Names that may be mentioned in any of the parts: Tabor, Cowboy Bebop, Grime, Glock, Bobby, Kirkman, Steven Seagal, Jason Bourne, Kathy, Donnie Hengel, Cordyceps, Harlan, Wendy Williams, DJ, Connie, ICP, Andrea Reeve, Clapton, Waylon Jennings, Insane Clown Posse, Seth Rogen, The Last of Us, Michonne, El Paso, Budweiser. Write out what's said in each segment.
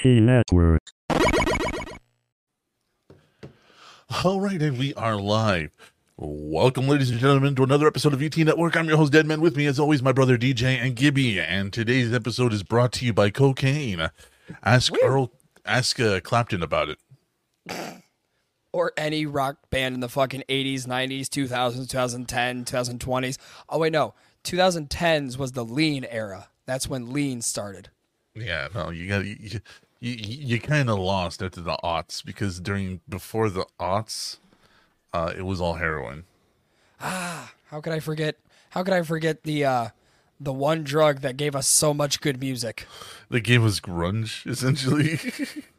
UT Network. All right, and we are live. Welcome, ladies and gentlemen, to another episode of UT Network. I'm your host, Deadman. With me, as always, my brother DJ and Gibby. And today's episode is brought to you by cocaine. Ask Earl, ask Clapton about it. Or any rock band in the fucking 80s, 90s, 2000s, 2010, 2020s. Oh, wait, no. 2010s was the lean era. That's when lean started. Yeah, no, you got you kind of lost after the aughts, because before the aughts, it was all heroin. Ah, how could I forget? How could I forget the one drug that gave us so much good music? That gave us grunge, essentially.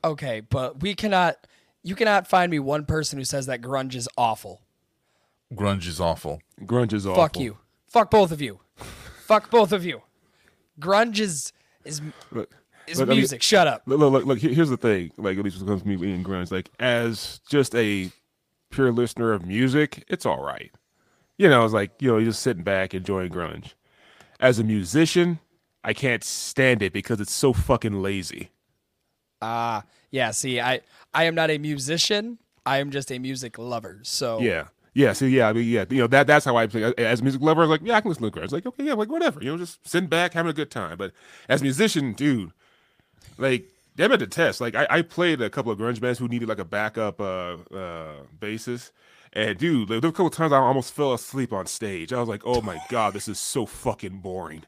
Okay, but you cannot find me one person who says that grunge is awful. Grunge is awful. Grunge is awful. Fuck you. Fuck both of you. Fuck both of you. Grunge is music. I mean, shut up. Look, here's the thing. Like, at least when it comes to me eating grunge, like, as just a pure listener of music, it's all right. You know, it's like, you know, you're just sitting back enjoying grunge. As a musician, I can't stand it because it's so fucking lazy. Yeah, see, I am not a musician. I am just a music lover. So you know, that's how I play. As a music lover, I was like, yeah, I can listen to grunge. It's like, okay, yeah, like whatever. You know, just sitting back, having a good time. But as a musician, dude, like, damn it, the test. Like, I played a couple of grunge bands who needed like a backup bassist. And dude, like, there were a couple of times I almost fell asleep on stage. I was like, oh my god, this is so fucking boring.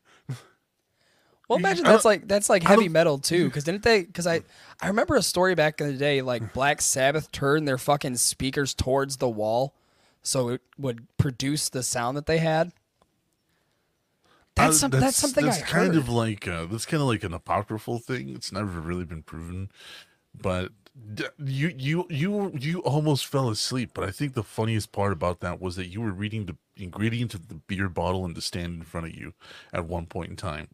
Well, imagine that's like heavy metal too, because didn't they? Because I remember a story back in the day, like Black Sabbath turned their fucking speakers towards the wall, so it would produce the sound that they had. That's something that's I heard. That's kind of like an apocryphal thing. It's never really been proven, but you almost fell asleep. But I think the funniest part about that was that you were reading the ingredients of the beer bottle and the stand in front of you at one point in time.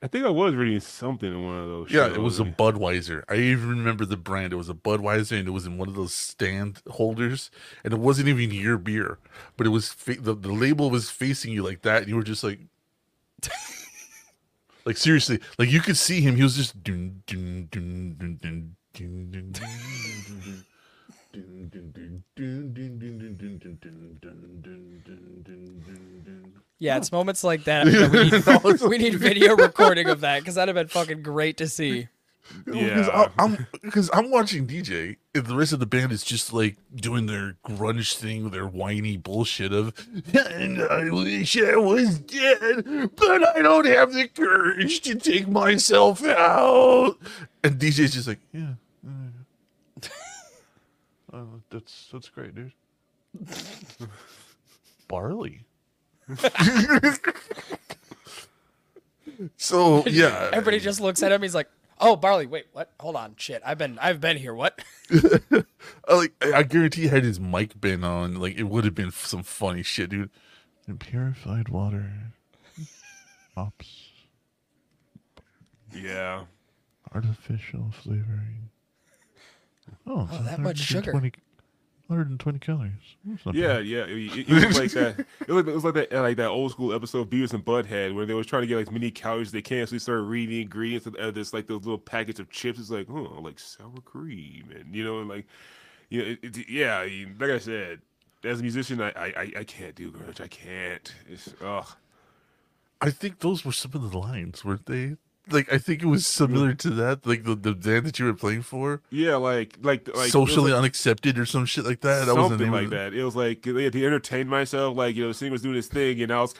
I think I was reading something in one of those. Yeah, shows. It was a Budweiser. I even remember the brand. It was a Budweiser, and it was in one of those stand holders, and it wasn't even your beer, but it was the label was facing you like that, and you were just like, like seriously, like you could see him. He was just dun dun dun dun dun dun dun dun. Yeah, it's moments like that. We need video recording of that, because that'd have been fucking great to see. Yeah, because I'm watching DJ, and the rest of the band is just like doing their grunge thing, their whiny bullshit of, and I wish I was dead, but I don't have the courage to take myself out. And DJ's just like, yeah. That's great, dude. Barley. So yeah, everybody just looks at him. He's like, "Oh, barley. Wait, what? Hold on, shit. I've been here. What?" I guarantee, had his mic been on, like, it would have been some funny shit, dude. And purified water, hops. Yeah. Artificial flavoring. Oh, so that much sugar. 120 calories. Yeah. It was like that. It was like that old school episode of Beavis and Butthead where they were trying to get like as many calories as they can, so they started reading the ingredients of this, like those little packets of chips. It's like, oh, like sour cream, and you know, like, you know, like I said, as a musician, I can't do grunge. I can't. I think those were some of the lines, weren't they? Like, I think it was similar to that, like the band that you were playing for. Yeah, like socially like, unaccepted or some shit like that. That was the name of it. It was like to entertain myself. Like, you know, the singer was doing this thing, and I was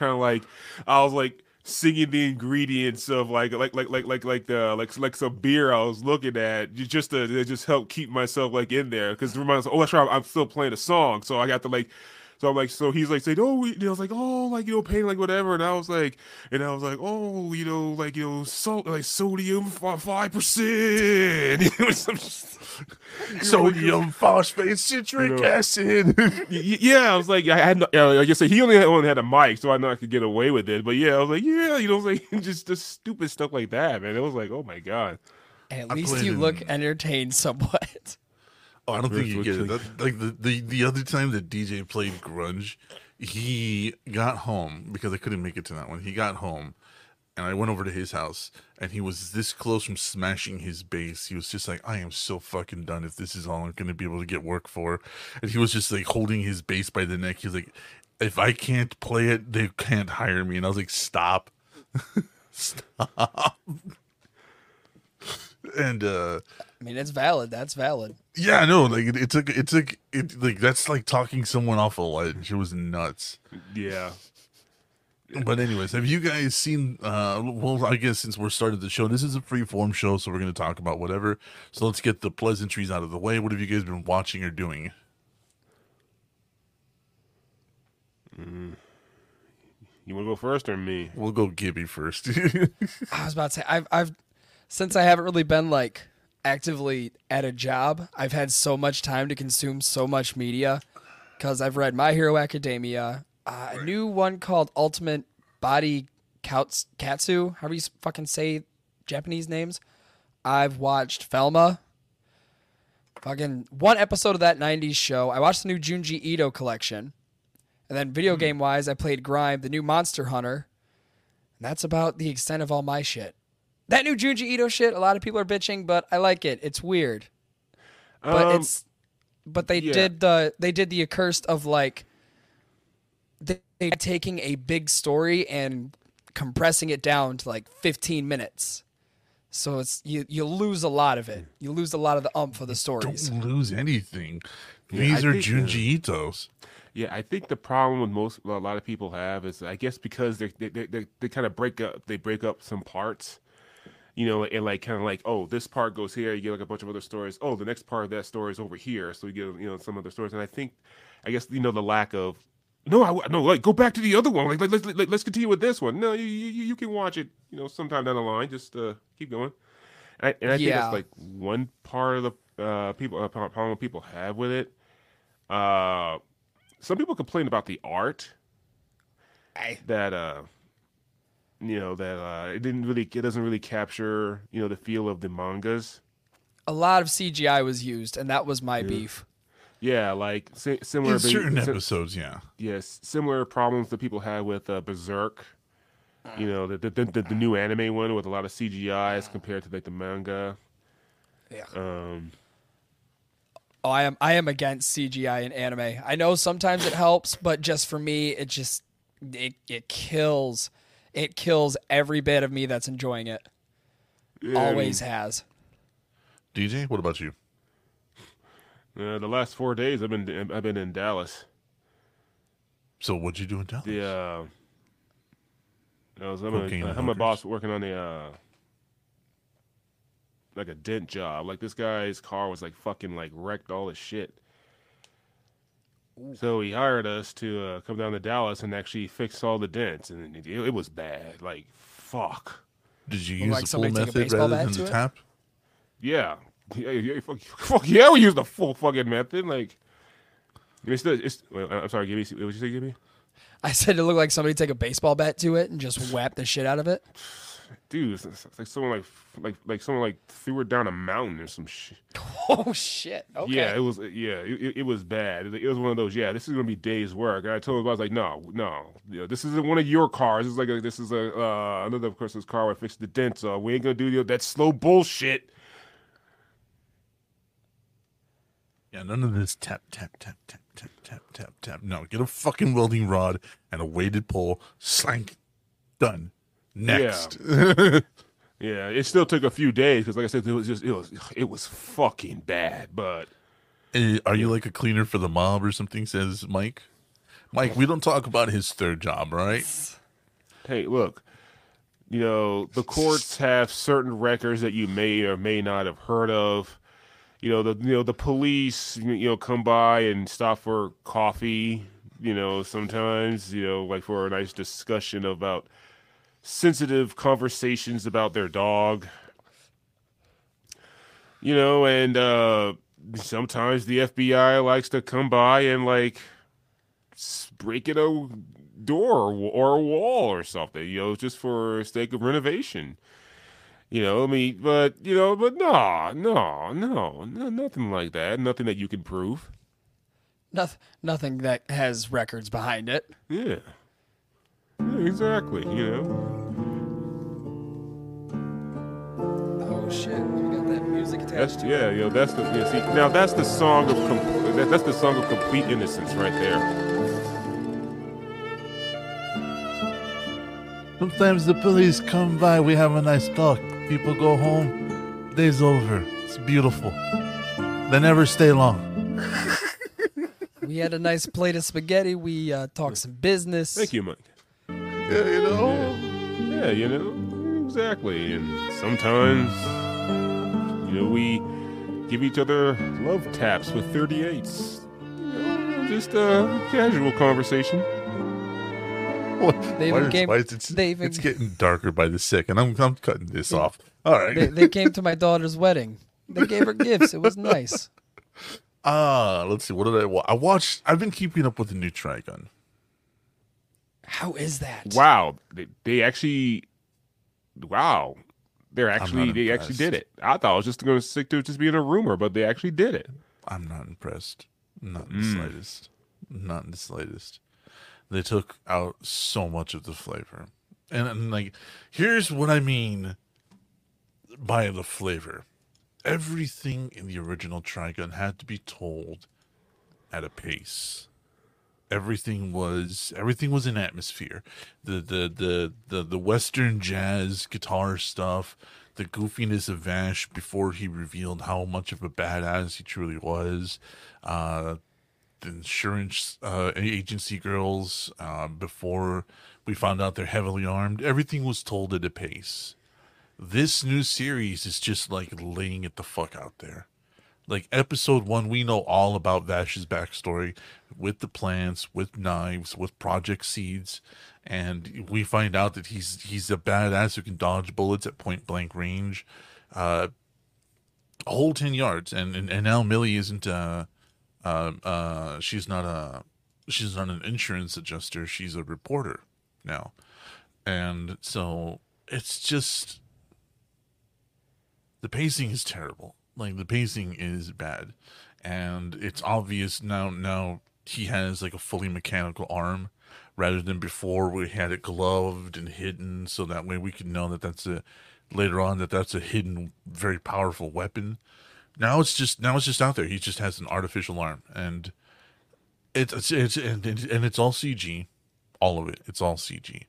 singing the ingredients of like some beer I was looking at just to just help keep myself like in there, because it reminds me, oh, that's right, I'm still playing a song, so I got to like. So I'm like, so he's like saying, oh, I was like, oh, like, you know, pain, like whatever, and I was like, oh, you know, like, you know, salt, like sodium 5%, sodium phosphate citric acid. Yeah, I was like, I had, like I said, he only had a mic, so I know I could get away with it. But yeah, I was like, yeah, you know, like just the stupid stuff like that, man. It was like, oh my god. At least you look entertained somewhat. Oh, I don't think you get it. That, like the other time that DJ played grunge, he got home, because I couldn't make it to that one. He got home, and I went over to his house, and he was this close from smashing his bass. He was just like, I am so fucking done if this is all I'm going to be able to get work for. And he was just like holding his bass by the neck. He was like, if I can't play it, they can't hire me. And I was like, stop. Stop. And I mean, it's valid. That's valid. Yeah, I know. Like it's like that's like talking someone off a ledge. It was nuts. Yeah. But anyways, have you guys seen, well, I guess since we're started the show, this is a free-form show, so we're going to talk about whatever. So let's get the pleasantries out of the way. What have you guys been watching or doing? You want to go first or me? We'll go Gibby first. I was about to say, I've since I haven't really been, like, actively at a job, I've had so much time to consume so much media because I've read My Hero Academia. I knew one called Ultimate Body Kauts. How do you fucking say Japanese names? I've watched Velma. Fucking one episode of that 90s show. I watched the new Junji Ito collection. And then video game wise, I played Grime, the new Monster Hunter. And that's about the extent of all my shit. That new Junji Ito shit, a lot of people are bitching, but I like it. It's weird. But they did the accursed of like... They're taking a big story and compressing it down to like 15 minutes. So it's you lose a lot of it. You lose a lot of the umph of the stories. Don't lose anything. These are Junji Ito's. Yeah, I think the problem with a lot of people have is, I guess, because they kind of break up some parts. You know, and like kind of like, oh, this part goes here. You get like a bunch of other stories. Oh, the next part of that story is over here. So you get, you know, some other stories. And I guess, you know, the lack of... No, like, go back to the other one. Like let's continue with this one. No, you can watch it, you know, sometime down the line. Just keep going. And I think that's like one part of the problem people have with it. Some people complain about the art. It doesn't really capture, you know, the feel of the mangas. A lot of CGI was used, and that was my beef. Yeah, like similar in certain episodes. Yeah, yes, similar problems that people had with Berserk. You know, the new anime one with a lot of CGI as compared to like the manga. Yeah. I am against CGI in anime. I know sometimes it helps, but just for me, it kills. It kills every bit of me that's enjoying it. Yeah, always has. DJ, what about you? The last 4 days, I've been in Dallas. So what'd you do in Dallas? I had my boss working on a dent job. Like this guy's car was like fucking like wrecked all his shit. Ooh. So he hired us to come down to Dallas and actually fix all the dents, and it was bad. Like fuck. Did you use the pull method rather than the tap? Yeah. Yeah, we used the full fucking method. Like, I'm sorry, Gibby. What did you say, Gibby? I said it looked like somebody take a baseball bat to it and just whap the shit out of it. Dude, it's like someone like threw it down a mountain or some shit. Oh shit! Okay. Yeah, it was bad. It was one of those. Yeah, this is gonna be days work. And I told him, I was like, no, yeah, this isn't one of your cars. It's like this is another person's car. I fixed the dents. We ain't gonna do that slow bullshit. Yeah, none of this tap, tap, tap, tap, tap, tap, tap, tap. No, get a fucking welding rod and a weighted pole. Slank. Done. Next. Yeah, yeah, it still took a few days because, like I said, it was fucking bad. But are you like a cleaner for the mob or something? Says Mike. Mike, we don't talk about his third job, right? Hey, look. You know, the courts have certain records that you may or may not have heard of. You know the police, you know, come by and stop for coffee. You know, sometimes, you know, like for a nice discussion about sensitive conversations about their dog. You know, and sometimes the FBI likes to come by and like break in a door or a wall or something. You know, just for sake of renovation. You know, I mean, but, you know, but no, nothing like that. Nothing that you can prove. Nothing that has records behind it. Yeah. Exactly, you know. That's that's the see, now that's the song of that's the song of complete innocence right there. Sometimes the police come by, we have a nice talk. People go home, day's over. It's beautiful. They never stay long. We had a nice plate of spaghetti. We talked some business. Thank you, Mike. Yeah, you know. Yeah, you know. Exactly. And sometimes, you know, we give each other love taps with 38s. You know, just a casual conversation. It's getting darker by the second. I'm cutting this off. All right. They came to my daughter's wedding. They gave her gifts. It was nice. Let's see. What did I watch? I've been keeping up with the new Trigun. How is that? Wow. They actually did it. I thought I was just going to stick to it just being a rumor, but they actually did it. I'm not impressed. Not in the slightest. Not in the slightest. They took out so much of the flavor. And like, here's what I mean by the flavor. Everything in the original Trigun had to be told at a pace. Everything was an atmosphere. The Western jazz guitar stuff, the goofiness of Vash before he revealed how much of a badass he truly was, insurance agency girls before we found out they're heavily armed. Everything was told at a pace. This new series is just like laying it the fuck out there. Like episode 1, we know all about Vash's backstory with the plants, with knives, with project seeds, and we find out that he's a badass who can dodge bullets at point blank range, a whole 10 yards. And now Millie isn't she's not an insurance adjuster. She's a reporter now. And so it's just, the pacing is terrible. Like the pacing is bad, and it's obvious now. Now he has like a fully mechanical arm rather than before we had it gloved and hidden. So that way we could know that that's a hidden, very powerful weapon. Now it's just out there. He just has an artificial arm, and it's all CG, all of it. It's all CG.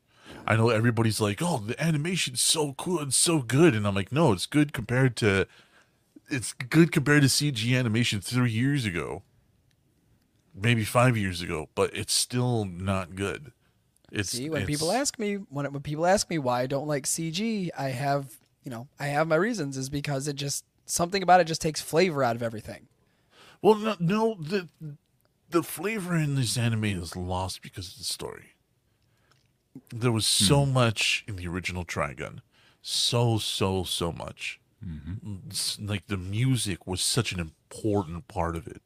I know everybody's like, "Oh, the animation's so cool, it's so good," and I'm like, "No, it's good compared to CG animation 3 years ago, maybe 5 years ago, but it's still not good." When people ask me why I don't like CG, I have my reasons. Is because something about it just takes flavor out of everything. Well, no, the flavor in this anime is lost because of the story. There was so much in the original Trigun. So much. Mm-hmm. Like the music was such an important part of it.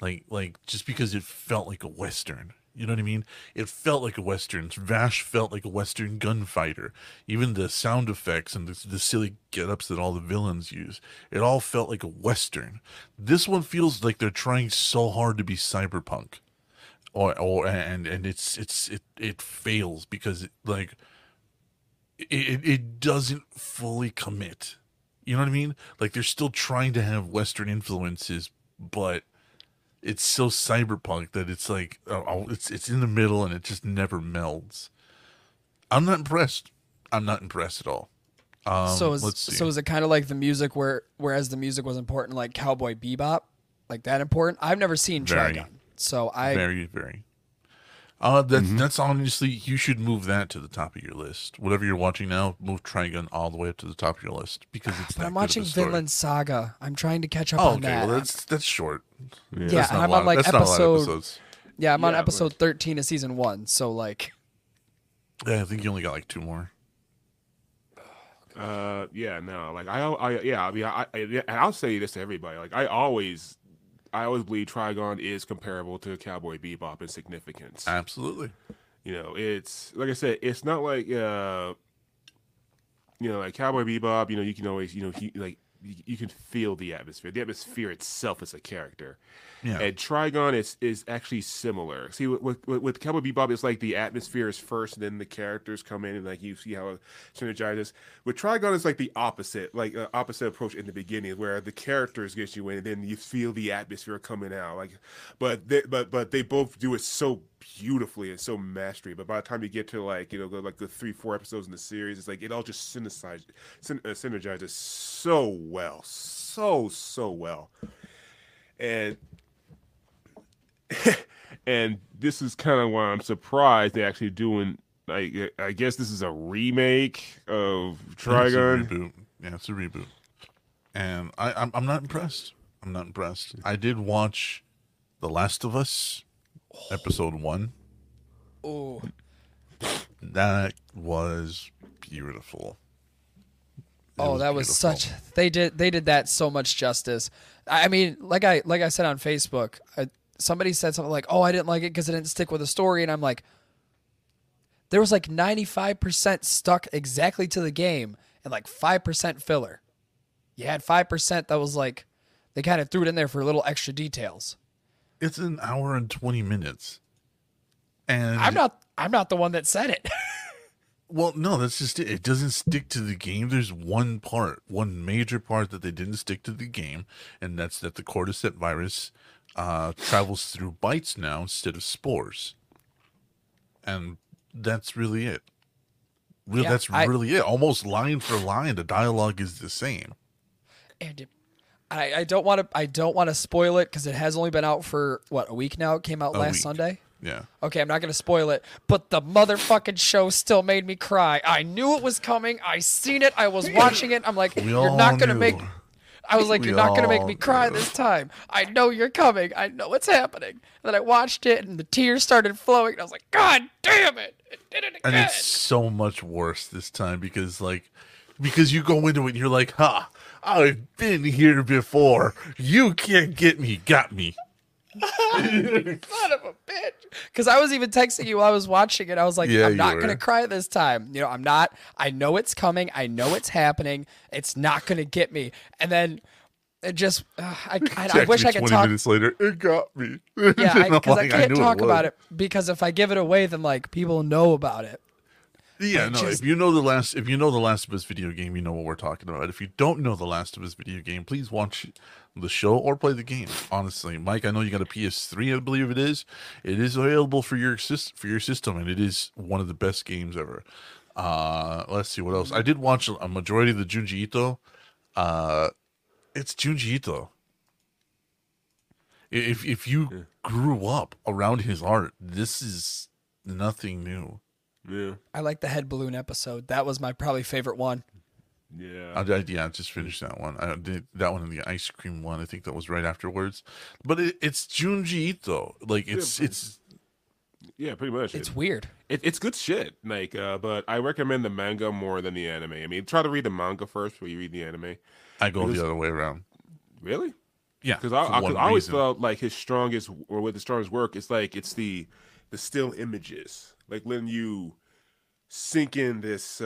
Like just because it felt like a Western. You know what I mean? It felt like a Western. Vash felt like a Western gunfighter. Even the sound effects and the silly get-ups that all the villains use, it all felt like a Western. This one feels like they're trying so hard to be cyberpunk, and it fails because it doesn't fully commit. You know what I mean? Like they're still trying to have Western influences, but it's so cyberpunk that it's like, it's in the middle and it just never melds. I'm not impressed. I'm not impressed at all. So is it kind of like the music whereas the music was important, like Cowboy Bebop, like that important? I've never seen Trigun. Very, very. That's honestly, you should move that to the top of your list. Whatever you're watching now, move Trigun all the way up to the top of your list because it's. But I'm watching Vinland Saga. I'm trying to catch up on that. Well, that's short. Yeah, I'm on like episodes. Yeah, I'm on episode 13 of season 1. So like. Yeah, I think you only got like 2 more. I'll say this to everybody. Like I always believe Trigun is comparable to Cowboy Bebop in significance. Absolutely. You know, it's like I said, it's not like like Cowboy Bebop. You know, you can always, you know, he, like you can feel the atmosphere. The atmosphere itself is a character. Yeah. And Trigun is actually similar. See, with Cowboy Bebop, it's like the atmosphere is first, and then the characters come in, and like you see how it synergizes. With Trigun, it's like the opposite, like opposite approach in the beginning, where the characters get you in, and then you feel the atmosphere coming out. Like, but they both do it so beautifully and so mastery. But by the time you get to like the 3-4 episodes in the series, it's like it all just synergizes so well, so well. And this is kind of why I'm surprised they're actually doing, like, I guess this is a remake of Trigun. It's a reboot. Yeah, it's a reboot. And I'm not impressed. I'm not impressed. I did watch The Last of Us episode 1. Oh, that was beautiful. That was such. They did that so much justice. I mean, like I said on Facebook, somebody said something like, "Oh, I didn't like it because it didn't stick with the story," and I'm like, there was like 95% stuck exactly to the game and like 5% filler. You had 5% that was like they kind of threw it in there for a little extra details. It's an hour and 20 minutes, and I'm not the one that said it. Well, no, that's just it. It doesn't stick to the game. There's one major part that they didn't stick to the game, and that's that the cordyceps virus travels through bites now instead of spores. And that's really it. That's really it. Almost line for line, the dialogue is the same. And I don't want to spoil it because it has only been out for, what, a week now? It came out last Sunday? Yeah. Okay, I'm not going to spoil it, but the motherfucking show still made me cry. I knew it was coming. I seen it. I was watching it. I'm like, you're not going to make me cry this time. I know you're coming. I know what's happening. And then I watched it, and the tears started flowing, and I was like, God damn it. It did it again. And it's so much worse this time because you go into it, and you're like, ha, I've been here before. You can't get me. Got me. Son of a bitch. Because I was even texting you while I was watching it. I was like, yeah, I'm not going to cry this time. You know, I'm not. I know it's coming. I know it's happening. It's not going to get me. And then it just, I wish I could 20 minutes later, it got me. Yeah, because I can't talk about it. Because if I give it away, then like people know about it. Yeah, no. If you know The Last of Us video game, you know what we're talking about. If you don't know The Last of Us video game, please watch the show or play the game. Honestly, Mike, I know you got a PS3, I believe it is. It is available for your system, and it is one of the best games ever. Let's see what else. I did watch a majority of the Junji Ito. It's Junji Ito. If you grew up around his art, this is nothing new. Yeah, I like the head balloon episode. That was my probably favorite one. Yeah, I just finished that one. I did that one and the ice cream one. I think that was right afterwards. But it's Junji Ito. Like it's pretty much. It's weird. It's good shit. Like, but I recommend the manga more than the anime. I mean, try to read the manga first before you read the anime. I go the other way around. Really? Yeah, because I always felt like his strongest work is like it's the still images. Like letting you sink in this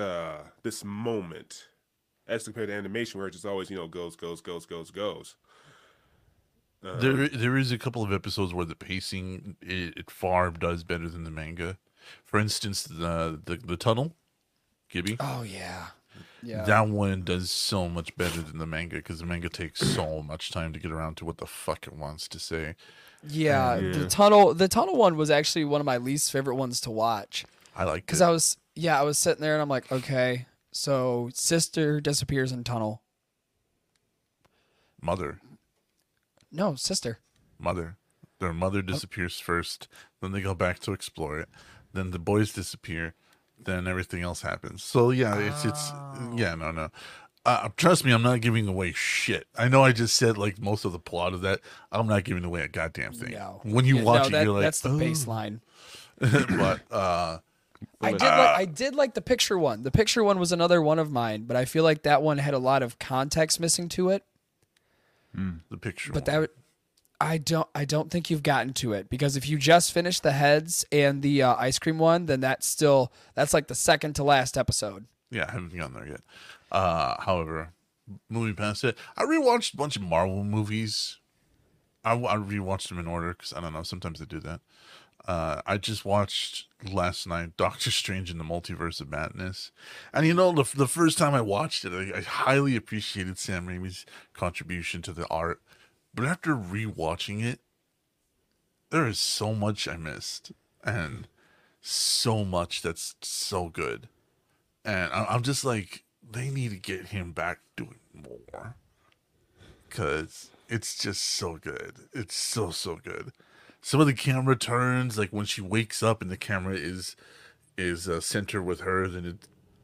moment, as compared to animation, where it just always goes. There is a couple of episodes where the pacing it far does better than the manga. For instance, the tunnel, Gibby. Oh yeah. That one does so much better than the manga because the manga takes so much time to get around to what the fuck it wants to say. Yeah, the tunnel one was actually one of my least favorite ones to watch. I liked it. Because I was sitting there and I'm like, okay, so sister disappears in tunnel. Mother. No, sister. Mother. Their mother disappears first, then they go back to explore it, then the boys disappear, then everything else happens. So yeah, no. Trust me, I'm not giving away shit. I know I just said like most of the plot of that. I'm not giving away a goddamn thing. No. When you watch it, you're like, that's the baseline. But I did like the picture one. The picture one was another one of mine, but I feel like that one had a lot of context missing to it. The picture. But one. I don't think you've gotten to it because if you just finished the heads and the ice cream one, then that's like the second to last episode. Yeah, I haven't gotten there yet. However, moving past it. I rewatched a bunch of Marvel movies. I rewatched them in order because I don't know. Sometimes they do that. I just watched last night Doctor Strange in the Multiverse of Madness, and you know the first time I watched it, I highly appreciated Sam Raimi's contribution to the art, but after rewatching it, there is so much I missed and so much that's so good, and I'm just like, they need to get him back doing more because it's just so good. It's so good. Some of the camera turns, like when she wakes up and the camera is centered with her, then it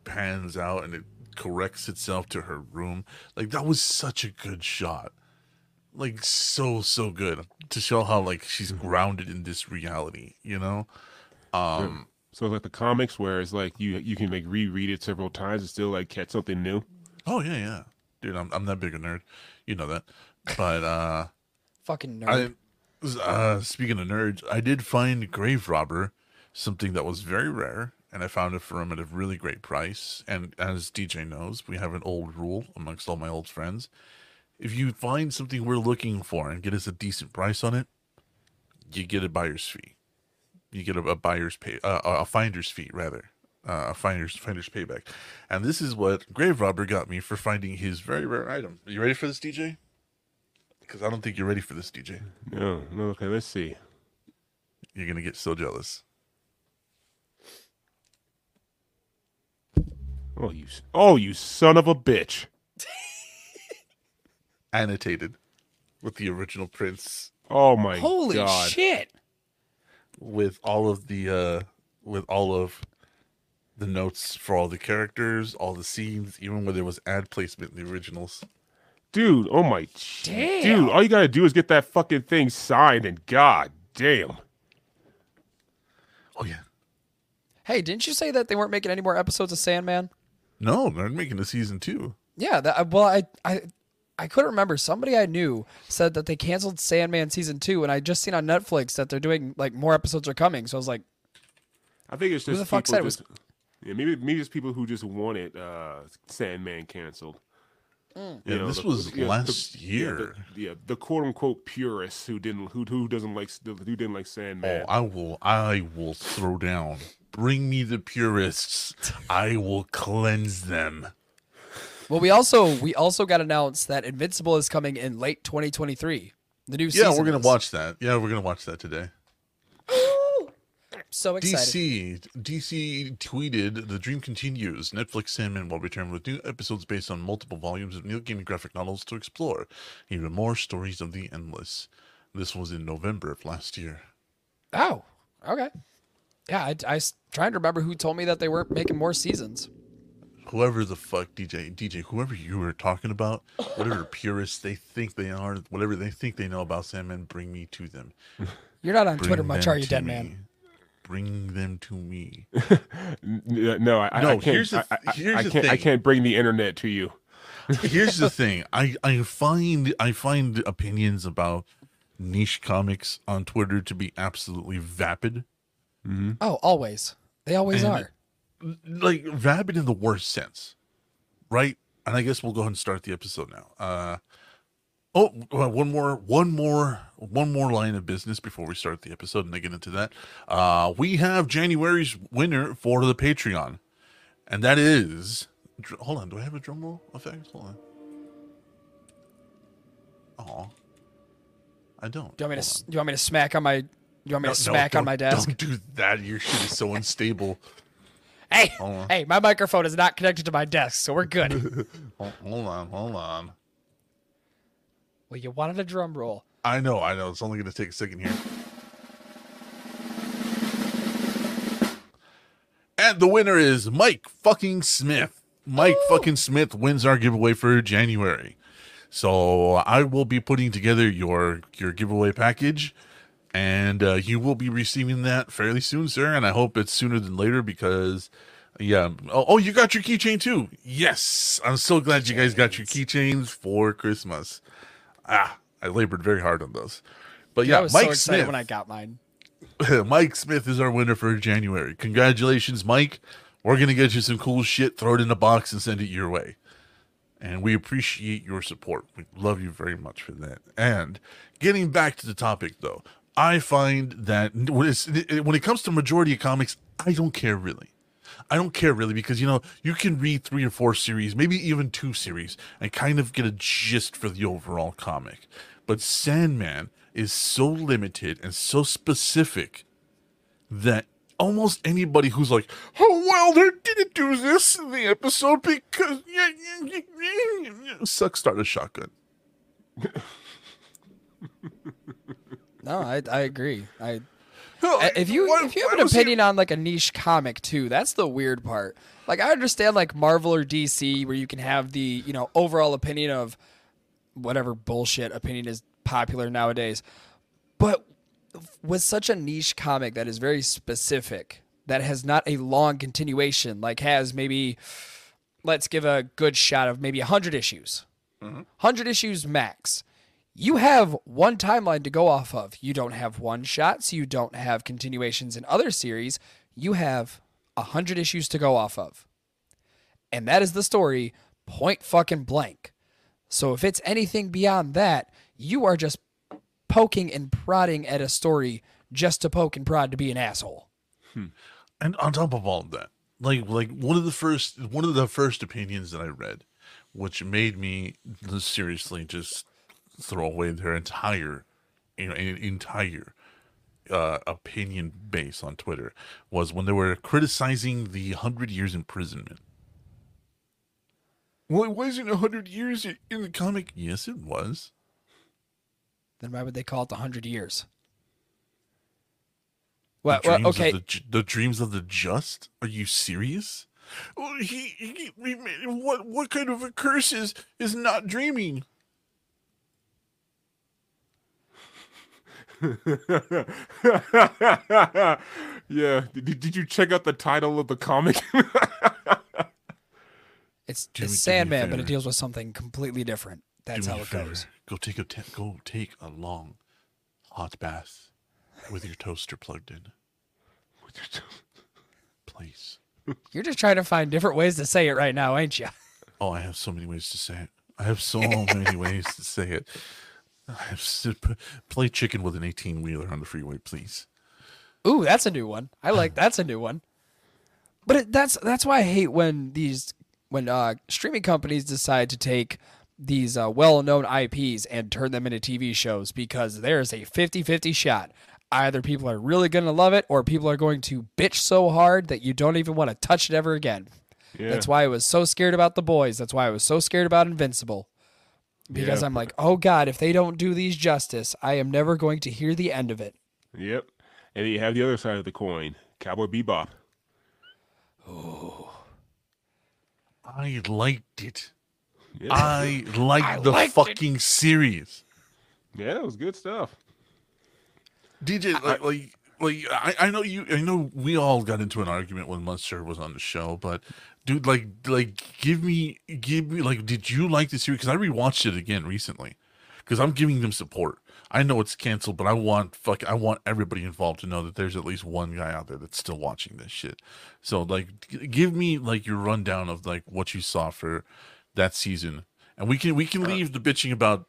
pans out and it corrects itself to her room. Like that was such a good shot, like so good to show how like she's grounded in this reality, you know. So like the comics where it's like you can like reread it several times and still like catch something new. Oh yeah, dude, I'm that big a nerd, you know that. But fucking nerd. Speaking of nerds, I did find Grave Robber, something that was very rare, and I found it for him at a really great price. And as DJ knows, we have an old rule amongst all my old friends. If you find something we're looking for and get us a decent price on it, you get a buyer's fee. You get a buyer's pay, a finder's fee rather, a finder's payback. And this is what Grave Robber got me for finding his very rare item. Are you ready for this, DJ? Because I don't think you're ready for this, DJ. No, okay, let's see. You're going to get so jealous. Oh, you son of a bitch. Annotated with the original prints. Oh, my Holy God. Holy shit. With all of the notes for all the characters, all the scenes, even where there was ad placement in the originals. Dude, oh my damn. Dude, all you gotta do is get that fucking thing signed and god damn. Oh yeah. Hey, didn't you say that they weren't making any more episodes of Sandman? No, they're making a season 2. Yeah, I couldn't remember. Somebody I knew said that they canceled Sandman season 2, and I just seen on Netflix that they're doing like more episodes are coming. So I was like, I think it's just who the fuck said it was. Yeah, maybe it's people who just wanted Sandman canceled. Mm. Yeah, this was last year. The quote unquote purists who didn't like Sandman. Oh, I will throw down. Bring me the purists. I will cleanse them. Well, we also got announced that Invincible is coming in late 2023. The new season. Yeah, we're gonna watch that. Yeah, we're gonna watch that today. So excited. DC tweeted, "The dream continues. Netflix Sandman will return with new episodes based on multiple volumes of Neil Gaiman graphic novels to explore even more stories of the endless." This was in November of last year. Oh, okay. Yeah, I trying to remember who told me that they weren't making more seasons. Whoever the fuck, DJ, whoever you were talking about, whatever purists they think they are, whatever they think they know about Sandman, bring me to them. You're not on Twitter much, are you, Deadman? Bring them to me. I can't bring the internet to you. Here's the thing. I find opinions about niche comics on Twitter to be absolutely vapid. Mm-hmm. Oh, always. They always are. Like vapid in the worst sense. Right? And I guess we'll go ahead and start the episode now. One more line of business before we start the episode, and I get into that. We have January's winner for the Patreon, and that is. Hold on, do I have a drum roll effect? Hold on. Aw, I don't. Do you want me to smack on my? Do you want me to smack on my desk? Don't do that. Your shit is so unstable. Hey, my microphone is not connected to my desk, so we're good. Hold on. Well, you wanted a drum roll. I know. It's only going to take a second here. And the winner is Mike fucking Smith. Mike fucking Smith wins our giveaway for January. So I will be putting together your giveaway package. And you will be receiving that fairly soon, sir. And I hope it's sooner than later because... Yeah. Oh, you got your keychain too. Yes. I'm so glad you guys got your keychains for Christmas. I labored very hard on those. But yeah, I was Mike so excited Smith. When I got mine. Mike Smith is our winner for January. Congratulations, Mike. We're going to get you some cool shit, throw it in a box and send it your way. And we appreciate your support. We love you very much for that. And getting back to the topic, though, I find that when it comes to majority of comics, I don't care really. I don't care really because, you know, you can read 3 or 4 series, maybe even 2 series, and kind of get a gist for the overall comic. But Sandman is so limited and so specific that almost anybody who's like, oh, Wilder didn't do this in the episode because suck start a shotgun. No, I agree. If you have an opinion on like a niche comic too, that's the weird part. Like I understand like Marvel or DC where you can have the, you know, overall opinion of whatever bullshit opinion is popular nowadays. But with such a niche comic that is very specific, that has not a long continuation, like has maybe, let's give a good shot of maybe 100 issues. 100 issues max. You have one timeline to go off of. You don't have one shot, so you don't have continuations in other series. You have 100 issues to go off of. And that is the story, point fucking blank. So if it's anything beyond that, you are just poking and prodding at a story just to poke and prod to be an asshole. And on top of all of that, like one of the first opinions that I read, which made me seriously just throw away their entire, you know, opinion base on Twitter, was when they were criticizing the 100 years imprisonment. Well, it wasn't 100 years in the comic. Yes, it was. Then why would they call it the 100 years? What? Well, okay. The dreams of the just. Are you serious? Well, what kind of a curse is not dreaming? Yeah. Did you check out the title of the comic? It's Sandman, but it deals with something completely different. That's how it goes. Go take a long hot bath with your toaster plugged in. Please. You're just trying to find different ways to say it right now, ain't you? Oh, I have so many ways to say it. I have so many ways to say it. Play chicken with an 18-wheeler on the freeway, please. Ooh, that's a new one. That's a new one. But that's why I hate when streaming companies decide to take these well-known IPs and turn them into TV shows, because there's a 50-50 shot. Either people are really going to love it, or people are going to bitch so hard that you don't even want to touch it ever again. Yeah. That's why I was so scared about The Boys. That's why I was so scared about Invincible. Because I'm like, oh God, if they don't do these justice, I am never going to hear the end of it. Yep. And you have the other side of the coin, Cowboy Bebop. Oh, I liked it. Yeah. I liked the fucking series. Yeah, it was good stuff. DJ, I know we all got into an argument when Munster was on the show, but dude, give me, did you like the series? Because I rewatched it again recently, because I'm giving them support. I know it's canceled, but I want everybody involved to know that there's at least one guy out there that's still watching this shit. So give me your rundown of what you saw for that season, and we can leave the bitching about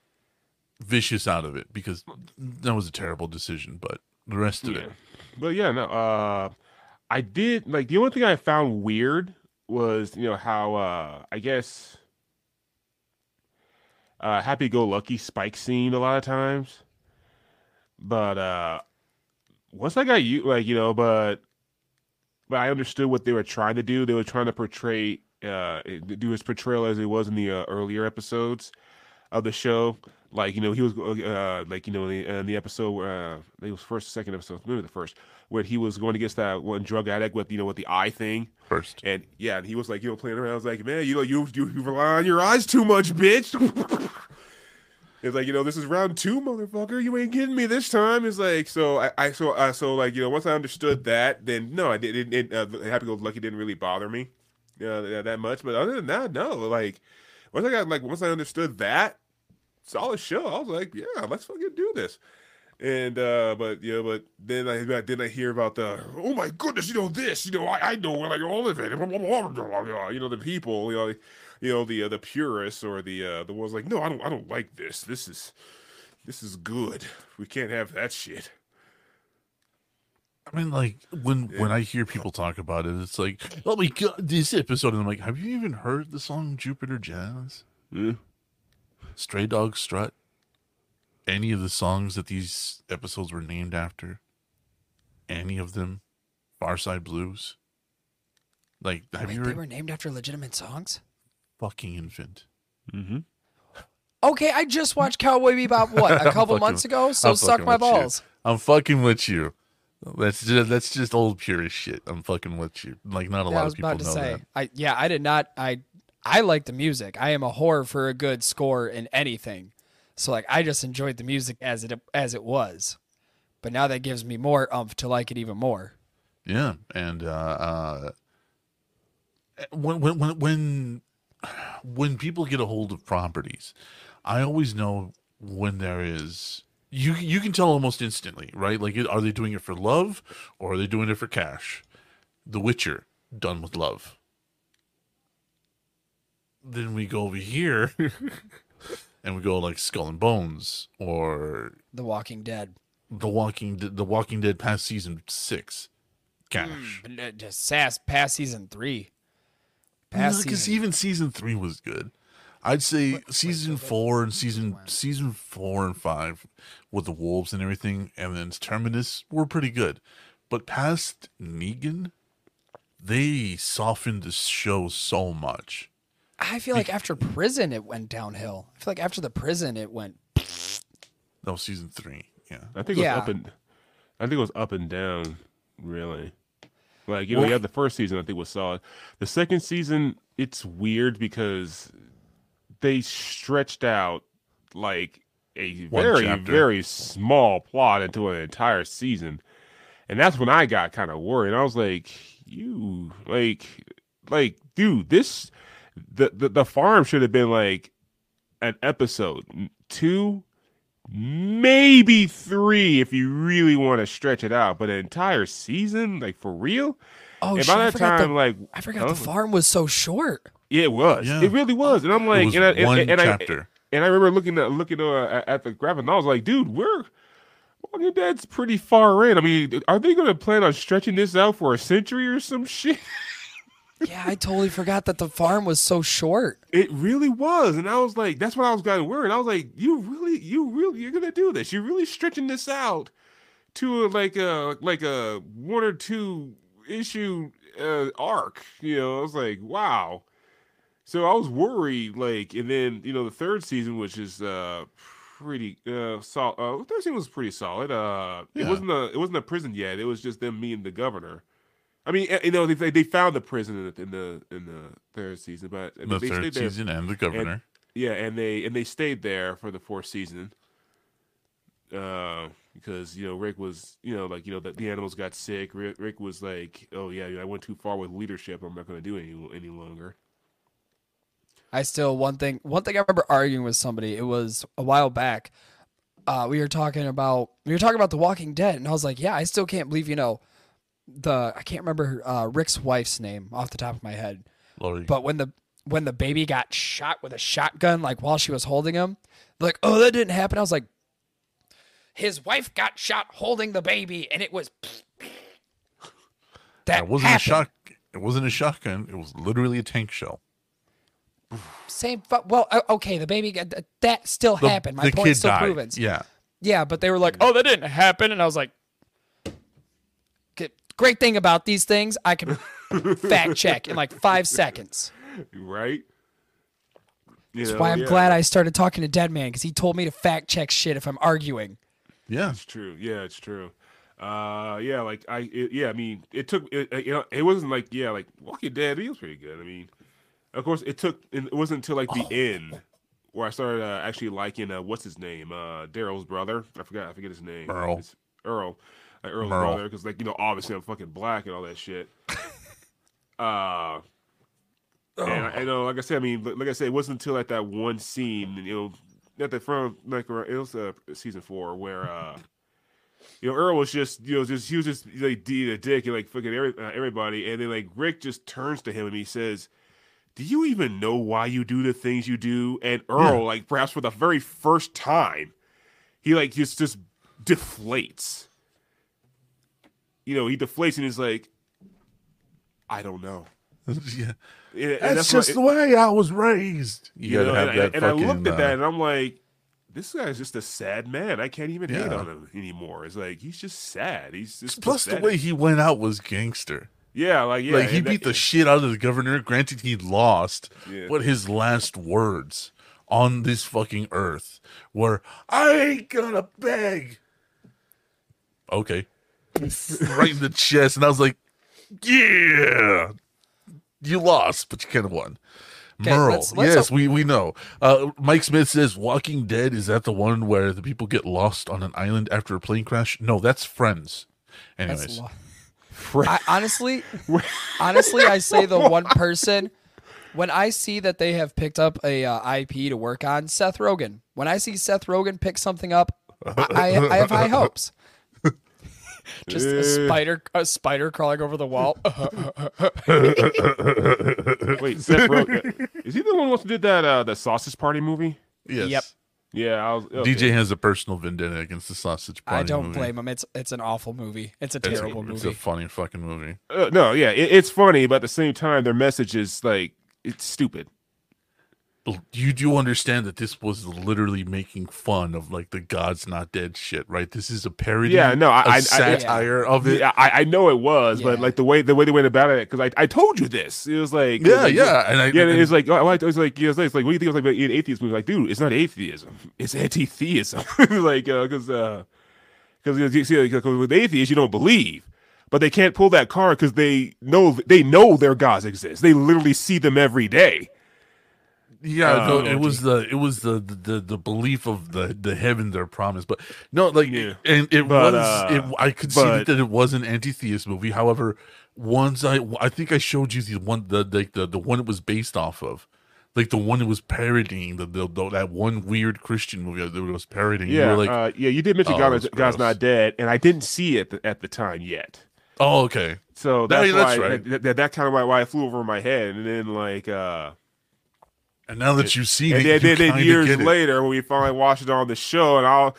Vicious out of it, because that was a terrible decision. But the rest of it, but yeah, no, I did like the only thing I found weird was, you know, how I guess happy-go-lucky Spike seemed a lot of times, but once I got you, like, you know, but I understood what they were trying to do. They were trying to portray do his portrayal as it was in the earlier episodes of the show. Like, you know, he was in the episode where it was second episode, maybe the first, where he was going against that one drug addict with the eye thing first, and yeah, and he was like, you know, playing around. I was like, man, you know, you rely on your eyes too much, bitch. It's like, you know, this is round 2, motherfucker. You ain't getting me this time. It's like, so you know, once I understood that, then no, I didn't. Happy-go-lucky didn't really bother me that much, but other than that, no. Like once I understood that. Solid show. I was like, yeah, let's fucking do this. And but then I hear about the, oh my goodness, this, I know like all of it, the people, the purists or the ones like, no, I don't like this. This is good. We can't have that shit. I mean, like when I hear people talk about it, it's like, oh my god, this episode, and I'm like, have you even heard the song Jupiter Jazz? Yeah. Stray Dog Strut? Any of the songs that these episodes were named after? Any of them? Far Side Blues? Like, they were named after legitimate songs? Fucking infant. Mm-hmm. Okay, I just watched Cowboy Bebop, what, a couple months ago? So suck my balls. You. I'm fucking with you. That's just old purist shit. I'm fucking with you. Like, not a lot of people know that. I was about to say, I did not. I like the music. I am a whore for a good score in anything. So like, I just enjoyed the music as it was, but now that gives me more oomph to like it even more. Yeah, and when people get a hold of properties, I always know when there is. You can tell almost instantly, right? Like, are they doing it for love or are they doing it for cash? The Witcher, done with love. Then we go over here and we go like Skull and Bones or The Walking Dead. The Walking Dead past season 6, cash. Sass past season 3. Because even season 3 was good. I'd say season 4 and season 4 and 5 with the wolves and everything, and then Terminus were pretty good, but past Negan, they softened the show so much. I feel like after prison, it went downhill. I feel like after the prison, it went. No, season 3. Yeah, I think it was up and down, really. Like you had the first season, I think was solid. The second season, it's weird because they stretched out like a very, very small plot into an entire season. And that's when I got kind of worried. I was like, dude, this, the farm should have been like an episode 2, maybe 3, if you really want to stretch it out, but an entire season, like for real. Oh, and by that time, I forgot the farm was so short. Yeah, it was. Yeah. It really was. And I'm like, I remember looking at the graphic, and I was like, dude, we're Walking Dead's pretty far in. I mean, are they going to plan on stretching this out for a century or some shit? Yeah, I totally forgot that the farm was so short. It really was, and I was like, that's what I was kind of worried. I was like, you're going to do this? You're really stretching this out to like a 1 or 2 issue arc? I was like, wow. So I was worried, and then the third season, which is pretty solid. The third season was pretty solid. It wasn't a prison yet. It was just them meeting the governor. I mean, they found the prison in the third season, but season and the governor. And they stayed there for the fourth season. Because Rick was the animals got sick. Rick was like, oh yeah, I went too far with leadership. I'm not going to do it any longer. I still one thing I remember arguing with somebody. It was a while back. We were talking about The Walking Dead, and I was like, "Yeah, I still can't believe I can't remember Rick's wife's name off the top of my head." Lori. But when the baby got shot with a shotgun, like while she was holding him, like, "Oh, that didn't happen." I was like, "His wife got shot holding the baby, and it was that wasn't happened. It wasn't a shotgun. It was literally a tank shell." The baby that still happened. My point still proven. Yeah, but they were like, "Oh, that didn't happen," and I was like, "Great thing about these things, I can fact check in like 5 seconds." Right. That's why I'm glad I started talking to Deadman, because he told me to fact check shit if I'm arguing. Yeah, it's true. Yeah, it's true. It wasn't like Walking Dead. He was pretty good. I mean. Of course, it wasn't until the end where I started actually liking what's his name, Daryl's brother. I forget his name. Earl. It's Earl, Earl's brother, because obviously I'm fucking black and all that shit. And I know, like I said, it wasn't until at that one scene, at the front, it was season 4 where You know, Earl was just, you know, just he was just like a dick and like fucking everybody. And then like Rick just turns to him and he says, "Do you even know why you do the things you do?" And Earl, like perhaps for the very first time, he like just deflates. You know, he deflates and he's like, "I don't know." That's just the way I was raised. And I looked at that and I'm like, this guy's just a sad man. I can't even hate on him anymore. It's like he's just sad. He's just plus pathetic. The way he went out was gangster. Like he beat the shit out of the governor. Granted, he lost, but his last words on this fucking earth were, "I ain't gonna beg." Okay, right in the chest, and I was like, "Yeah, you lost, but you kind of won." Okay, Merle, let's we know. Mike Smith says, "Walking Dead, is that the one where the people get lost on an island after a plane crash?" No, that's Friends. Anyways, honestly, I say the one person when I see that they have picked up a IP to work on, Seth Rogen. When I see Seth Rogen pick something up, I have high hopes. Just a spider crawling over the wall. Wait, Seth Rogen. Is he the one who did that the Sausage Party movie? Yes. Yep. Yeah. Okay. DJ has a personal vendetta against the Sausage Party. I don't blame him. It's an awful movie. It's a terrible movie. It's a funny fucking movie. It's funny, but at the same time, their message is like it's stupid. You do understand that this was literally making fun of like the God's Not Dead shit, right? This is a parody. Yeah, no, I satire of it. Yeah, I know it was, but like the way they went about it, because I told you this. It was like it was like, what do you think it was like an atheist movie? Like, dude, it's not atheism, it's anti-theism. Like, because you see, because with atheists you don't believe. But they can't pull that card because they know their gods exist. They literally see them every day. Yeah, no, it was the belief of the heaven they're promised, but no, like, and it but, I could see that it was an anti-theist movie. However, once I think I showed you the one it was based off of, like the one it was parodying the that one weird Christian movie that it was parodying. Yeah, you were like, you did mention God's Not Dead, and I didn't see it at the time yet. Oh, okay, so that's kind of why I flew over my head, and then like. And now that you've seen it, then years later, when we finally watched it on the show, and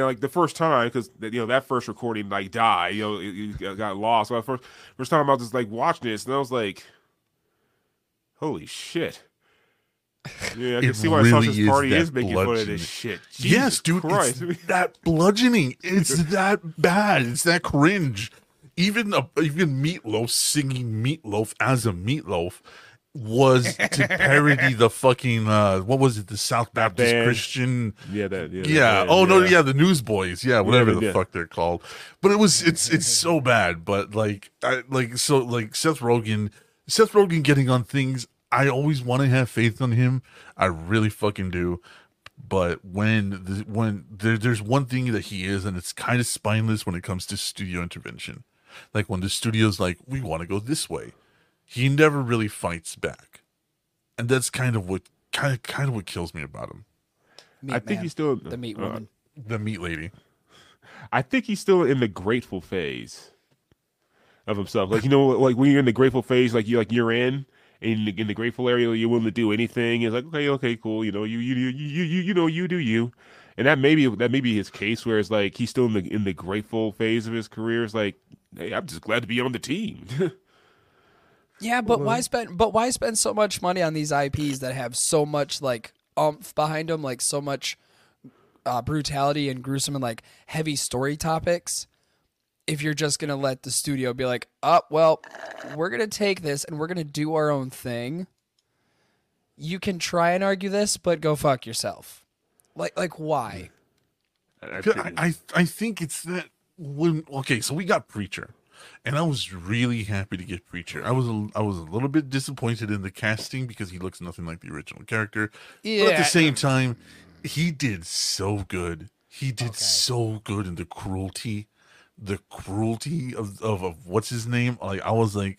like the first time, because you know that first recording like died, you know, it got lost. So first time I was just like watching this, and I was like, "Holy shit!" Yeah, I can see why Sausage Party is making fun of this shit. Jesus yes, dude, Christ. It's that bludgeoning, it's that bad, it's that cringe. Even Meatloaf singing Meatloaf as a Meatloaf. Was to parody the fucking what was it, the South Baptist band. Christian the Newsboys whatever the fuck they're called, but it's so bad. But like Seth Rogen getting on things, I always want to have faith on him, I really fucking do, but when there's one thing that he is, and it's kind of spineless when it comes to studio intervention, like when the studio's like, we want to go this way, he never really fights back, and that's kind of what kills me about him. The meat lady. I think he's still in the grateful phase of himself. Like, you know, like when you're in the grateful phase, like you're in the grateful area, you're willing to do anything. It's like okay, cool. You know, you do you, and that may be his case where it's like he's still in the grateful phase of his career. It's like, hey, I'm just glad to be on the team. Yeah, but why spend so much money on these IPs that have so much like oomph behind them, like so much brutality and gruesome and like heavy story topics, if you're just gonna let the studio be like, oh well, we're gonna take this and we're gonna do our own thing. You can try and argue this, but go fuck yourself. Like why? I think it's that when so we got Preacher. And I was really happy to get Preacher. I was a little bit disappointed in the casting because he looks nothing like the original character. Yeah. But at the same time, he did so good. He did so good in the cruelty of what's his name. Like, I was like,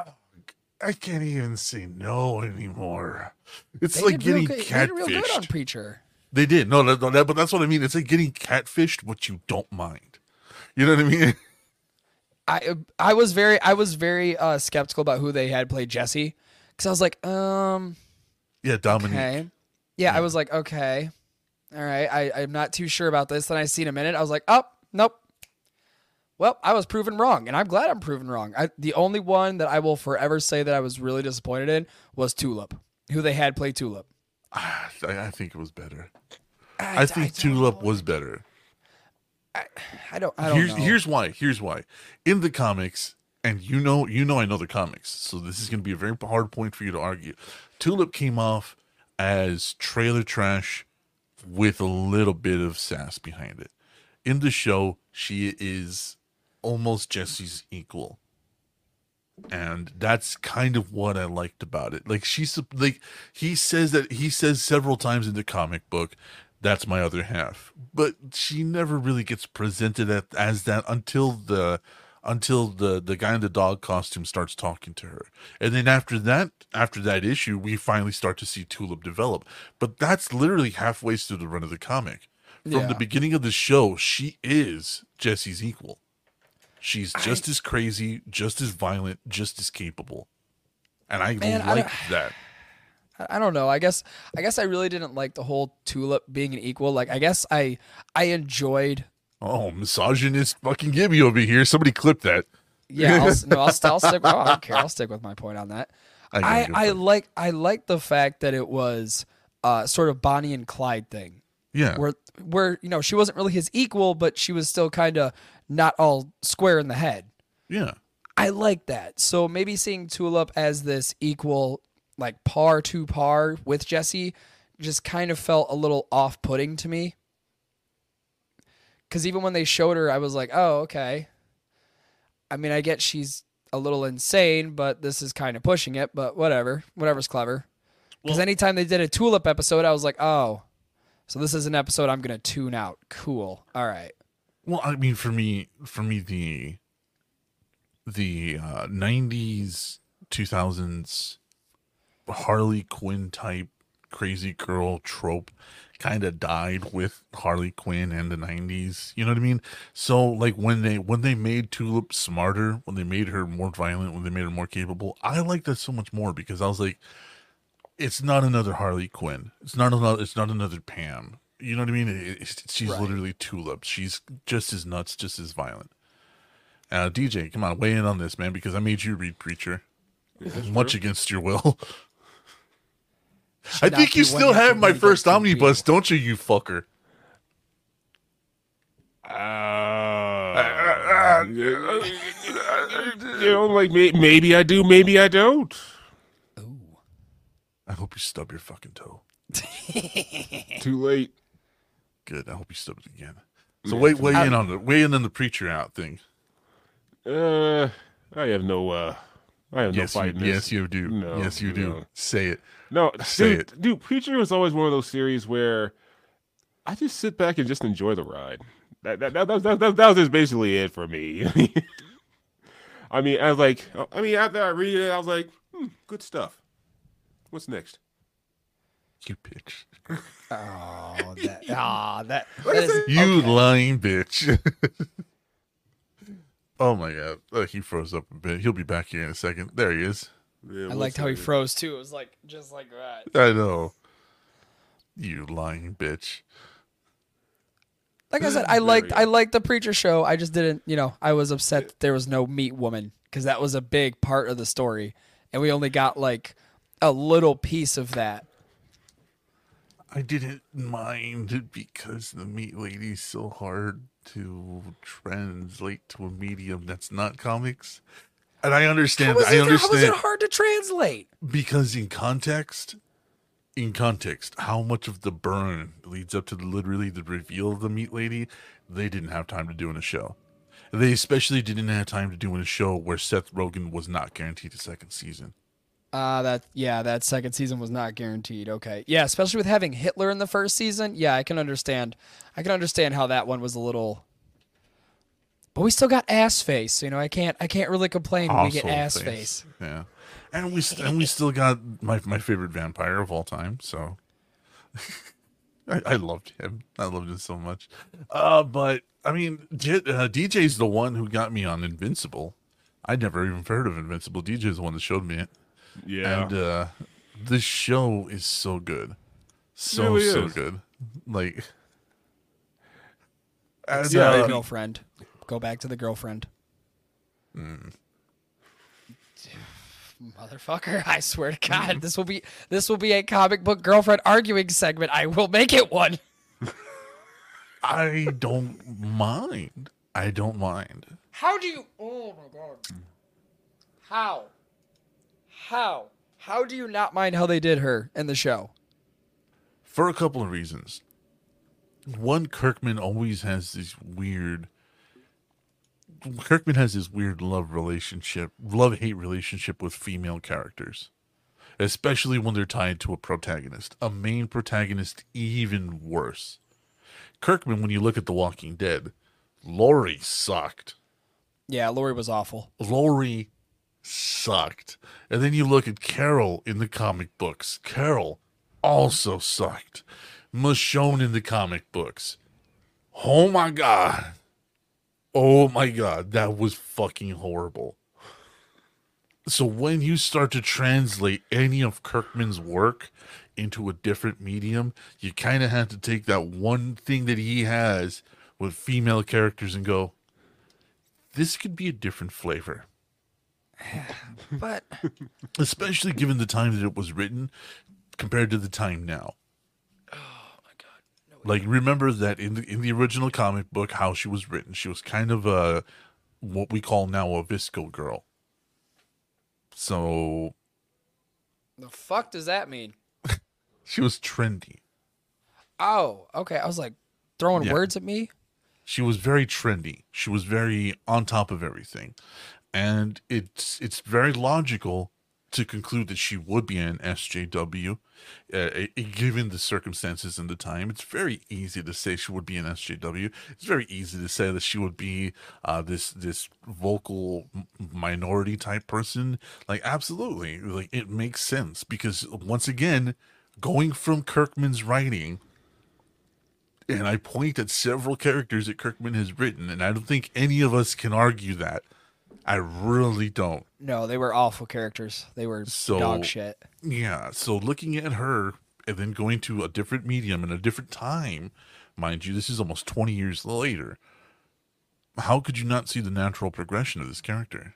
I can't even say no anymore. It's they like getting catfished. They did real good on Preacher. They did. No, that, but that's what I mean. It's like getting catfished, but you don't mind. You know what I mean? I was very skeptical about who they had play Jesse, because I was like, yeah, Dominique. Okay. Yeah, I was like, okay, all right, I'm not too sure about this. Then I seen him in it. I was like, oh, nope. Well, I was proven wrong, and I'm glad I'm proven wrong. The only one that I will forever say that I was really disappointed in was Tulip, who they had play Tulip. I think it was better. I think Tulip was better. I don't know. Here's why. In the comics, and you know I know the comics, so this is going to be a very hard point for you to argue. Tulip came off as trailer trash with a little bit of sass behind it. In the show, she is almost Jesse's equal, and that's kind of what I liked about it. Like, she's like, he says several times in the comic book, "That's my other half," but she never really gets presented as that until the guy in the dog costume starts talking to her. And then after that issue, we finally start to see Tulip develop. But that's literally halfway through the run of the comic. From the beginning of the show, she is Jesse's equal. She's just as crazy, just as violent, just as capable. And I liked that. I don't know. I guess I really didn't like the whole Tulip being an equal. Like, I guess I enjoyed. Oh, misogynist fucking Gibby over here. Somebody clip that. Yeah, I'll stick. Oh, I don't care. I'll stick with my point on that. I like the fact that it was sort of Bonnie and Clyde thing. Yeah. Where you know, she wasn't really his equal, but she was still kind of not all square in the head. Yeah. I like that. So maybe seeing Tulip as this equal, like par to par with Jesse, just kind of felt a little off-putting to me. Because even when they showed her, I was like, oh, okay. I mean, I get she's a little insane, but this is kind of pushing it, but whatever. Whatever's clever. Because anytime they did a Tulip episode, I was like, oh, so this is an episode I'm going to tune out. Cool. All right. Well, I mean, for me, the 90s, 2000s Harley Quinn type crazy girl trope kind of died with Harley Quinn and the 90s. You know what I mean? So like when they made Tulip smarter, when they made her more violent, when they made her more capable, I liked that so much more, because I was like, it's not another Harley Quinn. It's not another Pam. You know what I mean? She's right. Literally Tulip. She's just as nuts, just as violent. DJ, come on, weigh in on this, man, because I made you read Preacher. Much against your will. I think you still have my first omnibus, don't you, you fucker? You know, like maybe I do, maybe I don't. Oh, I hope you stub your fucking toe. Too late. Good. I hope you stub it again. So weigh in on the Preacher out thing. I have no fight in this. Yes, you do. No, yes, you do. No. Say it. No, dude, Preacher was always one of those series where I just sit back and just enjoy the ride. That was just basically it for me. I mean, after I read it, I was like, good stuff. What's next? You bitch. You lying bitch. Oh my god, he froze up a bit. He'll be back here in a second. There he is. Yeah, I liked how he froze too. It was like just like that. I know. You lying bitch. Like I said, I liked the Preacher show. I just didn't, you know, I was upset that there was no meat woman, because that was a big part of the story, and we only got like a little piece of that. I didn't mind it because the meat lady's so hard to translate to a medium that's not comics. And I understand. How is it hard to translate? Because in context, how much of the burn leads up to literally the reveal of the meat lady, they didn't have time to do in a show. They especially didn't have time to do in a show where Seth Rogen was not guaranteed a second season. That second season was not guaranteed. Okay. Yeah, especially with having Hitler in the first season. Yeah, I can understand how that one was a little. But we still got ass face, you know. I can't really complain when we get ass face. Yeah. And we still got my favorite vampire of all time, so I loved him. I loved him so much. But I mean, DJ's the one who got me on Invincible. I'd never even heard of Invincible. DJ's the one that showed me it. Yeah. And the show is so good. So good. Like, as a girlfriend. Go back to the girlfriend. Mm. Motherfucker, I swear to God, this will be a comic book girlfriend arguing segment. I will make it one. I don't mind. I don't mind. How do you... Oh, my God. How? How do you not mind how they did her in the show? For a couple of reasons. One, Kirkman has this weird love-hate relationship with female characters, especially when they're tied to a main protagonist, even worse. Kirkman, when you look at The Walking Dead, Lori sucked. Yeah, Lori was awful. Lori sucked. And then you look at Carol in the comic books. Carol also sucked. Michonne in the comic books. Oh my God, that was fucking horrible. So when you start to translate any of Kirkman's work into a different medium, you kind of have to take that one thing that he has with female characters and go, this could be a different flavor. But especially given the time that it was written compared to the time now. Like, remember that in the original comic book, how she was written, she was kind of a, what we call now a visco girl. So, the fuck does that mean? She was trendy. Oh, okay. I was like, throwing words at me. She was very trendy. She was very on top of everything, and it's very logical to conclude that she would be an SJW, given the circumstances and the time. It's very easy to say she would be an SJW. It's very easy to say that she would be this vocal minority type person. Like, absolutely. Like, it makes sense because, once again, going from Kirkman's writing, and I point at several characters that Kirkman has written, and I don't think any of us can argue that. I really don't. No, they were awful characters. They were dog shit. Yeah. So looking at her and then going to a different medium and a different time, mind you, this is almost 20 years later. How could you not see the natural progression of this character?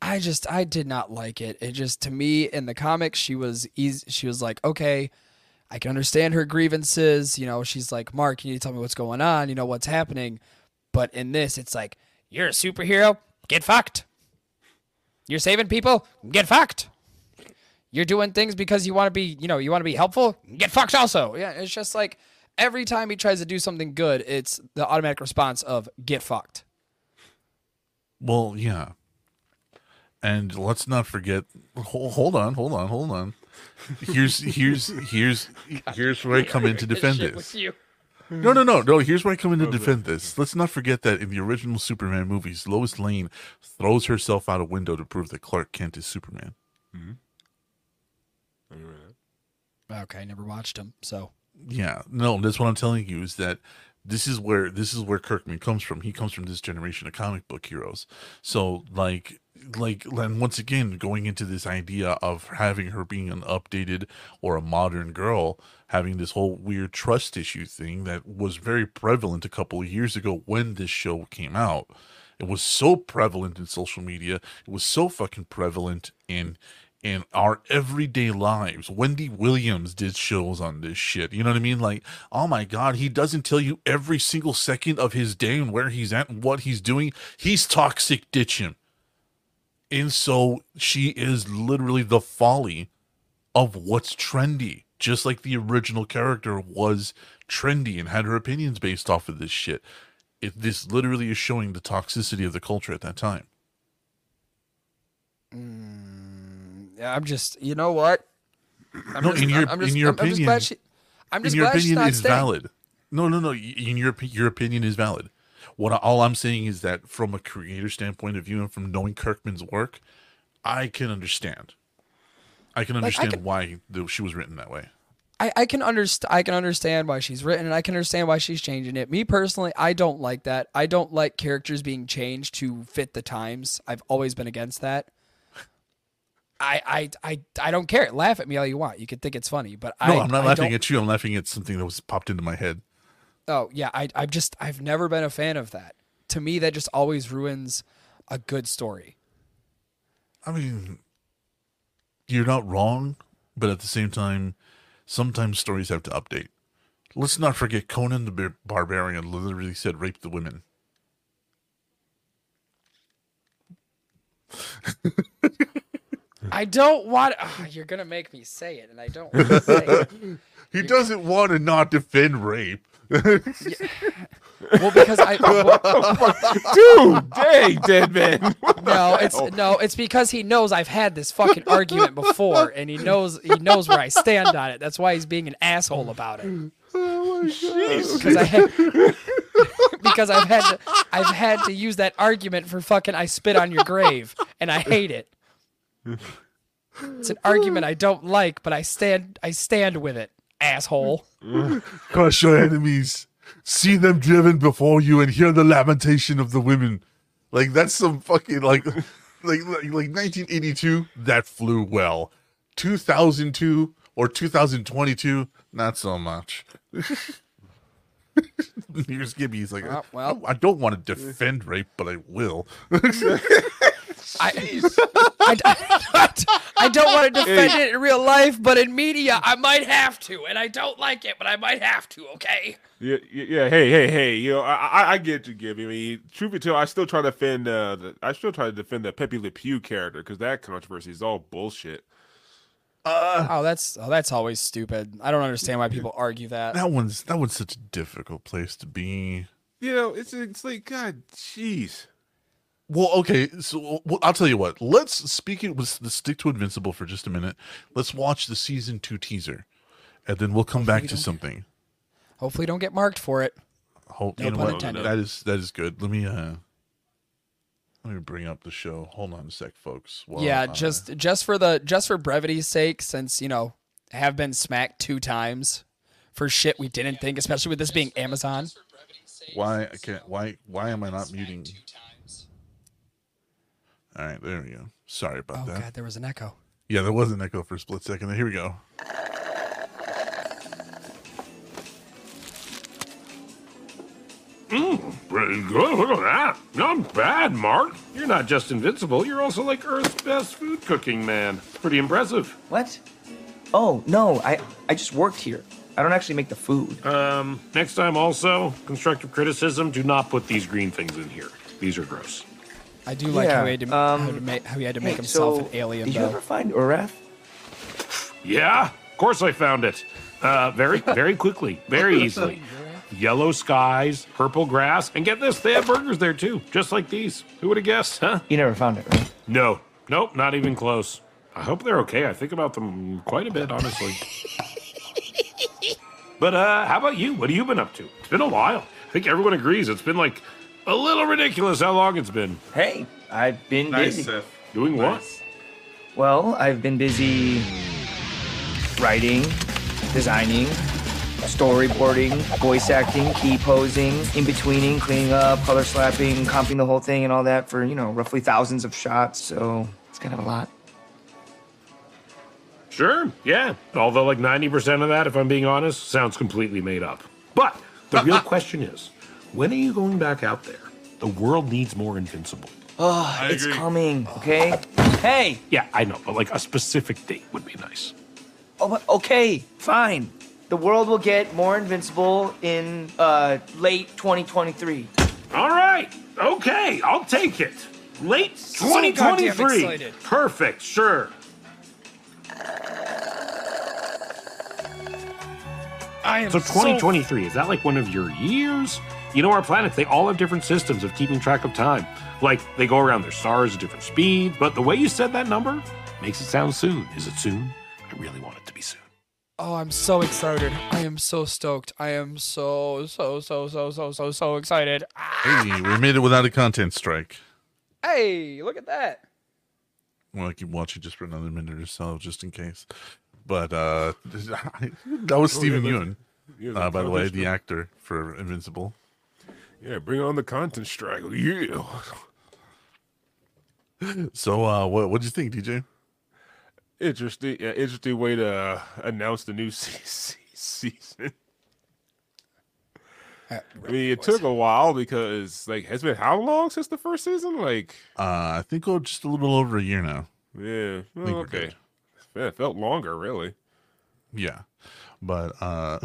I did not like it. It just, to me, in the comics, she was like, okay, I can understand her grievances. You know, she's like, Mark, you need to tell me what's going on. You know, what's happening. But in this, it's like, you're a superhero. Get fucked. You're saving people. Get fucked. You're doing things because you want to be, you want to be helpful. Get fucked also. Yeah, it's just like every time he tries to do something good, it's the automatic response of get fucked. Well, yeah. And let's not forget. Hold on. Here's where I come in to defend this. No. Here's where I come in to defend this. Let's not forget that in the original Superman movies, Lois Lane throws herself out a window to prove that Clark Kent is Superman. Mm-hmm. Okay, I never watched him. So yeah, no, that's what I'm telling you is that this is where Kirkman comes from. He comes from this generation of comic book heroes. So like, and once again, going into this idea of having her being an updated or a modern girl, having this whole weird trust issue thing that was very prevalent a couple of years ago when this show came out. It was so prevalent in social media. It was so fucking prevalent in our everyday lives. Wendy Williams did shows on this shit. You know what I mean? Like, oh my God, he doesn't tell you every single second of his day and where he's at and what he's doing. He's toxic, ditch him. And so she is literally the folly of what's trendy, just like the original character was trendy and had her opinions based off of this shit. This literally is showing the toxicity of the culture at that time. I'm just, you know what? In your opinion, it's valid. No. Your opinion is valid. All I'm saying is that from a creator standpoint of view and from knowing Kirkman's work, I can understand. I can understand why she was written that way. I can understand why she's written, and I can understand why she's changing it. Me personally, I don't like that. I don't like characters being changed to fit the times. I've always been against that. I don't care. Laugh at me all you want. You can think it's funny, but I'm not laughing at you. I'm laughing at something that was popped into my head. Oh yeah, I've never been a fan of that. To me, that just always ruins a good story. I mean, you're not wrong, but at the same time, sometimes stories have to update. Let's not forget Conan the Barbarian literally said rape the women. I don't want... Oh, you're going to make me say it, and I don't want to say it. He doesn't want to not defend rape. Yeah. Well, because I... Well, dude, dang, Deadman. No, it's because he knows I've had this fucking argument before, and he knows where I stand on it. That's why he's being an asshole about it. Oh, my God. Because I've had to use that argument for fucking I spit on your grave, and I hate it. It's an argument I don't like, but I stand with it, asshole. Crush your enemies, see them driven before you, and hear the lamentation of the women. Like, that's some fucking like 1982. That flew well. 2002 or 2022, not so much. Here's Gibby's like, well, I don't want to defend rape, but I will. I don't want to defend it in real life, but in media, I might have to, and I don't like it, but I might have to. Okay. Yeah. Hey. You know, I get to give. I mean, truth be told, I still try to defend the Pepe Le Pew character because that controversy is all bullshit. That's always stupid. I don't understand why people argue that. That one's such a difficult place to be. You know, it's like, God, jeez. Well, okay, so I'll tell you what. Let's stick to Invincible for just a minute. Let's watch the season 2 teaser, and then we'll come back to something. Hopefully, don't get marked for it. No pun intended. That is good. Let me bring up the show. Hold on a sec, folks. Just for brevity's sake, since have been smacked 2 times for shit we didn't think, especially with this being Amazon. Why am I not muting? All right, there we go. Sorry about that. Oh, God, there was an echo. Yeah, there was an echo for a split second. Here we go. Pretty good. Look at that. Not bad, Mark. You're not just invincible. You're also like Earth's best food cooking man. Pretty impressive. What? Oh, no. I just worked here. I don't actually make the food. Next time also, constructive criticism, do not put these green things in here. These are gross. I do like how he had to make himself an alien. Did you ever find Uraf? Yeah, of course I found it. Very, very quickly, very easily. Yellow skies, purple grass, and get this, they had burgers there too, just like these. Who would have guessed, huh? You never found it, right? No. Nope, not even close. I hope they're okay. I think about them quite a bit, honestly. But how about you? What have you been up to? It's been a while. I think everyone agrees. It's been like... a little ridiculous how long it's been. Hey, I've been busy. Seth. Doing what? Well, I've been busy writing, designing, storyboarding, voice acting, key posing, in-betweening, cleaning up, color slapping, comping the whole thing and all that for, roughly thousands of shots. So it's kind of a lot. Sure, yeah. Although like 90% of that, if I'm being honest, sounds completely made up. But the real question is, when are you going back out there? The world needs more Invincible. Oh, it's coming, okay? Hey! Yeah, I know, but like a specific date would be nice. Oh, okay, fine. The world will get more Invincible in late 2023. All right, okay, I'll take it. Late 2023. So excited. Perfect, sure. I am so 2023, is that like one of your years? Our planets, they all have different systems of keeping track of time. Like, they go around their stars at different speeds, but the way you said that number makes it sound soon. Is it soon? I really want it to be soon. Oh, I'm so excited. I am so stoked. I am so excited. Hey, we made it without a content strike. Hey, look at that. Well, I keep watching just for another minute or so, just in case. But that was Stephen Yeun, by the way, the actor for Invincible. Yeah, bring on the content strike. Yeah. So, what do you think, DJ? Interesting way to announce the new season. I mean, it took a while because, like, has been how long since the first season? Like, I think just a little over a year now. Yeah. Well, okay. It felt longer, really. Yeah, but man,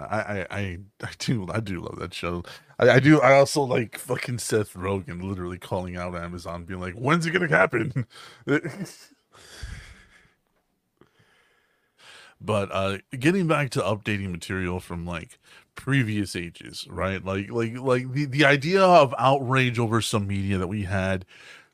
I do love that show. I do. I also like fucking Seth Rogen literally calling out Amazon, being like, "When's it gonna happen?" But getting back to updating material from like previous ages, right? Like the idea of outrage over some media that we had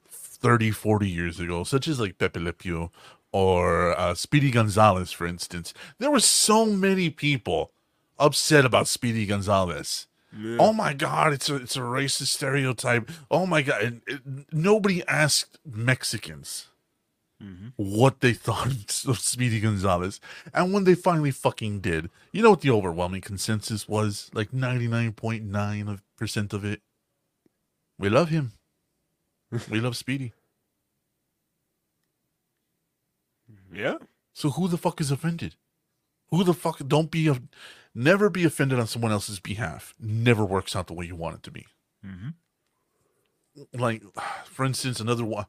30, 40 years ago, such as like Pepe Le Pew or Speedy Gonzalez, for instance. There were so many people upset about Speedy Gonzalez. Yeah. Oh my God, it's a racist stereotype. Oh my God. Nobody asked Mexicans what they thought of Speedy Gonzalez. And when they finally fucking did, you know what the overwhelming consensus was? Like 99.9% of it. We love him. We love Speedy. Yeah. So who the fuck is offended? Who the fuck? Never be offended on someone else's behalf. Never works out the way you want it to be. Mm-hmm. Like, for instance, another one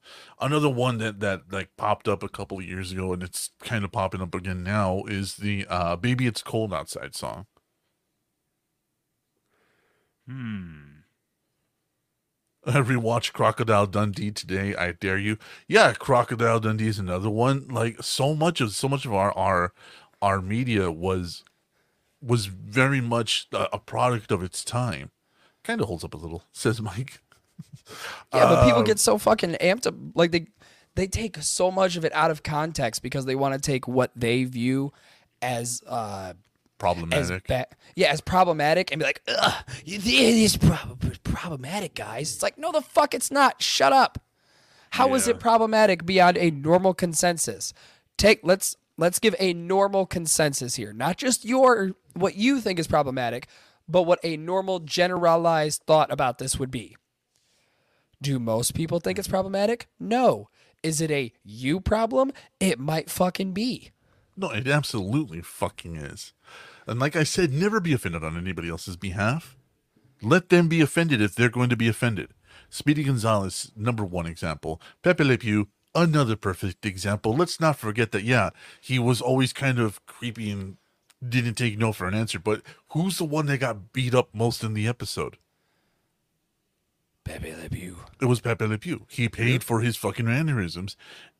that like popped up a couple of years ago, and it's kind of popping up again now, is the "Baby It's Cold Outside" song. I rewatched Crocodile Dundee today. I dare you. Yeah, Crocodile Dundee is another one. Like so much of our media was very much a product of its time. Kind of holds up a little, says Mike. Yeah, but people get so fucking amped up. Like they take so much of it out of context because they want to take what they view as problematic. As problematic, and be like, ugh, it is problematic, guys. It's like, no, the fuck, it's not. Shut up. How is it problematic beyond a normal consensus? Let's give a normal consensus here. Not just what you think is problematic, but what a normal generalized thought about this would be. Do most people think it's problematic? No. Is it a you problem? It might fucking be. No, it absolutely fucking is. And like I said, never be offended on anybody else's behalf. Let them be offended if they're going to be offended. Speedy Gonzalez, number one example. Pepe Le Pew, another perfect example. Let's not forget that, yeah, he was always kind of creepy and didn't take no for an answer, but who's the one that got beat up most in the episode? Pepe Le Pew. It was Pepe Le Pew. He paid for his fucking mannerisms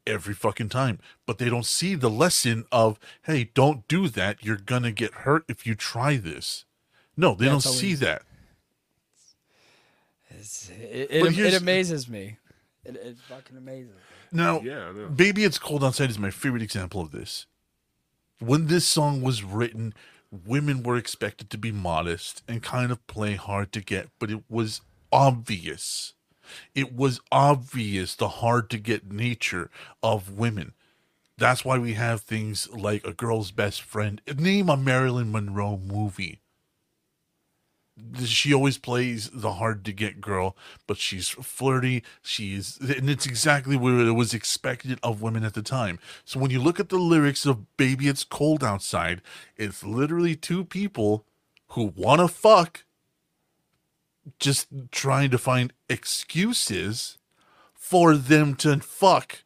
every fucking time. But they don't see the lesson of, hey, don't do that. You're going to get hurt if you try this. No, they don't see that. It amazes me. It fucking amazes me. Now, Baby It's Cold Outside is my favorite example of this. When this song was written, women were expected to be modest and kind of play hard to get, but it was obvious. It was obvious the hard to get nature of women. That's why we have things like A Girl's Best Friend. Name a Marilyn Monroe movie. She always plays the hard to get girl, but she's flirty. And it's exactly what it was expected of women at the time. So when you look at the lyrics of Baby It's Cold Outside, it's literally two people who want to fuck, just trying to find excuses for them to fuck,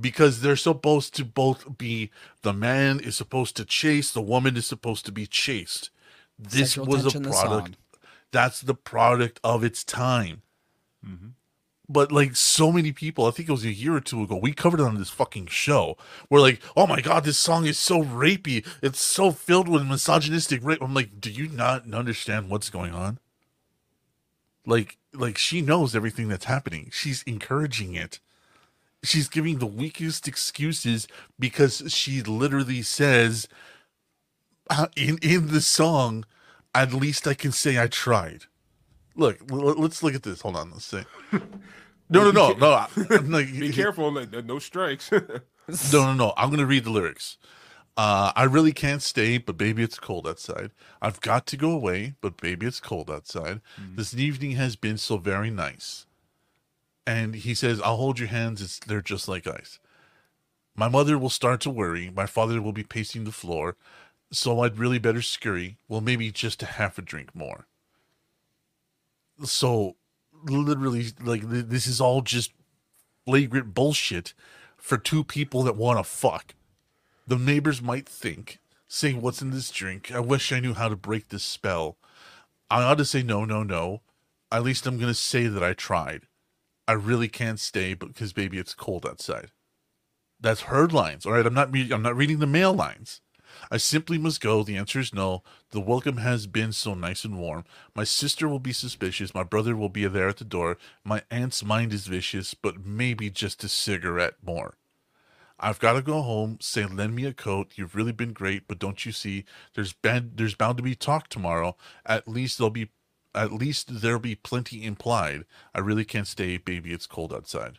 because they're supposed to both be, the man is supposed to chase, the woman is supposed to be chased. This was a product. That's the product of its time. Mm-hmm. But like so many people, I think it was a year or two ago, we covered it on this fucking show. We're like, oh my God, this song is so rapey. It's so filled with misogynistic rape. I'm like, do you not understand what's going on? Like she knows everything that's happening. She's encouraging it. She's giving the weakest excuses because she literally says in the song, at least I can say I tried. Look, let's look at this. Hold on, let's see. No. Be careful. No strikes. No. I'm going to read the lyrics. I really can't stay, but baby, it's cold outside. I've got to go away, but baby, it's cold outside. Mm-hmm. This evening has been so very nice. And he says, I'll hold your hands. They're just like ice. My mother will start to worry. My father will be pacing the floor. So I'd really better scurry. Well, maybe just a half a drink more. So literally, like, this is all just flagrant bullshit for two people that want to fuck. The neighbors might think, saying, what's in this drink? I wish I knew how to break this spell. I ought to say no. At least I'm going to say that I tried. I really can't stay because, baby, it's cold outside. That's her lines, all right? I'm not reading the male lines. I simply must go. The answer is no. The welcome has been so nice and warm. My sister will be suspicious. My brother will be there at the door. My aunt's mind is vicious, but maybe just a cigarette more. I've got to go home. Say, lend me a coat. You've really been great, but don't you see? There's bound to be talk tomorrow. At least there'll be plenty implied. I really can't stay, baby. It's cold outside.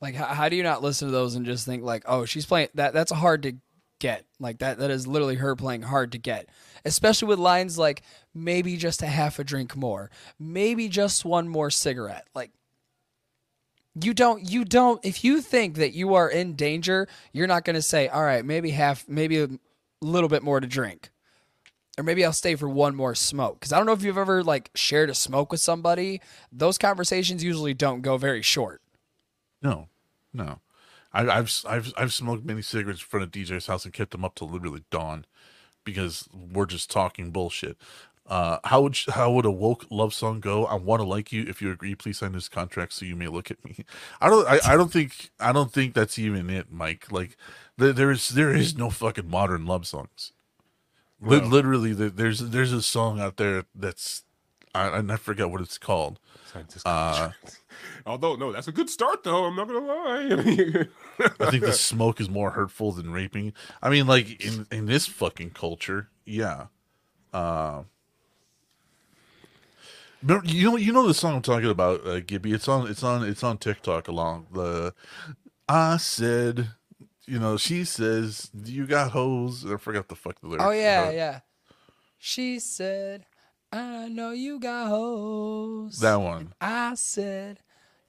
Like, how do you not listen to those and just think, like, oh, she's playing that? That's a hard to get. Like, that is literally her playing hard to get, especially with lines like maybe just a half a drink more, maybe just one more cigarette. Like, you don't. If you think that you are in danger, you're not going to say, all right, maybe a little bit more to drink. Or maybe I'll stay for one more smoke. Because I don't know if you've ever, like, shared a smoke with somebody. Those conversations usually don't go very short. No. I've smoked many cigarettes in front of DJ's house and kept them up till literally dawn because we're just talking bullshit. How would a woke love song go? I want to like you. If you agree, please sign this contract so you may look at me. I don't think that's even it, Mike. Like, there is no fucking modern love songs. Wow. Literally, there's a song out there that's, and I forget what it's called. Although, no, that's a good start, though. I'm not gonna lie. I think the smoke is more hurtful than raping. I mean, like, in this fucking culture, yeah. You know the song I'm talking about, Gibby. It's on TikTok along the. I said, you know, she says, you got hoes. I forgot the fuck the lyrics. Oh yeah. She said, I know you got hoes. That one. I said,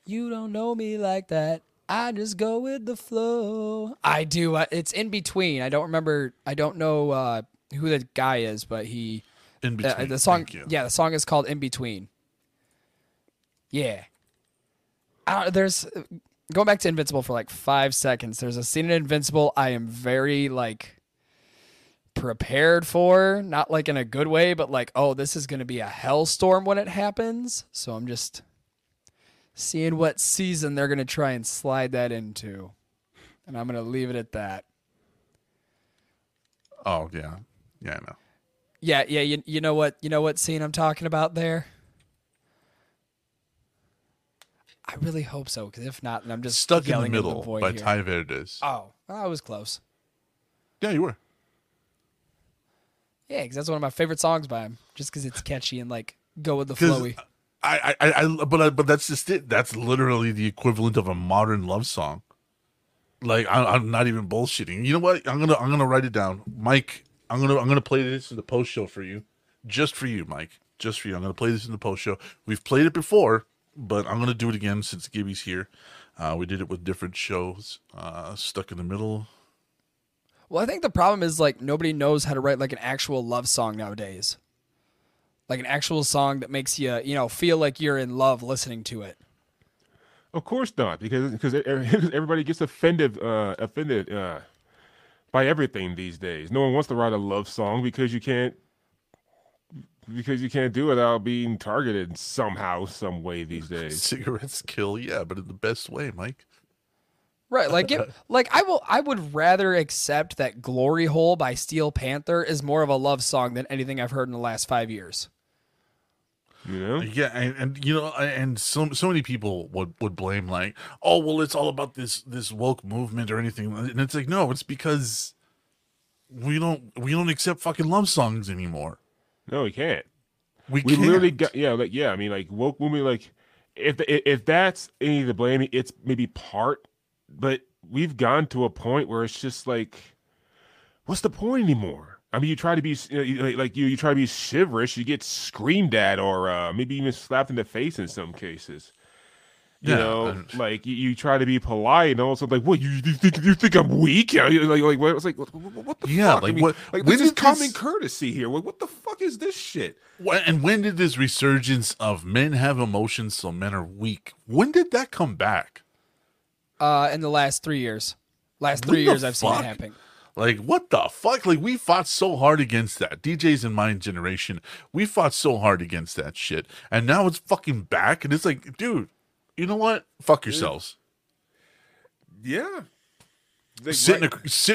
you don't know me like that. I just go with the flow. I do. It's in between. I don't remember. I don't know who the guy is, but he. In between. The song. Yeah, the song is called "In Between." Yeah. There's going back to Invincible for like 5 seconds. There's a scene in Invincible I am very like. Prepared for, not like in a good way, but like, oh, this is going to be a hellstorm when it happens. So I'm just seeing what season they're going to try and slide that into. And I'm going to leave it at that. Oh, yeah. Yeah, I know. Yeah. You know what scene I'm talking about there? I really hope so, because if not, then I'm just stuck in the middle by Ty Verdes. Oh, I was close. Yeah, you were. Yeah, because that's one of my favorite songs by him. Just because it's catchy and like go with the flowy. But that's just it. That's literally the equivalent of a modern love song. Like I'm not even bullshitting. You know what? I'm gonna write it down, Mike. I'm gonna play this in the post show for you, just for you, Mike, just for you. I'm gonna play this in the post show. We've played it before, but I'm gonna do it again since Gibby's here. We did it with different shows. Stuck in the Middle. Well, I think the problem is, like, nobody knows how to write, like, an actual love song nowadays. Like, an actual song that makes you, you know, feel like you're in love listening to it. Of course not, because everybody gets offended by everything these days. No one wants to write a love song because you can't do it without being targeted somehow, some way these days. Cigarettes kill, yeah, but in the best way, Mike. Right, like it, like I would rather accept that "Glory Hole" by Steel Panther is more of a love song than anything I've heard in the last 5 years. Yeah, and you know, and so many people would blame like, oh well, it's all about this woke movement or anything, and it's like no, it's because we don't accept fucking love songs anymore. No, we can't. We literally got I mean, like woke movement, like if that's any of the blaming, it's maybe part but we've gone to a point where it's just like, what's the point anymore? I mean, you try to be, you try to be chivalrous, you get screamed at, or maybe even slapped in the face in some cases. You try to be polite, and also like, what, you think I'm weak? What the fuck? Like, I mean, this is common courtesy here. What the fuck is this shit? And when did this resurgence of men have emotions so men are weak? When did that come back? In the last 3 years. I've seen it happening. Like, what the fuck? Like, we fought so hard against that. DJs in my generation, we fought so hard against that shit. And now it's fucking back, and it's like, dude, you know what? Fuck yourselves. Yeah. Sit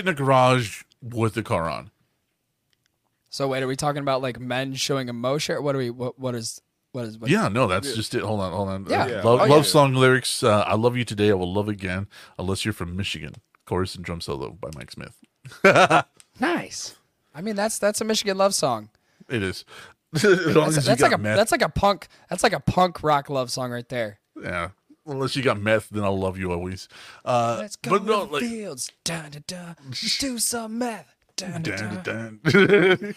in a garage with the car on. So wait, are we talking about like men showing emotion? Or What is just it. Hold on. Yeah. Love song lyrics. I love you today. I will love again. Unless you're from Michigan. Chorus and drum solo by Mike Smith. Nice. I mean, that's a Michigan love song. It is. That's like a punk rock love song right there. Yeah, unless you got meth, then I'll love you always. Let's go to the fields, dun, dun, dun. Do some meth. Dun, dun, dun, dun.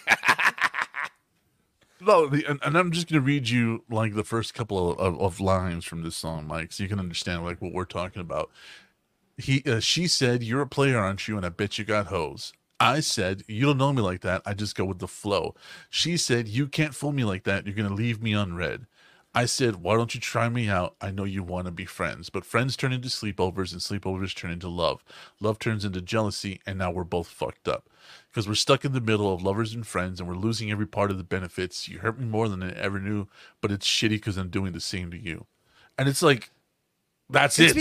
And I'm just gonna read you like the first couple of lines from this song, Mike, so you can understand like what we're talking about. She said, "You're a player, aren't you? And I bet you got hoes." I said, "You don't know me like that. I just go with the flow." She said, "You can't fool me like that. You're gonna leave me unread." I said, "Why don't you try me out? I know you want to be friends, but friends turn into sleepovers, and sleepovers turn into love. Love turns into jealousy, and now we're both fucked up because we're stuck in the middle of lovers and friends, and we're losing every part of the benefits. You hurt me more than I ever knew, but it's shitty because I'm doing the same to you." And it's like, that's it.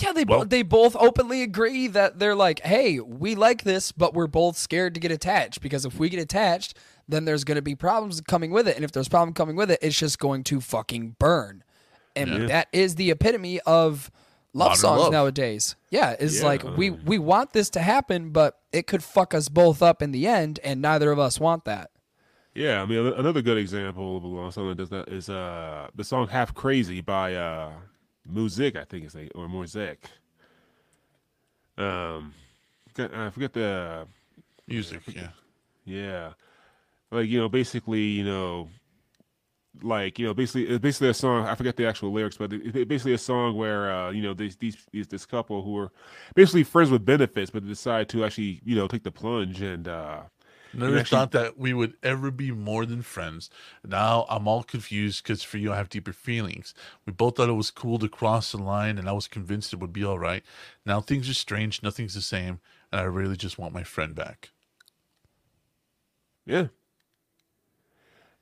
They both openly agree that they're like, hey, we like this, but we're both scared to get attached because if we get attached, then there's going to be problems coming with it. And if there's problem coming with it, it's just going to fucking burn. And that is the epitome of love songs nowadays. Yeah, it's like we want this to happen, but it could fuck us both up in the end, and neither of us want that. Yeah, I mean, another good example of a love song that does that is the song Half Crazy by Muzik, I think it's like, or Morzek. I forget the... Music, Yeah. Like, basically a song, I forget the actual lyrics, but it's basically a song where, this couple who are basically friends with benefits, but decide to actually, take the plunge and... Never thought that we would ever be more than friends. Now I'm all confused because for you, I have deeper feelings. We both thought it was cool to cross the line, and I was convinced it would be all right. Now things are strange. Nothing's the same, and I really just want my friend back. Yeah.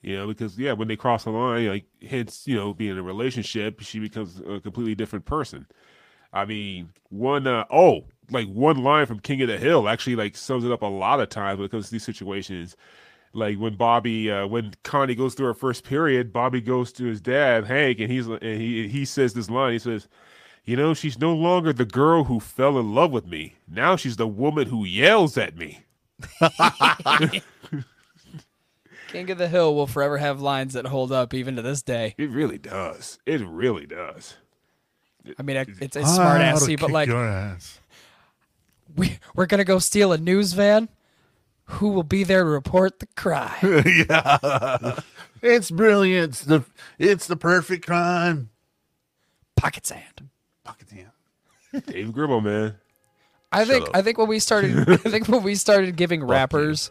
Because when they cross the line, like hence, being in a relationship, she becomes a completely different person. I mean, one line from King of the Hill actually like sums it up a lot of times when it comes to these situations. Like when when Connie goes through her first period, Bobby goes to his dad, Hank, and he says this line. He says, "She's no longer the girl who fell in love with me. Now she's the woman who yells at me." King of the Hill will forever have lines that hold up even to this day. It really does. I mean, it's a smart assy, but like, we're going to go steal a news van. Who will be there to report the crime? Yeah. It's brilliant. It's the perfect crime. Pocket sand. Dave Gribble, man. I think when we started giving rappers,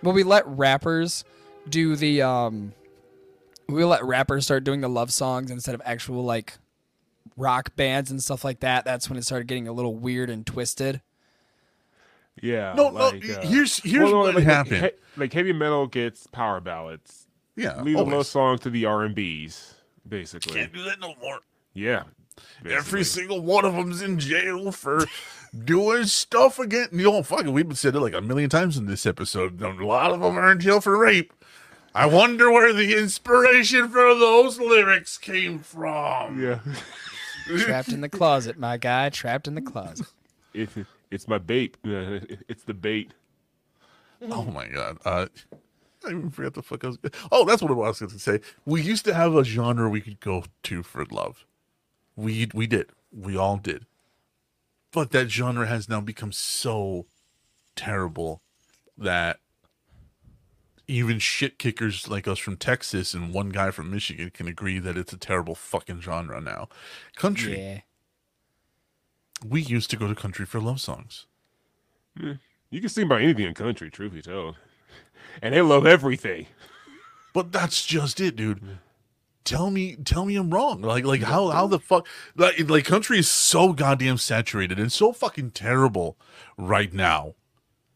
when we let rappers do the, we let rappers start doing the love songs instead of actual like rock bands and stuff like that, that's when it started getting a little weird and twisted. Yeah. Here's what happened. Like heavy metal gets power ballads. Yeah. Leave a love song to the R&Bs, basically. Can't do that no more. Yeah. Basically. Every single one of them's in jail for doing stuff again. We've been said it like a million times in this episode. A lot of them are in jail for rape. I wonder where the inspiration for those lyrics came from. Yeah. Trapped in the closet, my guy. Trapped in the closet. It's my bait. It's the bait. Oh, my God. I even forgot the fuck I was... Oh, that's what I was going to say. We used to have a genre we could go to for love. We did. We all did. but that genre has now become so terrible that even shit kickers like us from Texas and one guy from Michigan can agree that it's a terrible fucking genre now. Country. Yeah. We used to go to country for love songs. Yeah. You can sing about anything in country, truth be told. And they love everything. But that's just it, dude. Yeah. Tell me I'm wrong. Like how the fuck, like country is so goddamn saturated and so fucking terrible right now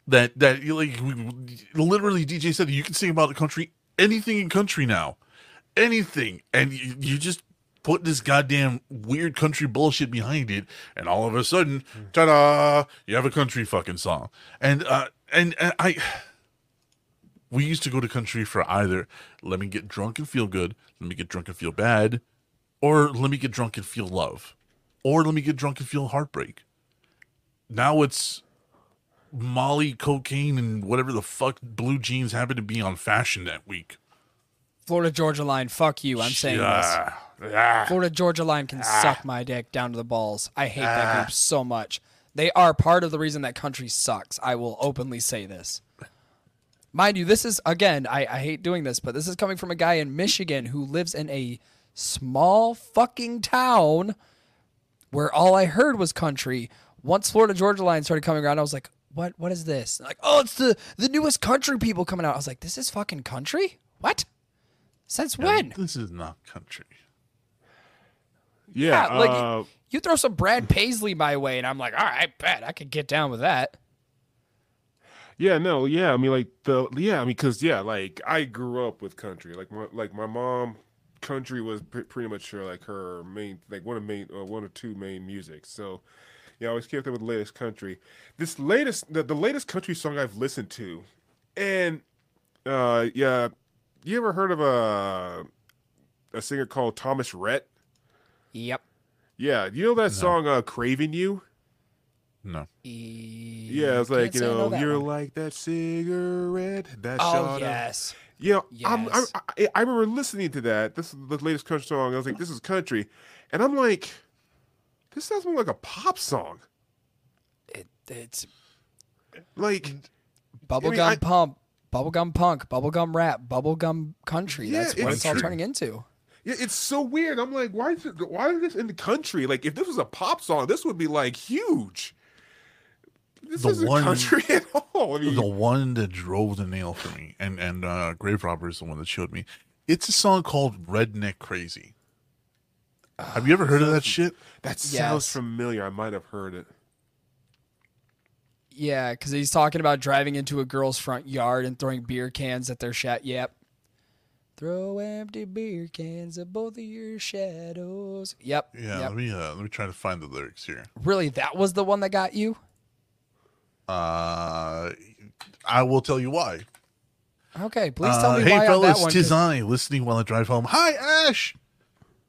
that like literally DJ said you can sing about the country, anything in country now, anything, and you just put this goddamn weird country bullshit behind it, and all of a sudden, ta-da, you have a country fucking song. And we used to go to country for either let me get drunk and feel good, let me get drunk and feel bad, or let me get drunk and feel love, or let me get drunk and feel heartbreak. Now it's Molly, cocaine, and whatever the fuck blue jeans happen to be on fashion that week. Florida Georgia Line, fuck you, I'm saying this. Florida Georgia Line can suck my dick down to the balls. I hate that group so much. They are part of the reason that country sucks. I will openly say this. Mind you, this is, again, I hate doing this, but this is coming from a guy in Michigan who lives in a small fucking town where all I heard was country. Once Florida Georgia Line started coming around, I was like, what is this? Like, oh, it's the newest country people coming out. I was like, this is fucking country? What? Since when? This is not country. Yeah, like you throw some Brad Paisley my way, and I'm like, all right, bet I could get down with that. Yeah, no, yeah, I mean, like, because I grew up with country. Like my mom, country was pretty much her main, like, one or two main music. So, yeah, I always kept up with the latest country. The latest country song I've listened to, and, yeah, you ever heard of a singer called Thomas Rhett? Yep. Yeah, you know that song, Craving You? No. Yeah, it's like, you're like that cigarette, that shot. Oh, yes. Yeah, you know, yes. I remember listening to that. This is the latest country song. I was like, this is country. And I'm like, this sounds more like a pop song. It's like bubblegum pump, bubblegum punk, bubblegum rap, bubblegum country. Yeah, that's what it's all turning into. Yeah, it's so weird. I'm like, why is this in the country? Like, if this was a pop song, this would be like huge. This isn't country at all. I mean, the one that drove the nail for me, and Grave Robber is the one that showed me. It's a song called Redneck Crazy. Have you ever heard of that shit? That sounds familiar. I might have heard it. Yeah, because he's talking about driving into a girl's front yard and throwing beer cans at their shack. Yep. Throw empty beer cans at both of your shadows. Yep. Yeah, yep. Let me try to find the lyrics here. Really, that was the one that got you? I will tell you why. Okay, please tell me why. Hey, fellas, on tis I listening while I drive home. Hi, Ash.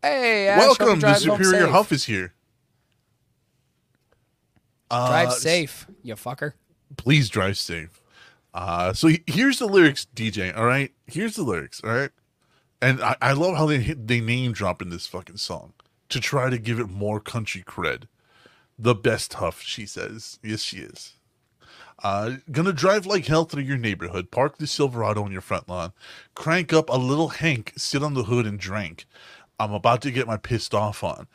Hey, Ash. Welcome. The Superior Huff is here. Drive safe, you fucker. Please drive safe. So here's the lyrics, DJ. All right, here's the lyrics. All right, and I love how they name drop in this fucking song to try to give it more country cred. The best Huff, she says. Yes, she is. Gonna drive like hell through your neighborhood, park the Silverado on your front lawn, crank up a little Hank, sit on the hood and drink. I'm about to get my pissed off on.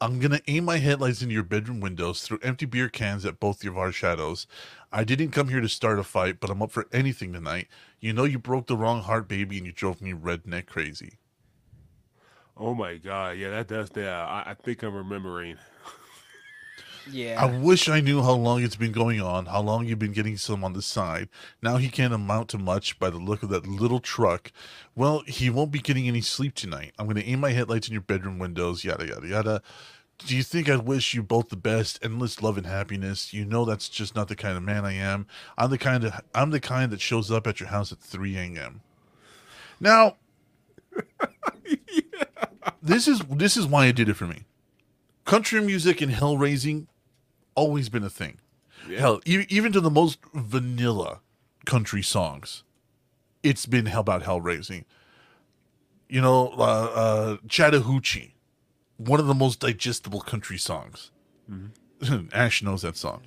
I'm gonna aim my headlights into your bedroom windows, through empty beer cans at both of our shadows. I didn't come here to start a fight, but I'm up for anything tonight. You know you broke the wrong heart, baby, and you drove me redneck crazy. Oh my god, yeah, that does that. I think I'm remembering. Yeah. I wish I knew how long it's been going on, how long you've been getting some on the side. Now he can't amount to much by the look of that little truck. Well, he won't be getting any sleep tonight. I'm going to aim my headlights in your bedroom windows, yada, yada, yada. Do you think I wish you both the best, endless love and happiness? You know that's just not the kind of man I am. I'm the kind that shows up at your house at 3 a.m. Now, this is why it did it for me. Country music and hell raising always been a thing. Yeah. Hell, even to the most vanilla country songs, it's been about hell raising. You know, Chattahoochee, one of the most digestible country songs. Mm-hmm. Ash knows that song.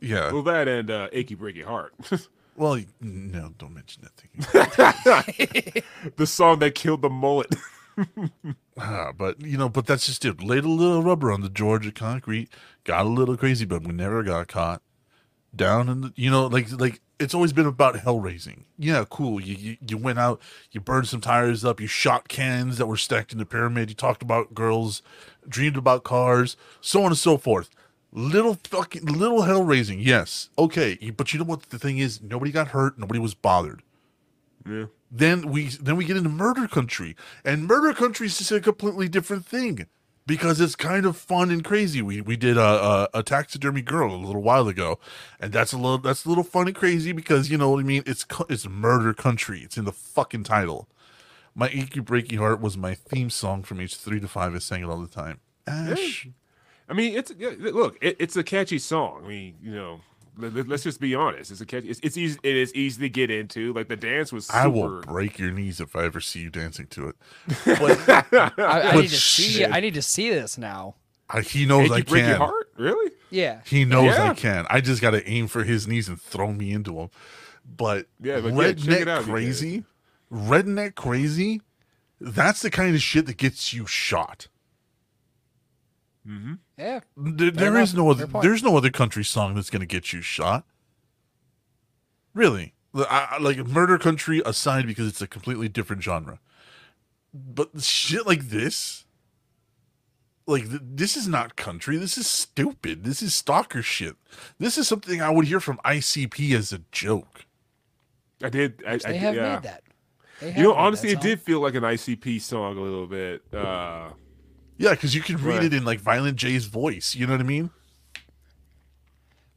Yeah. Well, that and Achy Breaky Heart. Well, no, don't mention that thing. The song that killed the mullet. But, you know, but that's just it. Laid a little rubber on the Georgia concrete. Got a little crazy, but we never got caught. Down in the, you know, like it's always been about hell raising. Yeah, cool. You went out, you burned some tires up, you shot cans that were stacked in the pyramid, you talked about girls, dreamed about cars, so on and so forth. Little hell raising, yes, okay. But you know what the thing is? Nobody got hurt. Nobody was bothered. Yeah. Then we get into murder country, and murder country is just a completely different thing because it's kind of fun and crazy. We did a taxidermy girl a little while ago, and that's a little fun and crazy because you know what I mean. It's murder country. It's in the fucking title. My Achy Breaky Heart was my theme song from age 3 to 5. I sang it all the time. Ash. Hey. I mean, it's a catchy song. I mean, you know, let's just be honest. It's a catchy. It's easy. It is easy to get into. Like the dance was. Super... I will break your knees if I ever see you dancing to it. But, I need to see this now. He knows I can. Break your heart? Really? Yeah. He knows I can. I just got to aim for his knees and throw me into him. But yeah, but redneck yeah, crazy, redneck crazy. That's the kind of shit that gets you shot. Mm-hmm. Yeah, there's no other country song that's gonna get you shot. Really, I like murder country aside because it's a completely different genre. But shit like this, this is not country. This is stupid. This is stalker shit. This is something I would hear from ICP as a joke. They have made that. You know, honestly, it did feel like an ICP song a little bit. Yeah, because you can read it in like Violent J's voice. You know what I mean?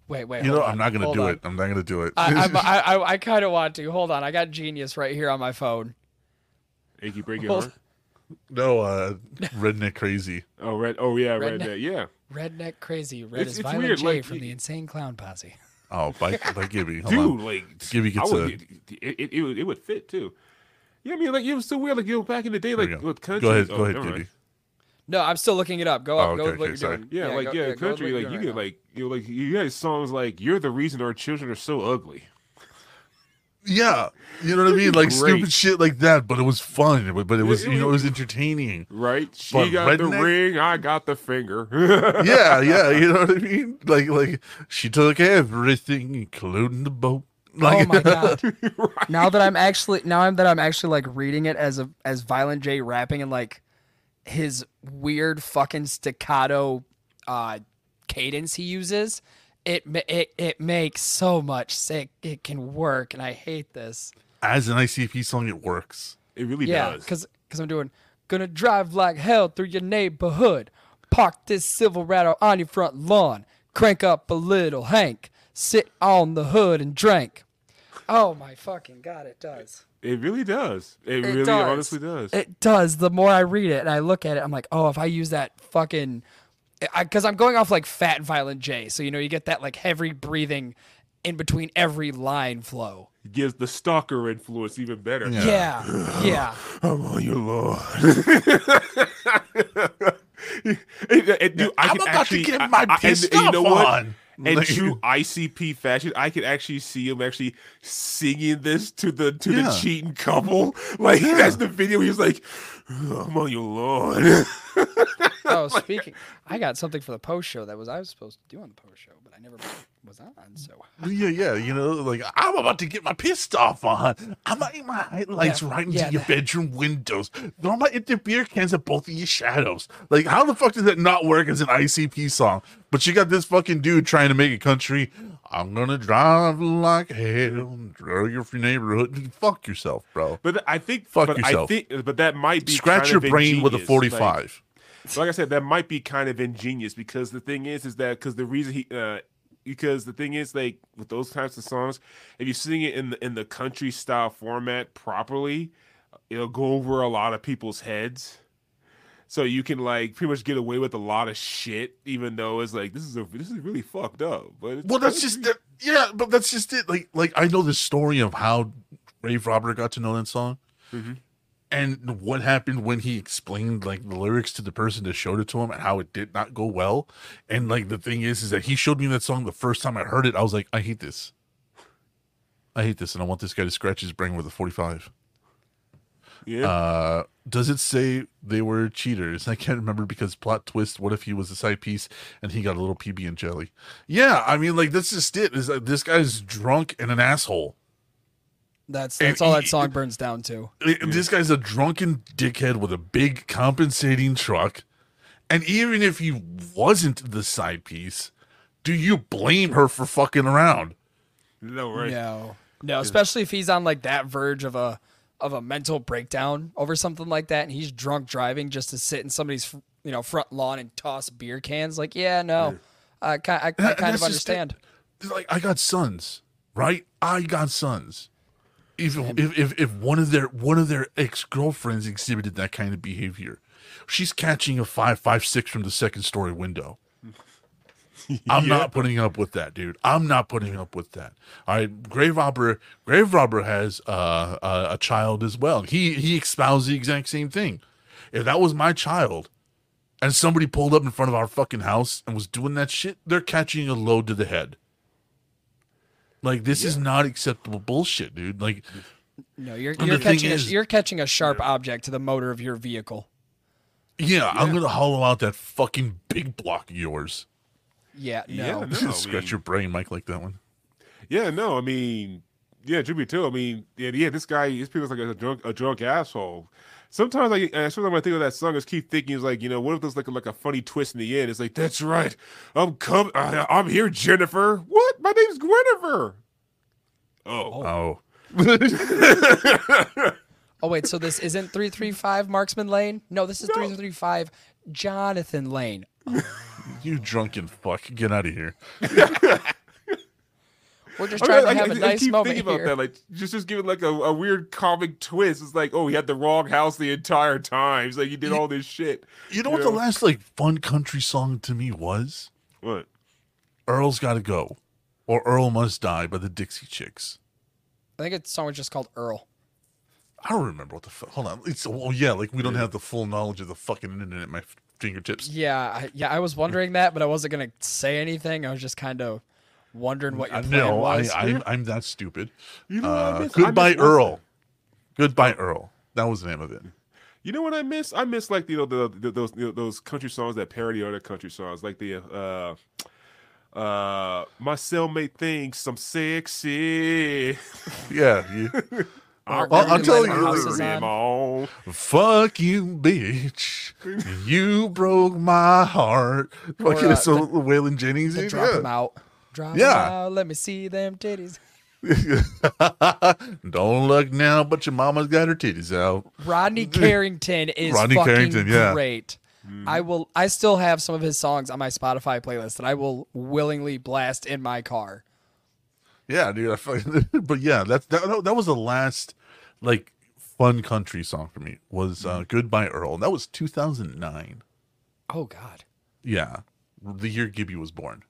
Wait. You know, I'm not gonna do it. I kind of want to. Hold on, I got Genius right here on my phone. Achy Breaky Heart. No, Redneck Crazy. Redneck Crazy. Red is Violent weird, J like, from the Insane Clown Posse. Oh, by Gibby. Dude, like Gibby gets it would fit too. Yeah, I mean, like it was so weird. Like you know, back in the day, like with country. Go ahead, Gibby. No, I'm still looking it up. Go up. Go look at it. Yeah, like yeah, country. Like you get like you know, like you guys songs like "You're the Reason Our Children Are So Ugly." Yeah, you know what I mean. Like stupid shit like that, but it was fun. But it was it was entertaining. Right? She got the ring. I got the finger. yeah. You know what I mean? Like she took everything, including the boat. Like, oh my god! Right? Now that I'm actually like reading it as Violent J rapping and like. His weird fucking staccato cadence he uses, it makes so much sick. It can work, and I hate this. As an ICP song, it works. It really does. Because I'm doing, gonna drive like hell through your neighborhood. Park this Silverado on your front lawn. Crank up a little Hank. Sit on the hood and drink. Oh my fucking god, it does. It really does. Honestly does. It does. The more I read it and I look at it, I'm like, oh, if I use that fucking... Because I'm going off like Fat Violent J. So, you know, you get that like heavy breathing in between every line flow. It gives the stalker influence even better. Yeah. I'm on your lord. I'm about to get my pissed off on. And true ICP fashion, I could actually see him actually singing this to the cheating couple. Like that's the video. He was like, oh, "I'm on your lawn." Oh, speaking, I got something for the post show I was supposed to do on the post show, but I never was on. So yeah, you know, like I'm about to get my pissed off on. I'm gonna aim my headlights right into your bedroom windows. Throw my empty beer cans at both of your shadows. Like, how the fuck does that not work as an ICP song? But you got this fucking dude trying to make a country. I'm gonna drive like hell, drug your neighborhood. Fuck yourself, bro. But I think but that might be scratch kind your of brain ingenious. With a 45. Like I said, that might be kind of ingenious because the thing is that because the reason he because the thing is like with those types of songs, if you sing it in the country style format properly, it'll go over a lot of people's heads. So you can like pretty much get away with a lot of shit, even though it's like this is really fucked up. But it's that's just it. Like I know the story of how Ray Robert got to know that song. Mm-hmm. And what happened when he explained like the lyrics to the person that showed it to him and how it did not go well. And like the thing is that he showed me that song the first time I heard it. I was like, I hate this. I hate this. And I want this guy to scratch his brain with a 45. Yeah. Does it say they were cheaters? I can't remember because plot twist. What if he was a side piece and he got a little PB and jelly? Yeah, I mean, like that's just it. Is like, this guy's drunk and an asshole. That's all that song burns down to. This guy's a drunken dickhead with a big compensating truck, and even if he wasn't the side piece, do you blame her for fucking around? No, right? No, especially if he's on like that verge of a mental breakdown over something like that, and he's drunk driving just to sit in somebody's front lawn and toss beer cans. Like, yeah, no, I kind of understand. Like, I got sons, right? I got sons. If one of their ex-girlfriends exhibited that kind of behavior, she's catching a 556 from the second story window. I'm not putting up with that, dude. I'm not putting up with that. All right, Grave Robber has a child as well. He espoused the exact same thing. If that was my child, and somebody pulled up in front of our fucking house and was doing that shit, they're catching a load to the head. Like, this is not acceptable bullshit, dude. Like, no, you're catching a sharp object to the motor of your vehicle. Yeah, I'm gonna hollow out that fucking big block of yours. Yeah, no. Scratch your brain, Mike, like that one. Yeah, no, I mean, yeah, Jimmy too. I mean, yeah, this guy, this people's like a drunk asshole. Sometimes when I think of that song, I just keep thinking, it's like, what if there's like a funny twist in the end? It's like, that's right, I'm coming, I'm here, Jennifer. What? My name's Guinevere. Oh. Oh wait, so this isn't 335 Marksman Lane? No, this is 335 Jonathan Lane. Oh. You drunken fuck! Get out of here. We're just trying to have a nice moment here. I keep thinking about that, like just giving like a weird comic twist. It's like, oh, he had the wrong house the entire time. It's like he did all this shit. You know what the last like fun country song to me was? What? Earl's Gotta Go, or Earl Must Die by the Dixie Chicks. I think the song was just called Earl. I don't remember what the fuck. Hold on, like we don't have the full knowledge of the fucking internet at my fingertips. I was wondering that, but I wasn't gonna say anything. I was just kind of wondering what your plan was. I'm that stupid. You know what I miss? Goodbye, Earl. Goodbye, Earl. That was the name of it. You know what I miss? I miss like those country songs that parody other country songs, like the my cellmate thinks I'm sexy. I'm telling you, fuck you, bitch. You broke my heart. Fucking so Waylon Jennings. Drop him out. Drop out, let me see them titties. Don't look now, but your mama's got her titties out. Rodney Carrington is great. Mm. I still have some of his songs on my Spotify playlist that I will willingly blast in my car. Yeah, dude. But yeah, that was the last like fun country song for me was Goodbye Earl. That was 2009. Oh God. Yeah, the year Gibby was born.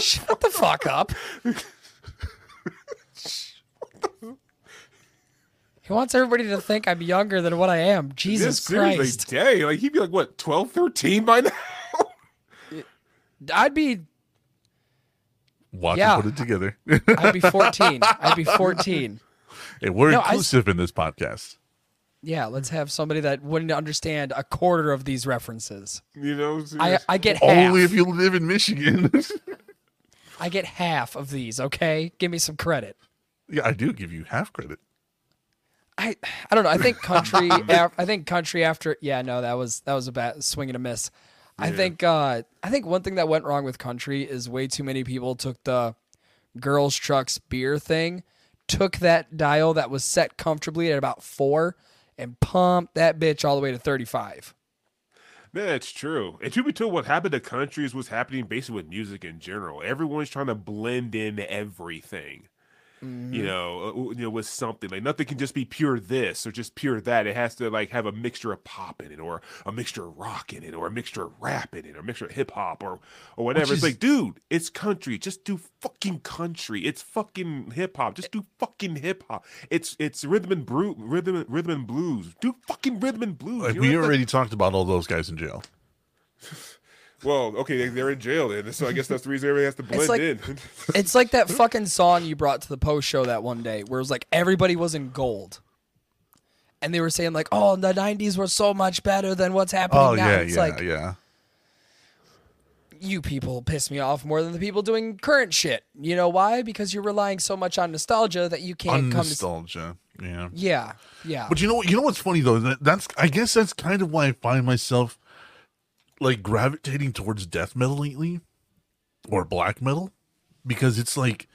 Shut the fuck up. He wants everybody to think I'm younger than what I am. Jesus Christ. Seriously, like he'd be like, what, 12, 13 by now? I'd be... Watch and put it together. I'd be 14. Hey, we're inclusive in this podcast. Yeah, let's have somebody that wouldn't understand a quarter of these references. I get half. Only if you live in Michigan. I get half of these, okay? Give me some credit. Yeah, I do give you half credit. I don't know. I think country after that was a bad swing and a miss. Yeah. I think one thing that went wrong with country is way too many people took the girls trucks beer thing, took that dial that was set comfortably at about 4 and pumped that bitch all the way to 35. That's true. And to be told, what happened to country is what's happening basically with music in general. Everyone's trying to blend in everything. mm-hmm. you know, with something. Like nothing can just be pure this or just pure that. It has to like have a mixture of pop in it, or a mixture of rock in it, or a mixture of rap in it, or a mixture of hip hop, or whatever. It's like, dude, it's country. Just do fucking country. It's fucking hip hop. Just do fucking hip hop. It's rhythm and blues. Do fucking rhythm and blues. Like, we already talked about all those guys in jail. Well, okay, they're in jail then, so I guess that's the reason everybody has to blend in. It's like that fucking song you brought to the post show that one day, where it was like everybody was in gold, and they were saying like, "Oh, the '90s were so much better than what's happening now." Yeah, it's you people piss me off more than the people doing current shit. You know why? Because you're relying so much on nostalgia that you can't Yeah. But you know what's funny though? I guess that's kind of why I find myself like gravitating towards death metal lately, or black metal, because it's like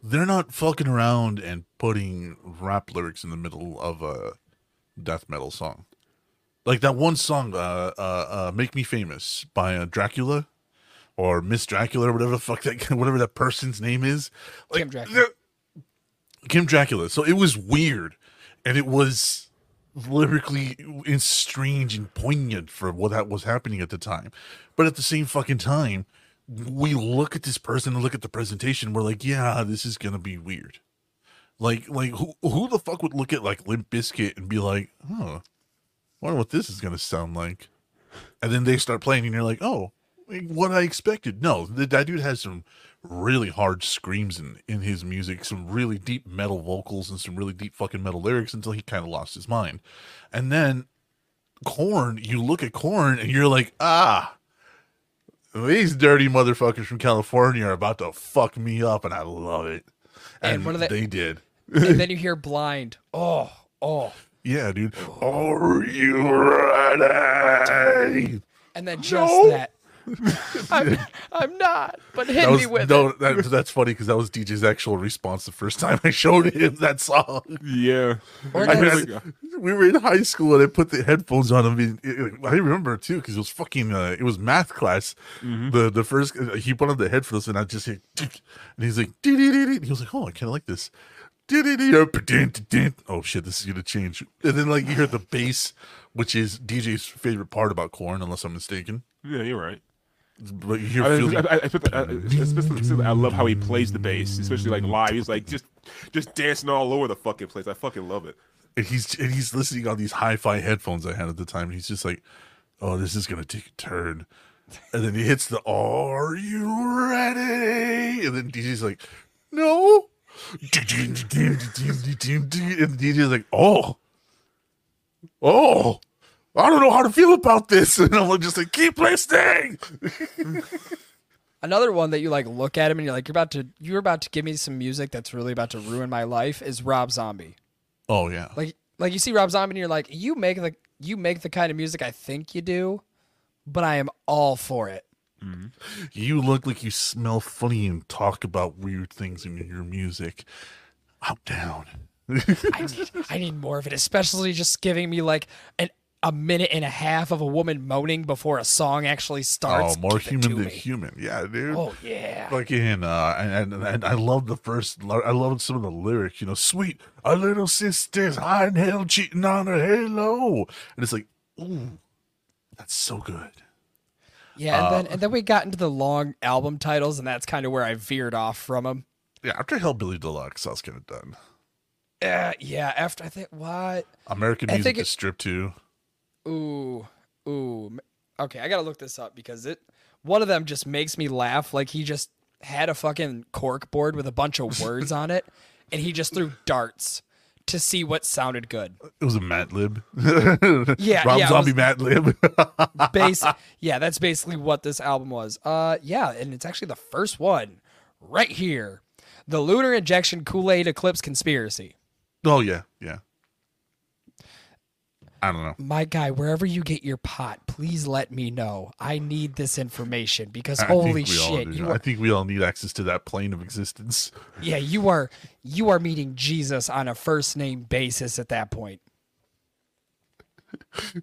they're not fucking around and putting rap lyrics in the middle of a death metal song. Like that one song, "Make Me Famous" by Dracula, or Miss Dracula, or whatever the fuck whatever that person's name is, like Kim Dracula. So it was weird, and it was lyrically is strange and poignant for what that was happening at the time. But at the same fucking time, we look at this person and look at the presentation, we're like, yeah, this is gonna be weird. Like who the fuck would look at like Limp Bizkit and be like, oh, I wonder what this is gonna sound like? And then they start playing and you're like, oh, what I expected. No, that dude has some really hard screams in his music, some really deep metal vocals, and some really deep fucking metal lyrics until he kind of lost his mind. And then Korn, you look at Korn and you're like, ah, these dirty motherfuckers from California are about to fuck me up, and I love it. And one of they did. And then you hear Blind. Oh. Yeah, dude. Oh. Are you ready? And then just that. I'm not, but hit me with it. That's funny because that was DJ's actual response the first time I showed him that song. Yeah, we were in high school and I put the headphones on him. I remember too because it was fucking it was math class. Mm-hmm. The first he put on the headphones and I just hit, and he's like, he was like, oh, I kind of like this. Oh shit, this is gonna change. And then like you hear the bass, which is DJ's favorite part about Korn, unless I'm mistaken. Yeah, you're right. But I love how he plays the bass, especially like live. He's like just dancing all over the fucking place. I fucking love it. And he's listening on these hi-fi headphones I had at the time, and he's just like, "Oh, this is gonna take a turn." And then he hits the "Are you ready?" And then DJ's like, "No." And DJ's like, "Oh." I don't know how to feel about this. And I'm just like, keep listening. Another one that you like look at him and you're like, you're about to give me some music that's really about to ruin my life is Rob Zombie. Oh yeah. Like you see Rob Zombie and you're like, you make the kind of music I think you do, but I am all for it. Mm-hmm. You look like you smell funny and talk about weird things in your music. I'm down. I need more of it, especially just giving me like a minute and a half of a woman moaning before a song actually starts. Oh, more human than human. Yeah, dude. Oh, yeah. Fucking, and I love the first, I love some of the lyrics, you know, sweet, our little sister's high in hell cheating on her halo. And it's like, ooh, that's so good. Yeah, and then we got into the long album titles, and that's kind of where I veered off from them. Yeah, after Hellbilly Deluxe, I was kind of done. Yeah, after, I think, what? American Music is Strip 2. Ooh. Okay, I gotta look this up because one of them just makes me laugh. Like he just had a fucking cork board with a bunch of words on it, and he just threw darts to see what sounded good. It was a Matlib. Yeah, Rob Zombie Matlib. Yeah, that's basically what this album was. Yeah, and it's actually the first one right here, the Lunar Injection Kool-Aid Eclipse Conspiracy. Oh yeah. I don't know. My guy, wherever you get your pot, please let me know. I need this information because holy shit. I think we all need access to that plane of existence. Yeah, you are meeting Jesus on a first name basis at that point.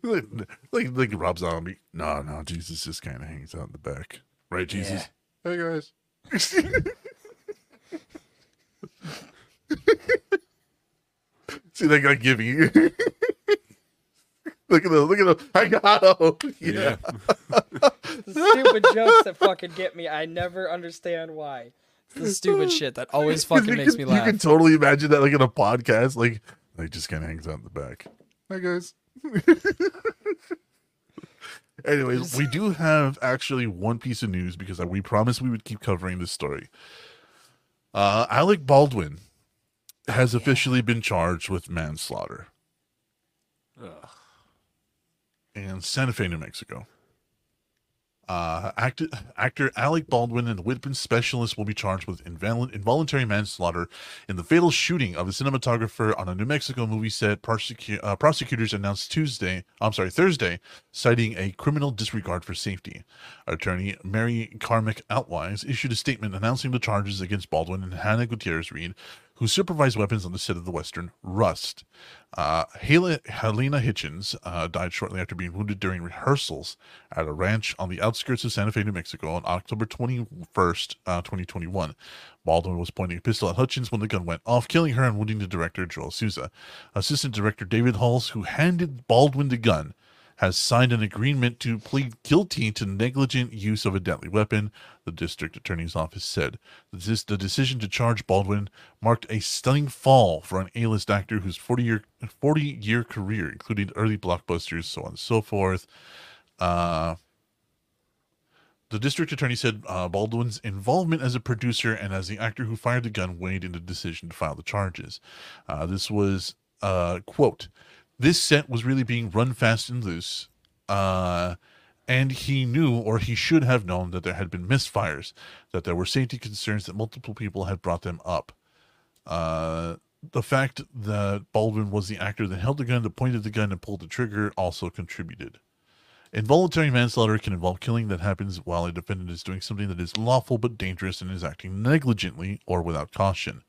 like Rob Zombie. No, Jesus just kind of hangs out in the back. Right, Jesus? Yeah. Hey, guys. See, they got Gibby. Look at them. I got him. Yeah. Stupid jokes that fucking get me. I never understand why. It's the stupid shit that always fucking makes me laugh. You can totally imagine that, like, in a podcast. Like just kind of hangs out in the back. Hi, guys. Anyways, we do have actually one piece of news because we promised we would keep covering this story. Alec Baldwin has officially been charged with manslaughter. Ugh. In Santa Fe, New Mexico. Actor Alec Baldwin and the Whitman specialist will be charged with involuntary manslaughter in the fatal shooting of a cinematographer on a New Mexico movie set. Prosecutors announced Thursday, citing a criminal disregard for safety. Attorney Mary Carmack Outwise issued a statement announcing the charges against Baldwin and Hannah Gutierrez Reed, who supervised weapons on the set of the Western Rust. Helena Hitchens died shortly after being wounded during rehearsals at a ranch on the outskirts of Santa Fe, New Mexico on October 21st, 2021. Baldwin was pointing a pistol at Hitchens when the gun went off, killing her and wounding the director, Joel Souza. Assistant director David Hulse, who handed Baldwin the gun, has signed an agreement to plead guilty to negligent use of a deadly weapon, the district attorney's office said. The decision to charge Baldwin marked a stunning fall for an A-list actor whose 40-year career, including early blockbusters, so on and so forth. The district attorney said Baldwin's involvement as a producer and as the actor who fired the gun weighed in the decision to file the charges. This was, quote, "This set was really being run fast and loose, and he knew, or he should have known, that there had been misfires, that there were safety concerns, that multiple people had brought them up. The fact that Baldwin was the actor that held the gun, that pointed the gun, and pulled the trigger also contributed. Involuntary manslaughter can involve killing that happens while a defendant is doing something that is lawful but dangerous and is acting negligently or without caution.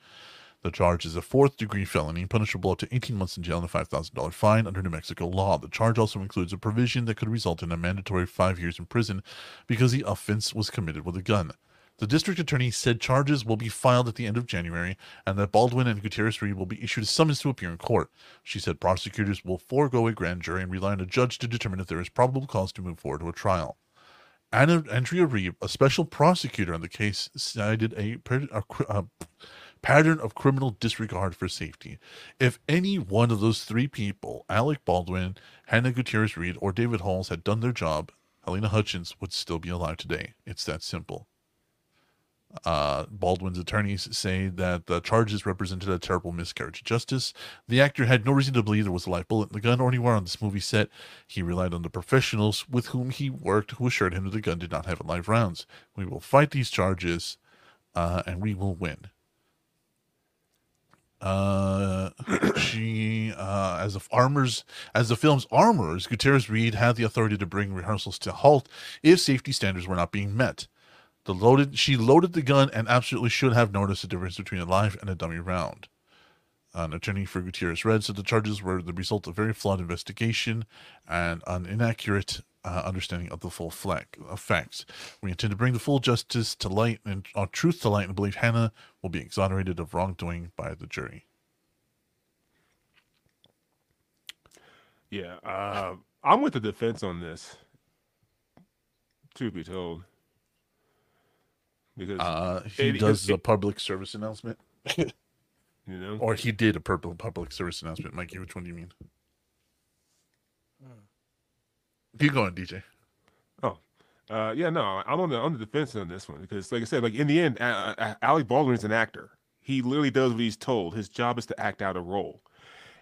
The charge is a fourth-degree felony, punishable up to 18 months in jail and a $5,000 fine under New Mexico law. The charge also includes a provision that could result in a mandatory 5 years in prison because the offense was committed with a gun. The district attorney said charges will be filed at the end of January and that Baldwin and Gutierrez Reed will be issued a summons to appear in court. She said prosecutors will forego a grand jury and rely on a judge to determine if there is probable cause to move forward to a trial. Andrea Reeve, a special prosecutor on the case, cited a pattern of criminal disregard for safety. If any one of those three people, Alec Baldwin, Hannah Gutierrez Reed, or David Halls, had done their job, Helena Hitchens would still be alive today. It's that simple." Baldwin's attorneys say that the charges represented a terrible miscarriage of justice. The actor had no reason to believe there was a live bullet in the gun or anywhere on this movie set. He relied on the professionals with whom he worked, who assured him that the gun did not have live rounds. "We will fight these charges, and we will win." As the film's armorers, Gutierrez Reed had the authority to bring rehearsals to a halt if safety standards were not being met. She loaded the gun and absolutely should have noticed the difference between a live and a dummy round. An attorney for Gutierrez Reed said the charges were the result of a very flawed investigation and an inaccurate understanding of the full facts. "We intend to bring the full justice to light and truth to light, and believe Hannah will be exonerated of wrongdoing by the jury." Yeah, I'm with the defense on this, to be told, because he does a public service announcement. You know, or he did a public service announcement. Mikey, which one do you mean? Keep going, DJ. I'm on the defense on this one because, like I said, like in the end, Alec Baldwin is an actor. He literally does what he's told. His job is to act out a role.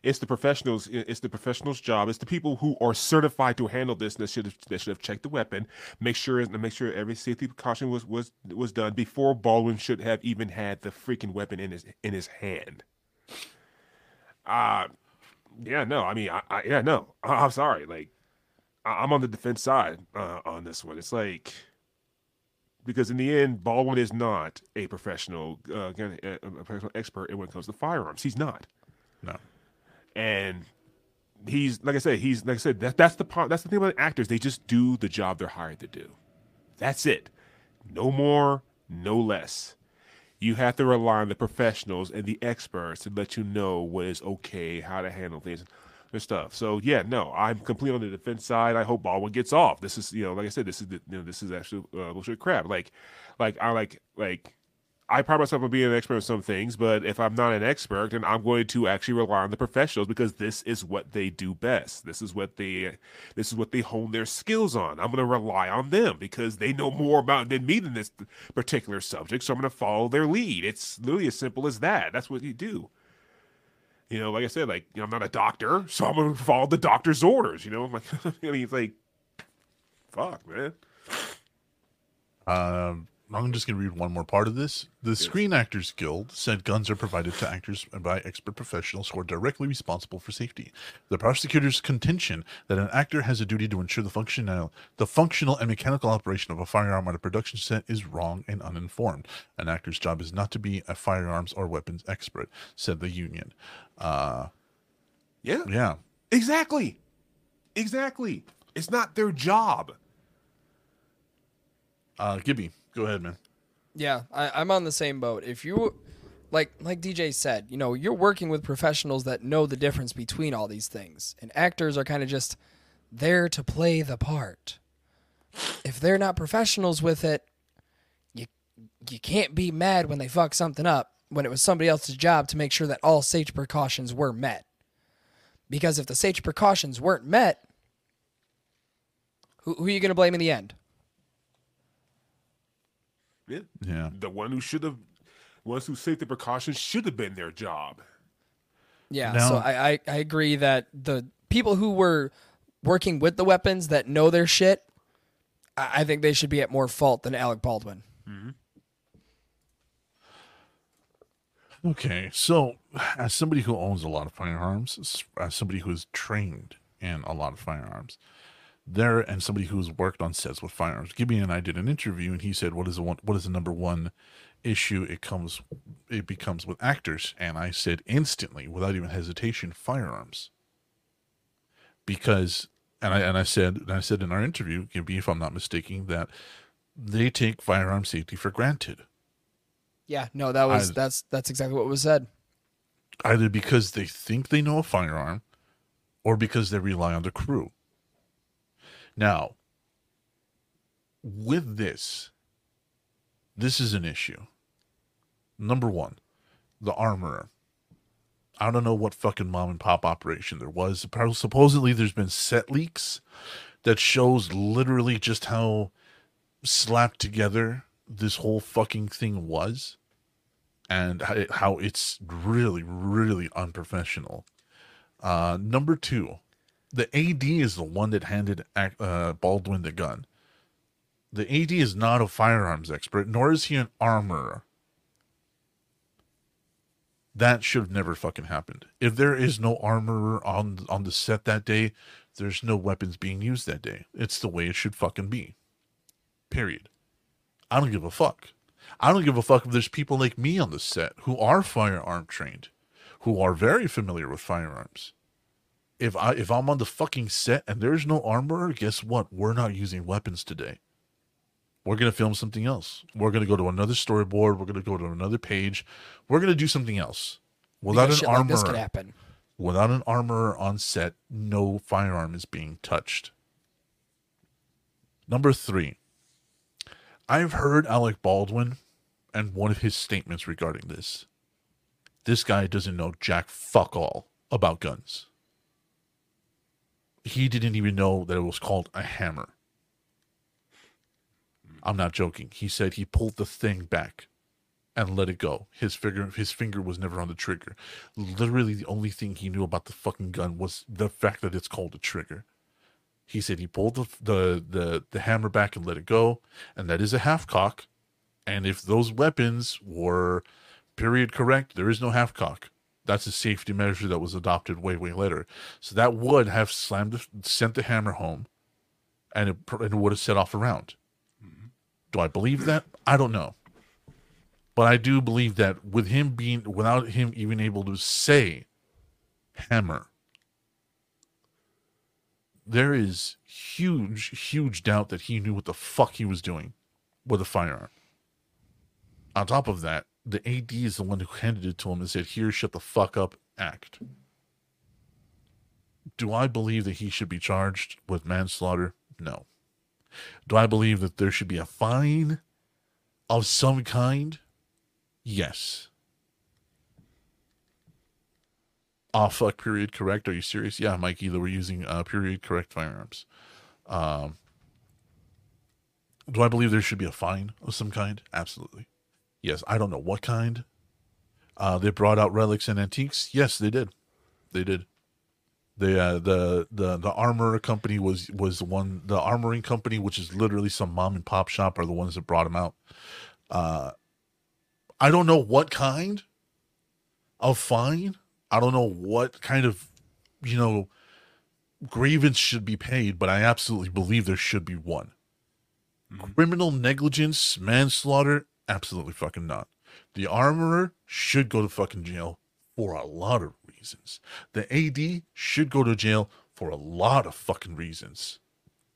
It's the professionals. It's the professionals' job. It's the people who are certified to handle this. That should have checked the weapon, make sure every safety precaution was done before Baldwin should have even had the freaking weapon in his hand. I'm sorry, like. I'm on the defense side on this one. It's like, because in the end, Baldwin is not a professional, professional expert when it comes to firearms. He's not. No. And he's like I said. That's the thing about actors. They just do the job they're hired to do. That's it. No more, no less. You have to rely on the professionals and the experts to let you know what is okay, how to handle things and stuff. So yeah, no, I'm completely on the defense side. I hope Baldwin gets off. This is, you know, like I said, this is the, you know, this is actually bullshit crap. Like I pride myself on being an expert on some things, but if I'm not an expert, then I'm going to actually rely on the professionals because this is what they do best. This is what they hone their skills on. I'm going to rely on them because they know more about than me than this particular subject. So I'm going to follow their lead. It's literally as simple as that. That's what you do. You know, like I said, like, you know, I'm not a doctor, so I'm going to follow the doctor's orders. You know, I'm like, I mean, it's like, fuck, man. I'm just going to read one more part of this. The Screen Actors Guild said guns are provided to actors by expert professionals who are directly responsible for safety. The prosecutor's contention that an actor has a duty to ensure the functional and mechanical operation of a firearm on a production set is wrong and uninformed. An actor's job is not to be a firearms or weapons expert, said the union. Yeah. Exactly. It's not their job. Gibby. Go ahead, man. Yeah, I'm on the same boat. If you, like DJ said, you know, you're working with professionals that know the difference between all these things. And actors are kind of just there to play the part. If they're not professionals with it, you can't be mad when they fuck something up when it was somebody else's job to make sure that all safety precautions were met. Because if the safety precautions weren't met, who are you going to blame in the end? Yeah. The ones who safety precautions should have been their job. Yeah, no. So I agree that the people who were working with the weapons that know their shit, I think they should be at more fault than Alec Baldwin. Mm-hmm. Okay, so as somebody who owns a lot of firearms, as somebody who is trained in a lot of firearms, and somebody who's worked on sets with firearms. Gibby and I did an interview, and he said, "What is the number one issue it becomes with actors?" And I said instantly, without even hesitation, firearms. Because, and I said in our interview, Gibby, if I'm not mistaken, that they take firearm safety for granted. Yeah, no, that's exactly what was said. Either because they think they know a firearm, or because they rely on the crew. Now, with this is an issue. Number one, the armorer. I don't know what fucking mom and pop operation there was. Supposedly there's been set leaks that shows literally just how slapped together this whole fucking thing was and how it's really, really unprofessional. Number two. The AD is the one that handed Baldwin the gun. The AD is not a firearms expert, nor is he an armorer. That should have never fucking happened. If there is no armorer on the set that day, there's no weapons being used that day. It's the way it should fucking be. Period. I don't give a fuck. I don't give a fuck if there's people like me on the set who are firearm trained, who are very familiar with firearms. If I'm on the fucking set and there's no armorer, guess what? We're not using weapons today. We're going to film something else. We're going to go to another storyboard. We're going to go to another page. We're going to do something else. Without an armorer on set, no firearm is being touched. Number three. I've heard Alec Baldwin and one of his statements regarding this. This guy doesn't know jack fuck all about guns. He didn't even know that it was called a hammer. I'm not joking. He said he pulled the thing back and let it go. His finger was never on the trigger. Literally the only thing he knew about the fucking gun was the fact that it's called a trigger. He said he pulled the hammer back and let it go, and that is a half cock. And if those weapons were period correct, there is no half cock. That's a safety measure that was adopted way, way later. So that would have sent the hammer home, and it would have set off a round. Mm-hmm. Do I believe that? I don't know. But I do believe that without him even able to say hammer, there is huge, huge doubt that he knew what the fuck he was doing with a firearm. On top of that, the AD is the one who handed it to him and said, "Here, shut the fuck up, act." Do I believe that he should be charged with manslaughter? No. Do I believe that there should be a fine of some kind? Yes. Fuck, period correct. Are you serious? Yeah, Mikey, that we're using period correct firearms. Do I believe there should be a fine of some kind? Absolutely. Yes. I don't know what kind. They brought out relics and antiques. Yes, they did. They did. The armor company was one. The armoring company, which is literally some mom and pop shop, are the ones that brought them out. I don't know what kind of fine. I don't know what kind of, grievance should be paid, but I absolutely believe there should be one. Mm-hmm. Criminal negligence, manslaughter, absolutely fucking not. The armorer should go to fucking jail for a lot of reasons. The AD should go to jail for a lot of fucking reasons.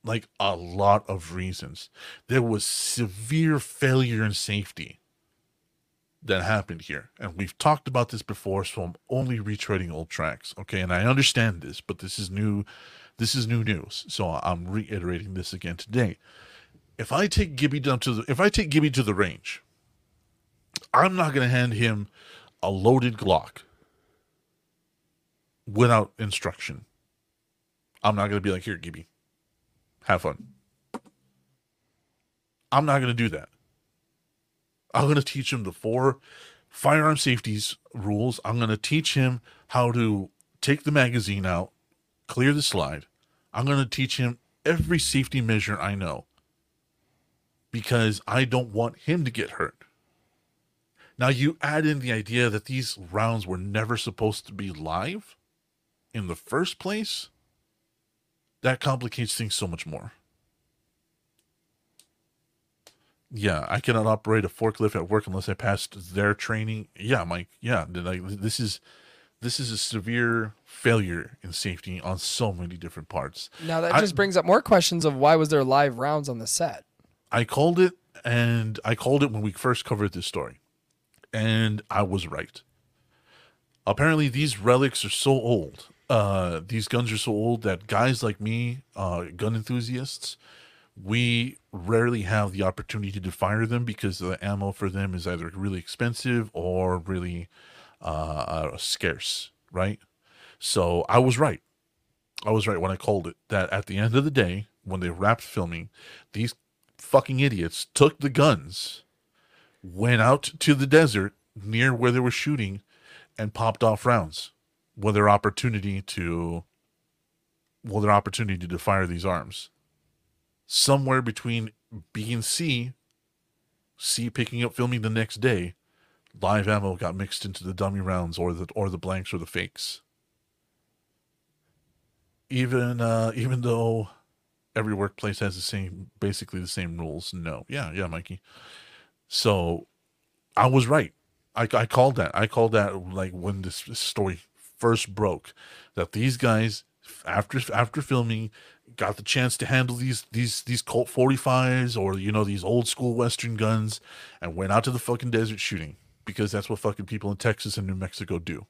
Like, a lot of reasons. There was severe failure in safety that happened here, and we've talked about this before, so I'm only retreading old tracks, okay? And I understand this, but this is new news, so I'm reiterating this again today. If I take Gibby to the range, I'm not going to hand him a loaded Glock without instruction. I'm not going to be like, "Here, Gibby, have fun." I'm not going to do that. I'm going to teach him the 4 firearm safeties rules. I'm going to teach him how to take the magazine out, clear the slide. I'm going to teach him every safety measure I know, because I don't want him to get hurt. Now, you add in the idea that these rounds were never supposed to be live in the first place. That complicates things so much more. Yeah, I cannot operate a forklift at work unless I passed their training. Yeah, Mike. Yeah, this is a severe failure in safety on so many different parts. Now that just brings up more questions of why was there live rounds on the set. I called it when we first covered this story, and I was right. Apparently, these relics are so old. These guns are so old that guys like me, gun enthusiasts, we rarely have the opportunity to fire them because the ammo for them is either really expensive or really scarce, right? So I was right. I was right when I called it, that at the end of the day, when they wrapped filming, these fucking idiots took the guns, went out to the desert near where they were shooting, and popped off rounds with their opportunity to fire these arms. Somewhere between B and C, C picking up filming the next day, live ammo got mixed into the dummy rounds or the blanks or the fakes. Even though every workplace has basically the same rules. No. Yeah, Mikey. So I was right. I called that. I called that like when this story first broke, that these guys after filming got the chance to handle these Colt 45s or these old school Western guns, and went out to the fucking desert shooting, because that's what fucking people in Texas and New Mexico do.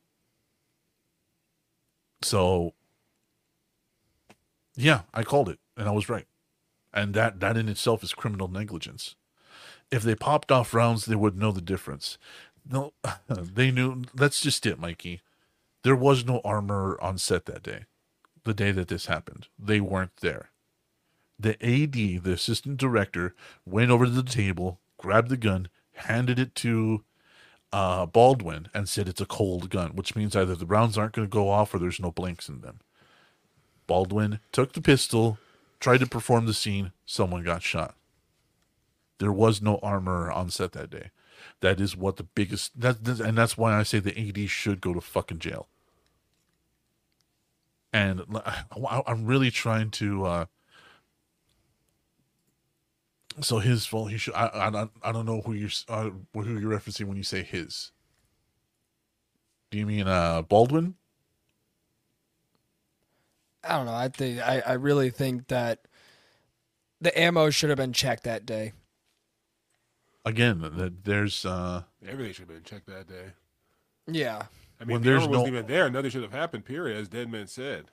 So yeah, I called it, and I was right, and that in itself is criminal negligence. If they popped off rounds, they would know the difference. No, they knew. That's just it, Mikey. There was no armor on set that day. The day that this happened, they weren't there. The AD, the assistant director, went over to the table, grabbed the gun, handed it to Baldwin, and said, "It's a cold gun," which means either the rounds aren't going to go off or there's no blanks in them. Baldwin took the pistol, tried to perform the scene. Someone got shot. There was no armor on set that day. That is what the biggest... and that's why I say the AD should go to fucking jail. And I'm really trying to. So his fault. He should. I don't know who you're referencing when you say his. Do you mean Baldwin? I don't know. I really think that the ammo should have been checked that day. Again, there's everything should have been checked that day. Yeah, I mean, the armor wasn't even there. Nothing should have happened. Period, as Deadman said.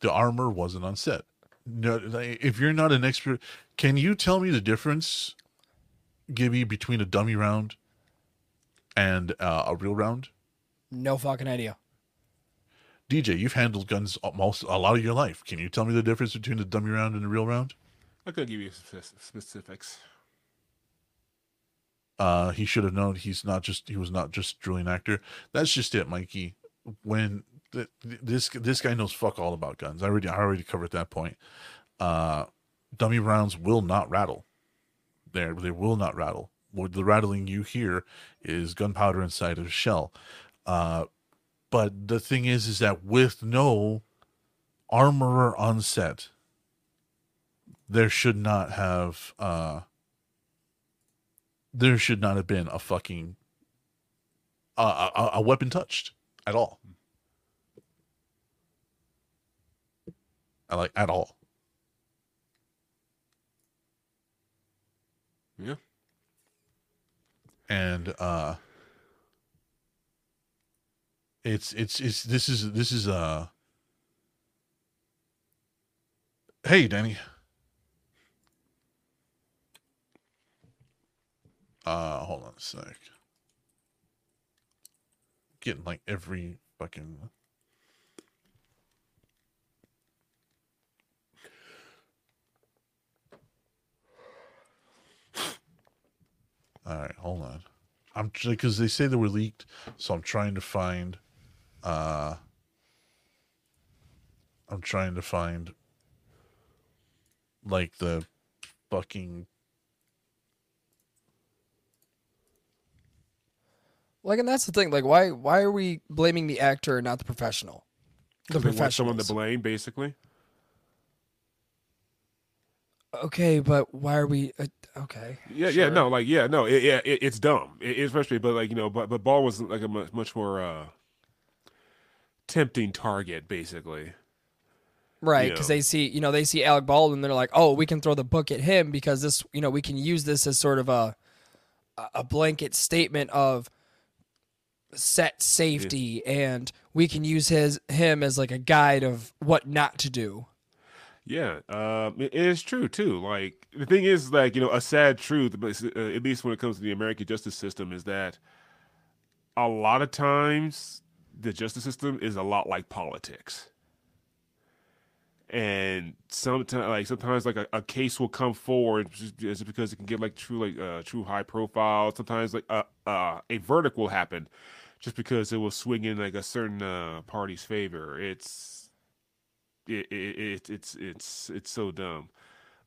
The armor wasn't on set. No, if you're not an expert, can you tell me the difference, Gibby, between a dummy round and a real round? No fucking idea. DJ, you've handled guns almost a lot of your life. Can you tell me the difference between the dummy round and the real round? I could give you specifics. He should have known he was not just drilling an actor. That's just it, Mikey. When this guy knows fuck all about guns. I already covered that point. Dummy rounds will not rattle. They will not rattle. The rattling you hear is gunpowder inside of a shell. But the thing is that with no armorer on set, there should not have been a fucking a weapon touched at all. At all. Yeah. And this is hey, Danny. Hold on a sec. Getting like every fucking all right, hold on. I'm because they say they were leaked, so I'm trying to find like the fucking like, and that's the thing. Like, why are we blaming the actor and not the professional? The professional. Want someone to blame, basically. Okay, but why are we? Okay. Yeah, sure. Yeah, no, like, yeah, no, it's dumb, especially. But like, you know, but Ball was like a much more tempting target, basically. Right, because they see Alec Baldwin, they're like, oh, we can throw the book at him because this, you know, we can use this as sort of a blanket statement of set safety, and we can use him as like a guide of what not to do. Yeah, it is true too. Like, the thing is, like, you know, a sad truth, but at least when it comes to the American justice system, is that a lot of times the justice system is a lot like politics. And sometimes a case will come forward just because it can get true high profile. Sometimes a verdict will happen just because it will swing in like a certain party's favor. It's so dumb.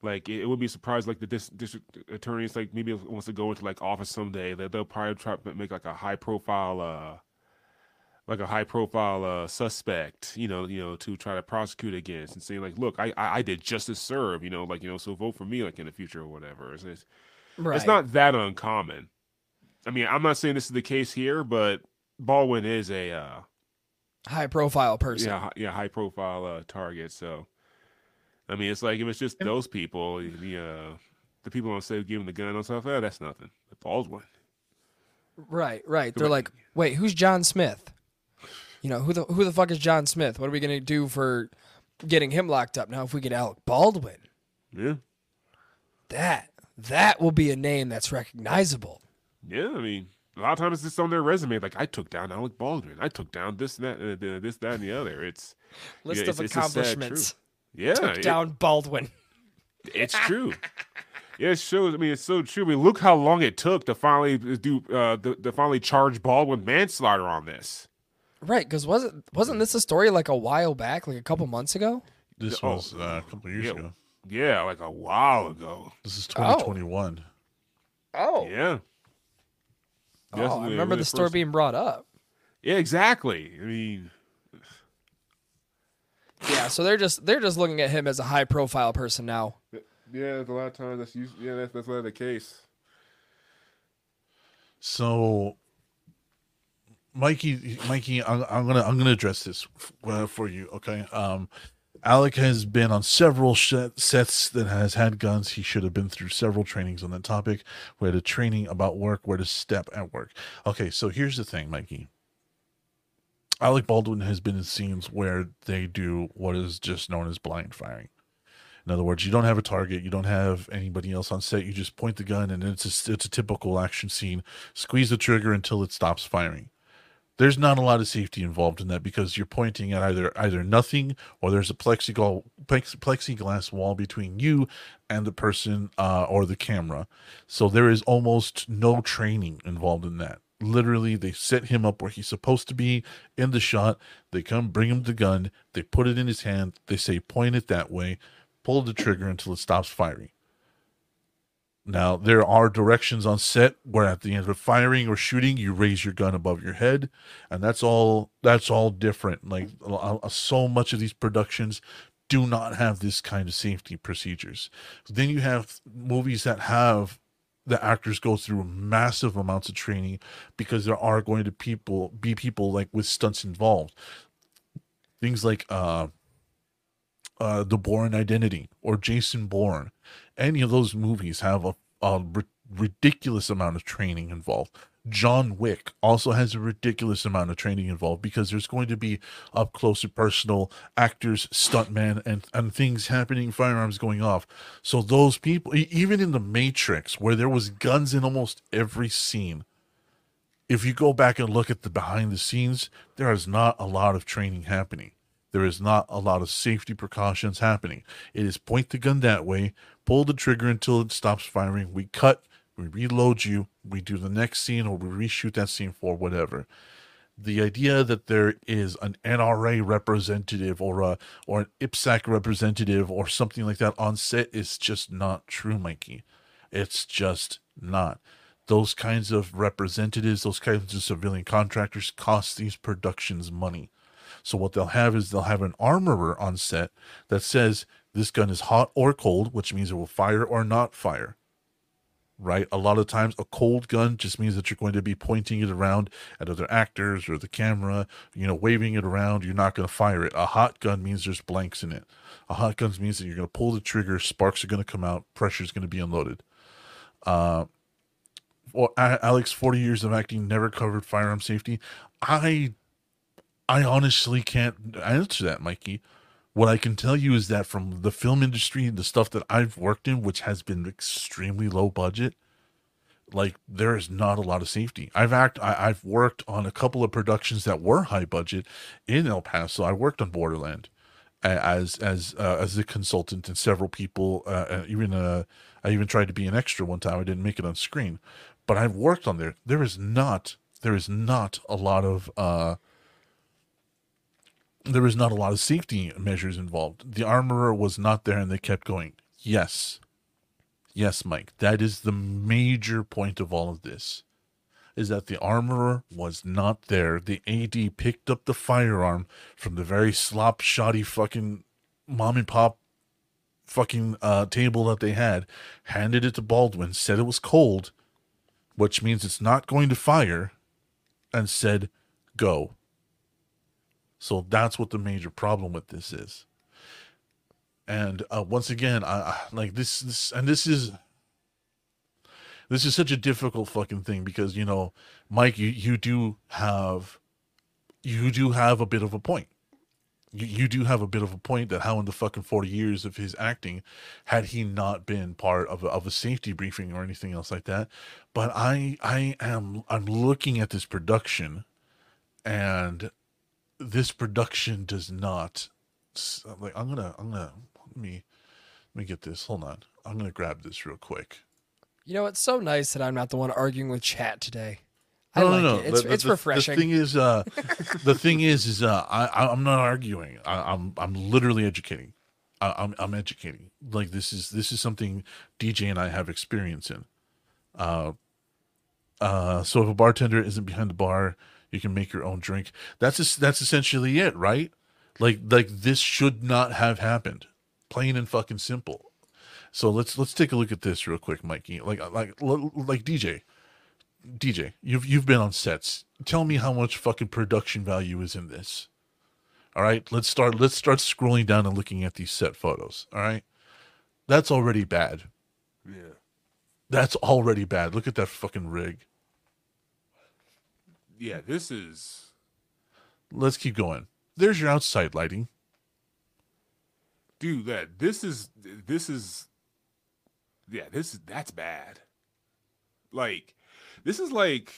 Like, it would be surprised, like the district attorneys, like maybe wants to go into like office someday, that they'll probably try to make like a high profile suspect, you know, to try to prosecute against and say, like, look, I did justice serve, so vote for me, like, in the future or whatever. It's not that uncommon. I mean, I'm not saying this is the case here, but Baldwin is a high profile person. Yeah, high profile target. So, I mean, it's like, if it's just those people, the people on set giving the gun on stuff, that's nothing. But Baldwin. Right. They're like, wait, who's John Smith? You know, who the fuck is John Smith? What are we going to do for getting him locked up now if we get Alec Baldwin? Yeah. That will be a name that's recognizable. Yeah, I mean, a lot of times it's just on their resume. Like, I took down Alec Baldwin. I took down this, that, and the other. It's list of accomplishments. Yeah. Took down Baldwin. It's true. Yeah, it shows. I mean, it's so true. I mean, look how long it took to finally charge Baldwin manslaughter on this. Right, because wasn't this a story like a while back, like a couple months ago? This was a couple years ago. Yeah, like a while ago. This is 2021. Oh. Yeah. Oh, I remember the story being brought up. Yeah, exactly. I mean, yeah. So they're just looking at him as a high profile person now. Yeah, a lot of times that's not the case. So, Mikey, I'm gonna address this for you, okay? Alec has been on several sets that has had guns. He should have been through several trainings on that topic. We had a training about work, where to step at work. Okay, so here's the thing, Mikey. Alec Baldwin has been in scenes where they do what is just known as blind firing. In other words, you don't have a target, you don't have anybody else on set, you just point the gun, and it's a typical action scene. Squeeze the trigger until it stops firing. There's not a lot of safety involved in that, because you're pointing at either nothing, or there's a plexiglass wall between you and the person or the camera. So there is almost no training involved in that. Literally, they set him up where he's supposed to be in the shot. They come bring him the gun. They put it in his hand. They say, point it that way. Pull the trigger until it stops firing. Now, there are directions on set where at the end of firing or shooting, you raise your gun above your head, and that's all different. Like, so much of these productions do not have this kind of safety procedures. Then you have movies that have the actors go through massive amounts of training, because there are going to be people like with stunts involved. Things like The Bourne Identity or Jason Bourne. Any of those movies have a ridiculous amount of training involved. John Wick also has a ridiculous amount of training involved, because there's going to be up close and personal actors, stuntmen, and things happening, firearms going off. So those people, even in The Matrix, where there was guns in almost every scene, if you go back and look at the behind the scenes, there is not a lot of training happening. There is not a lot of safety precautions happening. It is point the gun that way, pull the trigger until it stops firing. We cut, we reload you, we do the next scene, or we reshoot that scene for whatever. The idea that there is an NRA representative or an IPSAC representative or something like that on set is just not true, Mikey. It's just not. Those kinds of representatives, those kinds of civilian contractors cost these productions money. So what they'll have is they'll have an armorer on set that says this gun is hot or cold, which means it will fire or not fire, right? A lot of times a cold gun just means that you're going to be pointing it around at other actors or the camera, you know, waving it around. You're not going to fire it. A hot gun means there's blanks in it. A hot gun means that you're going to pull the trigger, sparks are going to come out, pressure is going to be unloaded. Alex, 40 years of acting, never covered firearm safety. I honestly can't answer that, Mikey. What I can tell you is that from the film industry and the stuff that I've worked in, which has been extremely low budget, like there is not a lot of safety. I've worked on a couple of productions that were high budget in El Paso. I worked on Borderland as a consultant, and several people. I even tried to be an extra one time. I didn't make it on screen, but I've worked on there. There is not a lot of. There is not a lot of safety measures involved. The armorer was not there, and they kept going. Yes, Mike, that is the major point of all of this, is that the armorer was not there. The AD picked up the firearm from the very slop-shoddy fucking mom and pop fucking table that they had, handed it to Baldwin, said it was cold, which means it's not going to fire, and said, go. So that's what the major problem with this is. And once again, this is such a difficult fucking thing, because, you know, Mike, you do have a bit of a point. You do have a bit of a point that how in the fucking 40 years of his acting had he not been part of a safety briefing or anything else like that. But I'm looking at this production, and this production does not. Like, let me get this. Hold on. I'm gonna grab this real quick. You know, it's so nice that I'm not the one arguing with chat today. No. It's refreshing. The thing is, I'm not arguing. I'm literally educating. I'm educating. Like, this is something DJ and I have experience in. So if a bartender isn't behind the bar, you can make your own drink. That's essentially it, right? Like this should not have happened. Plain and fucking simple. So let's take a look at this real quick, Mikey. Like DJ, you've been on sets. Tell me how much fucking production value is in this. All right, let's start scrolling down and looking at these set photos. All right, that's already bad. Yeah, that's already bad. Look at that fucking rig. Yeah, this is. Let's keep going. There's your outside lighting. Dude, that this is. Yeah, that's bad. Like, this is like.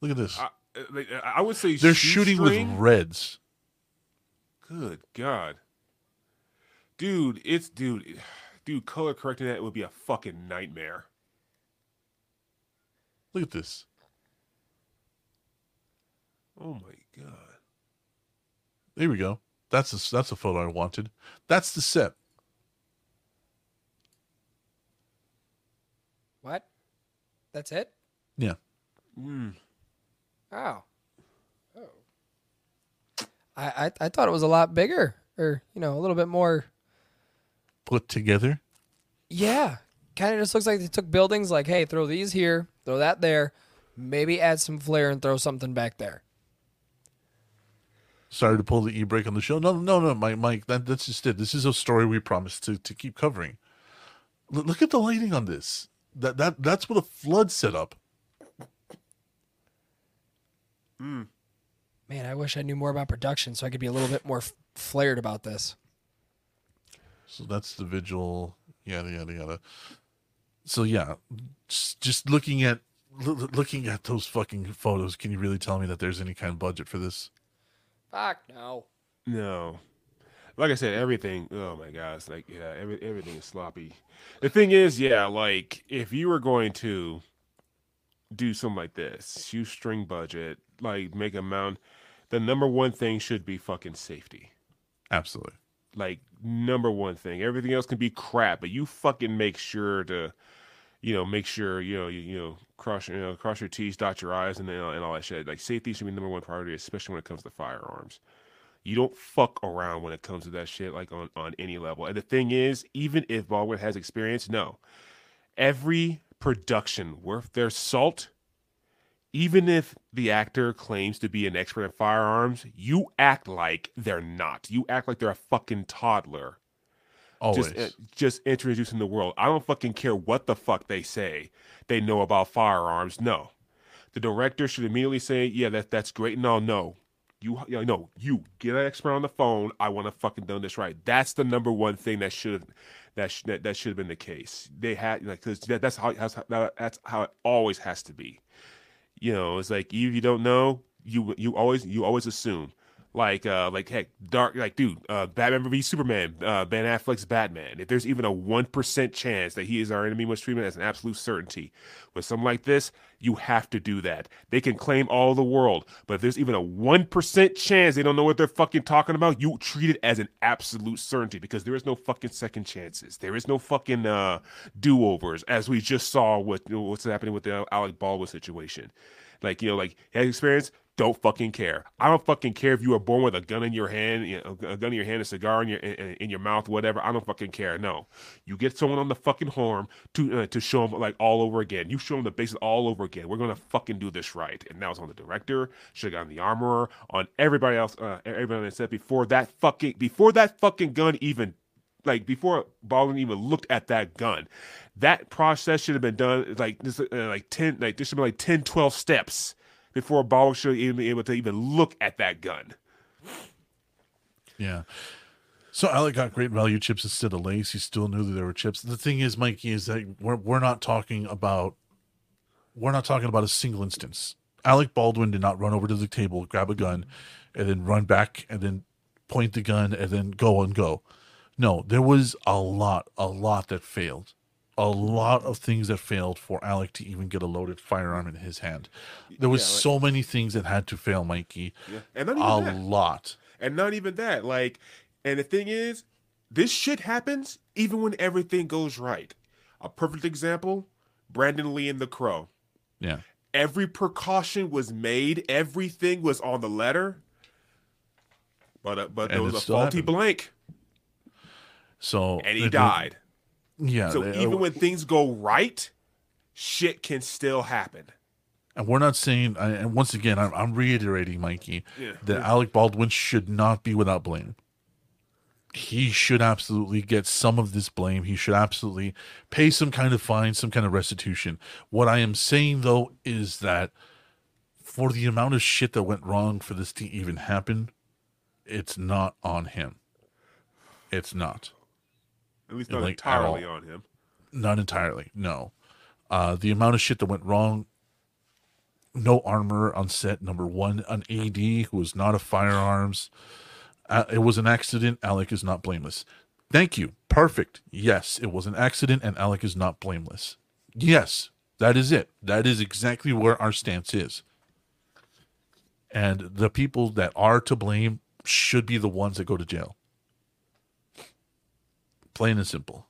Look at this. I would say they're shooting with reds. Good God, dude! Dude, color correcting that would be a fucking nightmare. Look at this. Oh my God! There we go. That's a photo I wanted. That's the set. What? That's it? Yeah. Mm. Oh. I thought it was a lot bigger, or a little bit more put together. Yeah, kind of just looks like they took buildings. Like, hey, throw these here, throw that there, maybe add some flair and throw something back there. Sorry to pull the e-break on the show. No, Mike. That's just it. This is a story we promised to keep covering. Look at the lighting on this. That's what a flood set up. Mm. Man, I wish I knew more about production so I could be a little bit more flared about this. So that's the vigil, yada yada. So yeah, just looking at those fucking photos, can you really tell me that there's any kind of budget for this? Fuck no. No. Like I said, everything. Oh my gosh, like yeah, everything is sloppy. The thing is, yeah, like if you were going to do something like this, shoestring budget. Like make a mound. The number one thing should be fucking safety. Absolutely. Like number one thing. Everything else can be crap, but you fucking make sure to, cross your T's, dot your I's, and all that shit. Like safety should be number one priority, especially when it comes to firearms. You don't fuck around when it comes to that shit. Like on any level. And the thing is, even if Baldwin has experience, no, every production worth their salt. Even if the actor claims to be an expert at firearms, you act like they're not. You act like they're a fucking toddler. Always. Just introducing the world. I don't fucking care what the fuck they say they know about firearms. No. The director should immediately say, yeah, that's great. No. You get an expert on the phone. I want to fucking done this right. That's the number one thing that should have been the case. They had, because that's how it always has to be. It's like if you don't know, you always assume. Like heck, dark, like dude, Batman v Superman, Ben Affleck's Batman. If there's even a 1% chance that he is our enemy, must treat him as an absolute certainty. With something like this, you have to do that. They can claim all the world, but if there's even a 1% chance they don't know what they're fucking talking about, you treat it as an absolute certainty because there is no fucking second chances. There is no fucking do-overs, as we just saw what's happening with the Alec Baldwin situation. Like his experience. Don't fucking care. I don't fucking care if you were born with a gun in your hand, a cigar in your mouth, whatever. I don't fucking care. No, you get someone on the fucking horn to show them like all over again. You show them the bases all over again. We're gonna fucking do this right. And that was on the director, should have gotten the armorer, on everybody else, everybody on set before that fucking gun even. Like before Baldwin even looked at that gun, that process should have been done this should be 10-12 steps. Before Baldwin should even be able to even look at that gun. Yeah. So Alec got great value chips instead of lace. He still knew that there were chips. The thing is, Mikey, is that we're not talking about a single instance. Alec Baldwin did not run over to the table, grab a gun, and then run back and then point the gun and then go. No, there was a lot that failed. A lot of things that failed for Alec to even get a loaded firearm in his hand. There was so many things that had to fail, Mikey. Yeah. And not even a lot. And not even that. Like, and the thing is, this shit happens even when everything goes right. A perfect example, Brandon Lee and The Crow. Yeah. Every precaution was made. Everything was on the letter. But there was a faulty blank. So and he died. Yeah. So even when things go right, shit can still happen. And we're not saying, and once again, I'm reiterating, Mikey, that Alec Baldwin should not be without blame. He should absolutely get some of this blame. He should absolutely pay some kind of fine, some kind of restitution. What I am saying, though, is that for the amount of shit that went wrong for this to even happen, it's not on him. It's not. At least not entirely on him. Not entirely, no. The amount of shit that went wrong, no armor on set, number one, an AD who was not a firearms. It was an accident. Alec is not blameless. Thank you. Perfect. Yes, it was an accident, and Alec is not blameless. Yes, that is it. That is exactly where our stance is. And the people that are to blame should be the ones that go to jail. Plain and simple.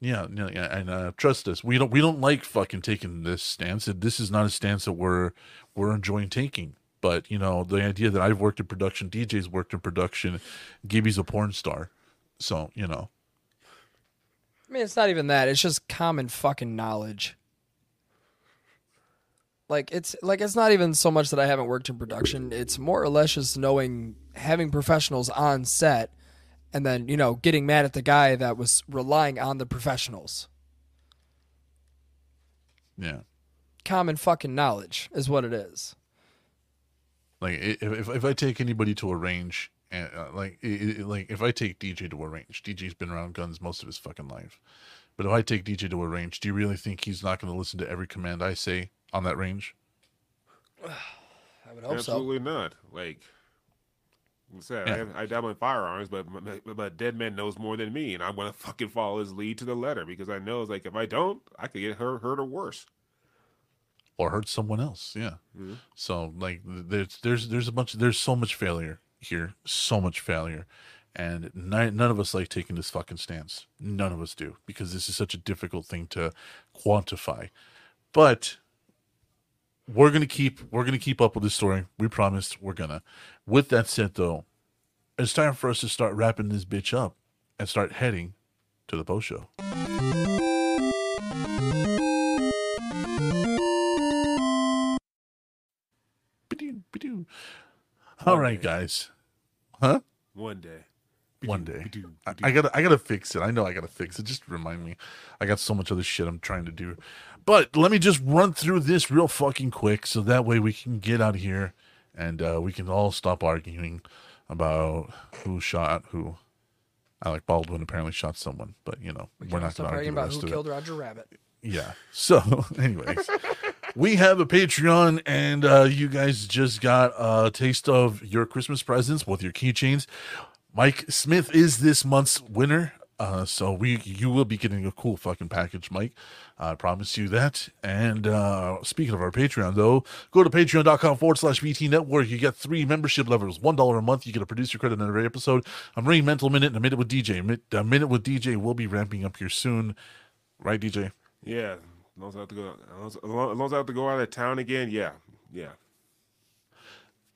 Yeah, and trust us, we don't like fucking taking this stance. This is not a stance that we're enjoying taking. But, you know, the idea that I've worked in production, DJ's worked in production, Gibby's a porn star. So, you know. I mean, it's not even that. It's just common fucking knowledge. It's not even so much that I haven't worked in production. It's more or less just knowing, having professionals on set and then, you know, getting mad at the guy that was relying on the professionals. Yeah. Common fucking knowledge is what it is. Like, if I take anybody to a range, and if I take DJ to a range, DJ's been around guns most of his fucking life. But if I take DJ to a range, do you really think he's not going to listen to every command I say on that range? I would hope absolutely so. Not. Like, I dabble in firearms, but my Deadman knows more than me, and I'm going to fucking follow his lead to the letter because I know, if I don't, I could get hurt or worse. Or hurt someone else, yeah. Mm-hmm. So there's so much failure here, so much failure, and none of us like taking this fucking stance. None of us do because this is such a difficult thing to quantify. But we're gonna keep up with this story. We promised we're gonna. With that said, though, it's time for us to start wrapping this bitch up and start heading to the post show. All right, guys. Huh? One day. I gotta fix it. I know I gotta fix it. Just remind me. I got so much other shit I'm trying to do. But let me just run through this real fucking quick so that way we can get out of here and we can all stop arguing about who shot who. Alec Baldwin apparently shot someone, but you know, we're not gonna argue about who killed Roger Rabbit. Yeah. So, anyways. We have a Patreon, and you guys just got a taste of your Christmas presents with your keychains. Mike Smith is this month's winner, so you will be getting a cool fucking package, Mike. I promise you that. And speaking of our Patreon, though, go to patreon.com/VT Network. You get three membership levels. $1 a month, you get a producer credit on every episode. I'm running Mental Minute and A Minute with DJ. A Minute with DJ will be ramping up here soon. Right, DJ? Yeah. As long as I have to go out of town again, yeah.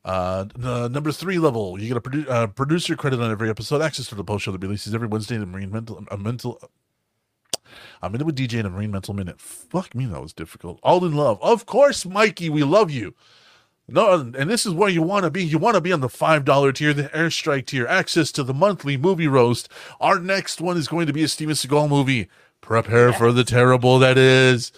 The number 3 level, you get a producer credit on every episode, access to the post show that releases every Wednesday, the Marine Mental. I'm in it with DJ and a Marine Mental Minute. Fuck me, that was difficult. All in love, of course, Mikey. We love you. No, and this is where you want to be. You want to be on the $5 tier, the Airstrike tier, access to the monthly movie roast. Our next one is going to be a Steven Seagal movie. Prepare for the terrible that is.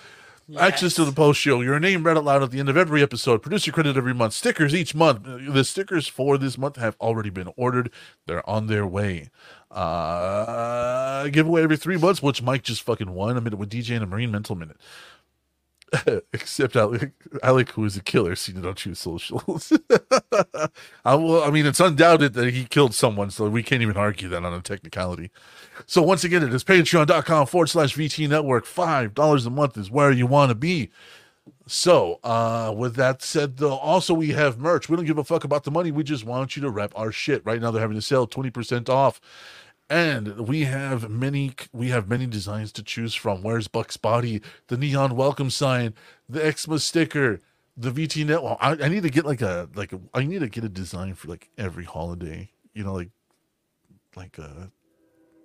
Yes. Access to the post show. Your name read out loud at the end of every episode. Producer credit every month. Stickers each month. The stickers for this month have already been ordered. They're on their way. Giveaway every 3 months, which Mike just fucking won. A Minute with DJ and a Marine Mental Minute. Except Alec, who is a killer, seen it on True Socials. I mean, it's undoubted that he killed someone, so we can't even argue that on a technicality. So once again, it is patreon.com/VT Network. $5 a month is where you want to be. So with that said, though, also we have merch. We don't give a fuck about the money. We just want you to rep our shit. Right now they're having a sale, 20% off. And we have many designs to choose from. Where's Buck's body? The neon welcome sign, the Xmas sticker, the VT net. Well, I need to get I need to get a design for every holiday. You know,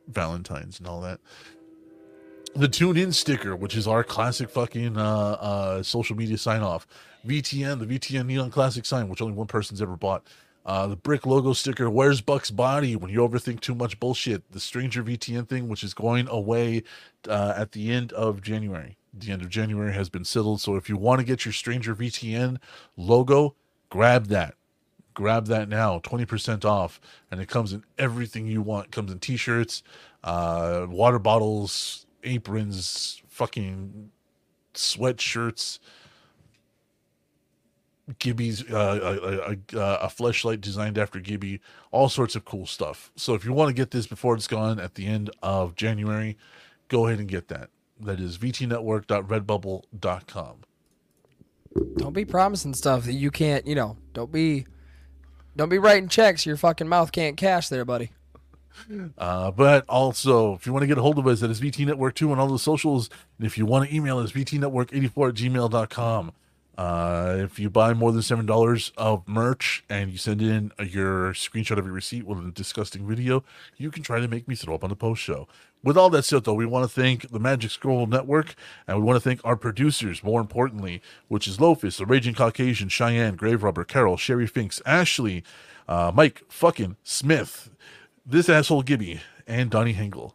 Valentine's and all that. the tune in sticker, which is our classic fucking social media sign off, VTN, the VTN Neon Classic sign, which only one person's ever bought, the brick logo sticker, Where's Buck's Body, when you overthink too much bullshit, the Stranger VTN thing, which is going away at the end of January. The end of January has been settled. So if you want to get your Stranger VTN logo, grab that. Grab that now, 20% off, and it comes in everything you want. It comes in t-shirts, water bottles, aprons, fucking sweatshirts, Gibby's, a fleshlight designed after Gibby, all sorts of cool stuff. So if you want to get this before it's gone at the end of January, go ahead and get that. That is vtnetwork.redbubble.com. Don't be promising stuff that you can't, you know, don't be writing checks your fucking mouth can't cash there, buddy. But also, if you want to get a hold of us, that is VT Network 2 on all the socials. And if you want to email us, vtnetwork84@gmail.com. If you buy more than $7 of merch and you send in your screenshot of your receipt with a disgusting video, you can try to make me throw up on the post show. With all that said, though, we want to thank the Magic Scroll Network, and we want to thank our producers, more importantly, which is Lofus, the Raging Caucasian, Cheyenne, Grave Robber, Carol, Sherry Finks, Ashley, Mike fucking Smith, this asshole Gibby, and Donnie Hengel.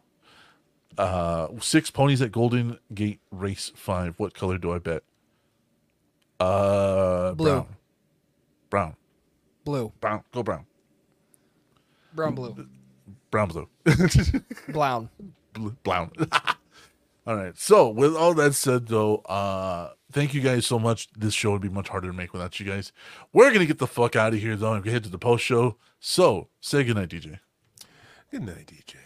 6 ponies at Golden Gate Race 5. What color do I bet? Blue. Brown. Blue. Brown. Go brown. Brown, blue. Brown, blue. Blown. Blown. All right. So with all that said, though, thank you guys so much. This show would be much harder to make without you guys. We're gonna get the fuck out of here, though, and head to the post show. So say goodnight, DJ. Good night, DJ.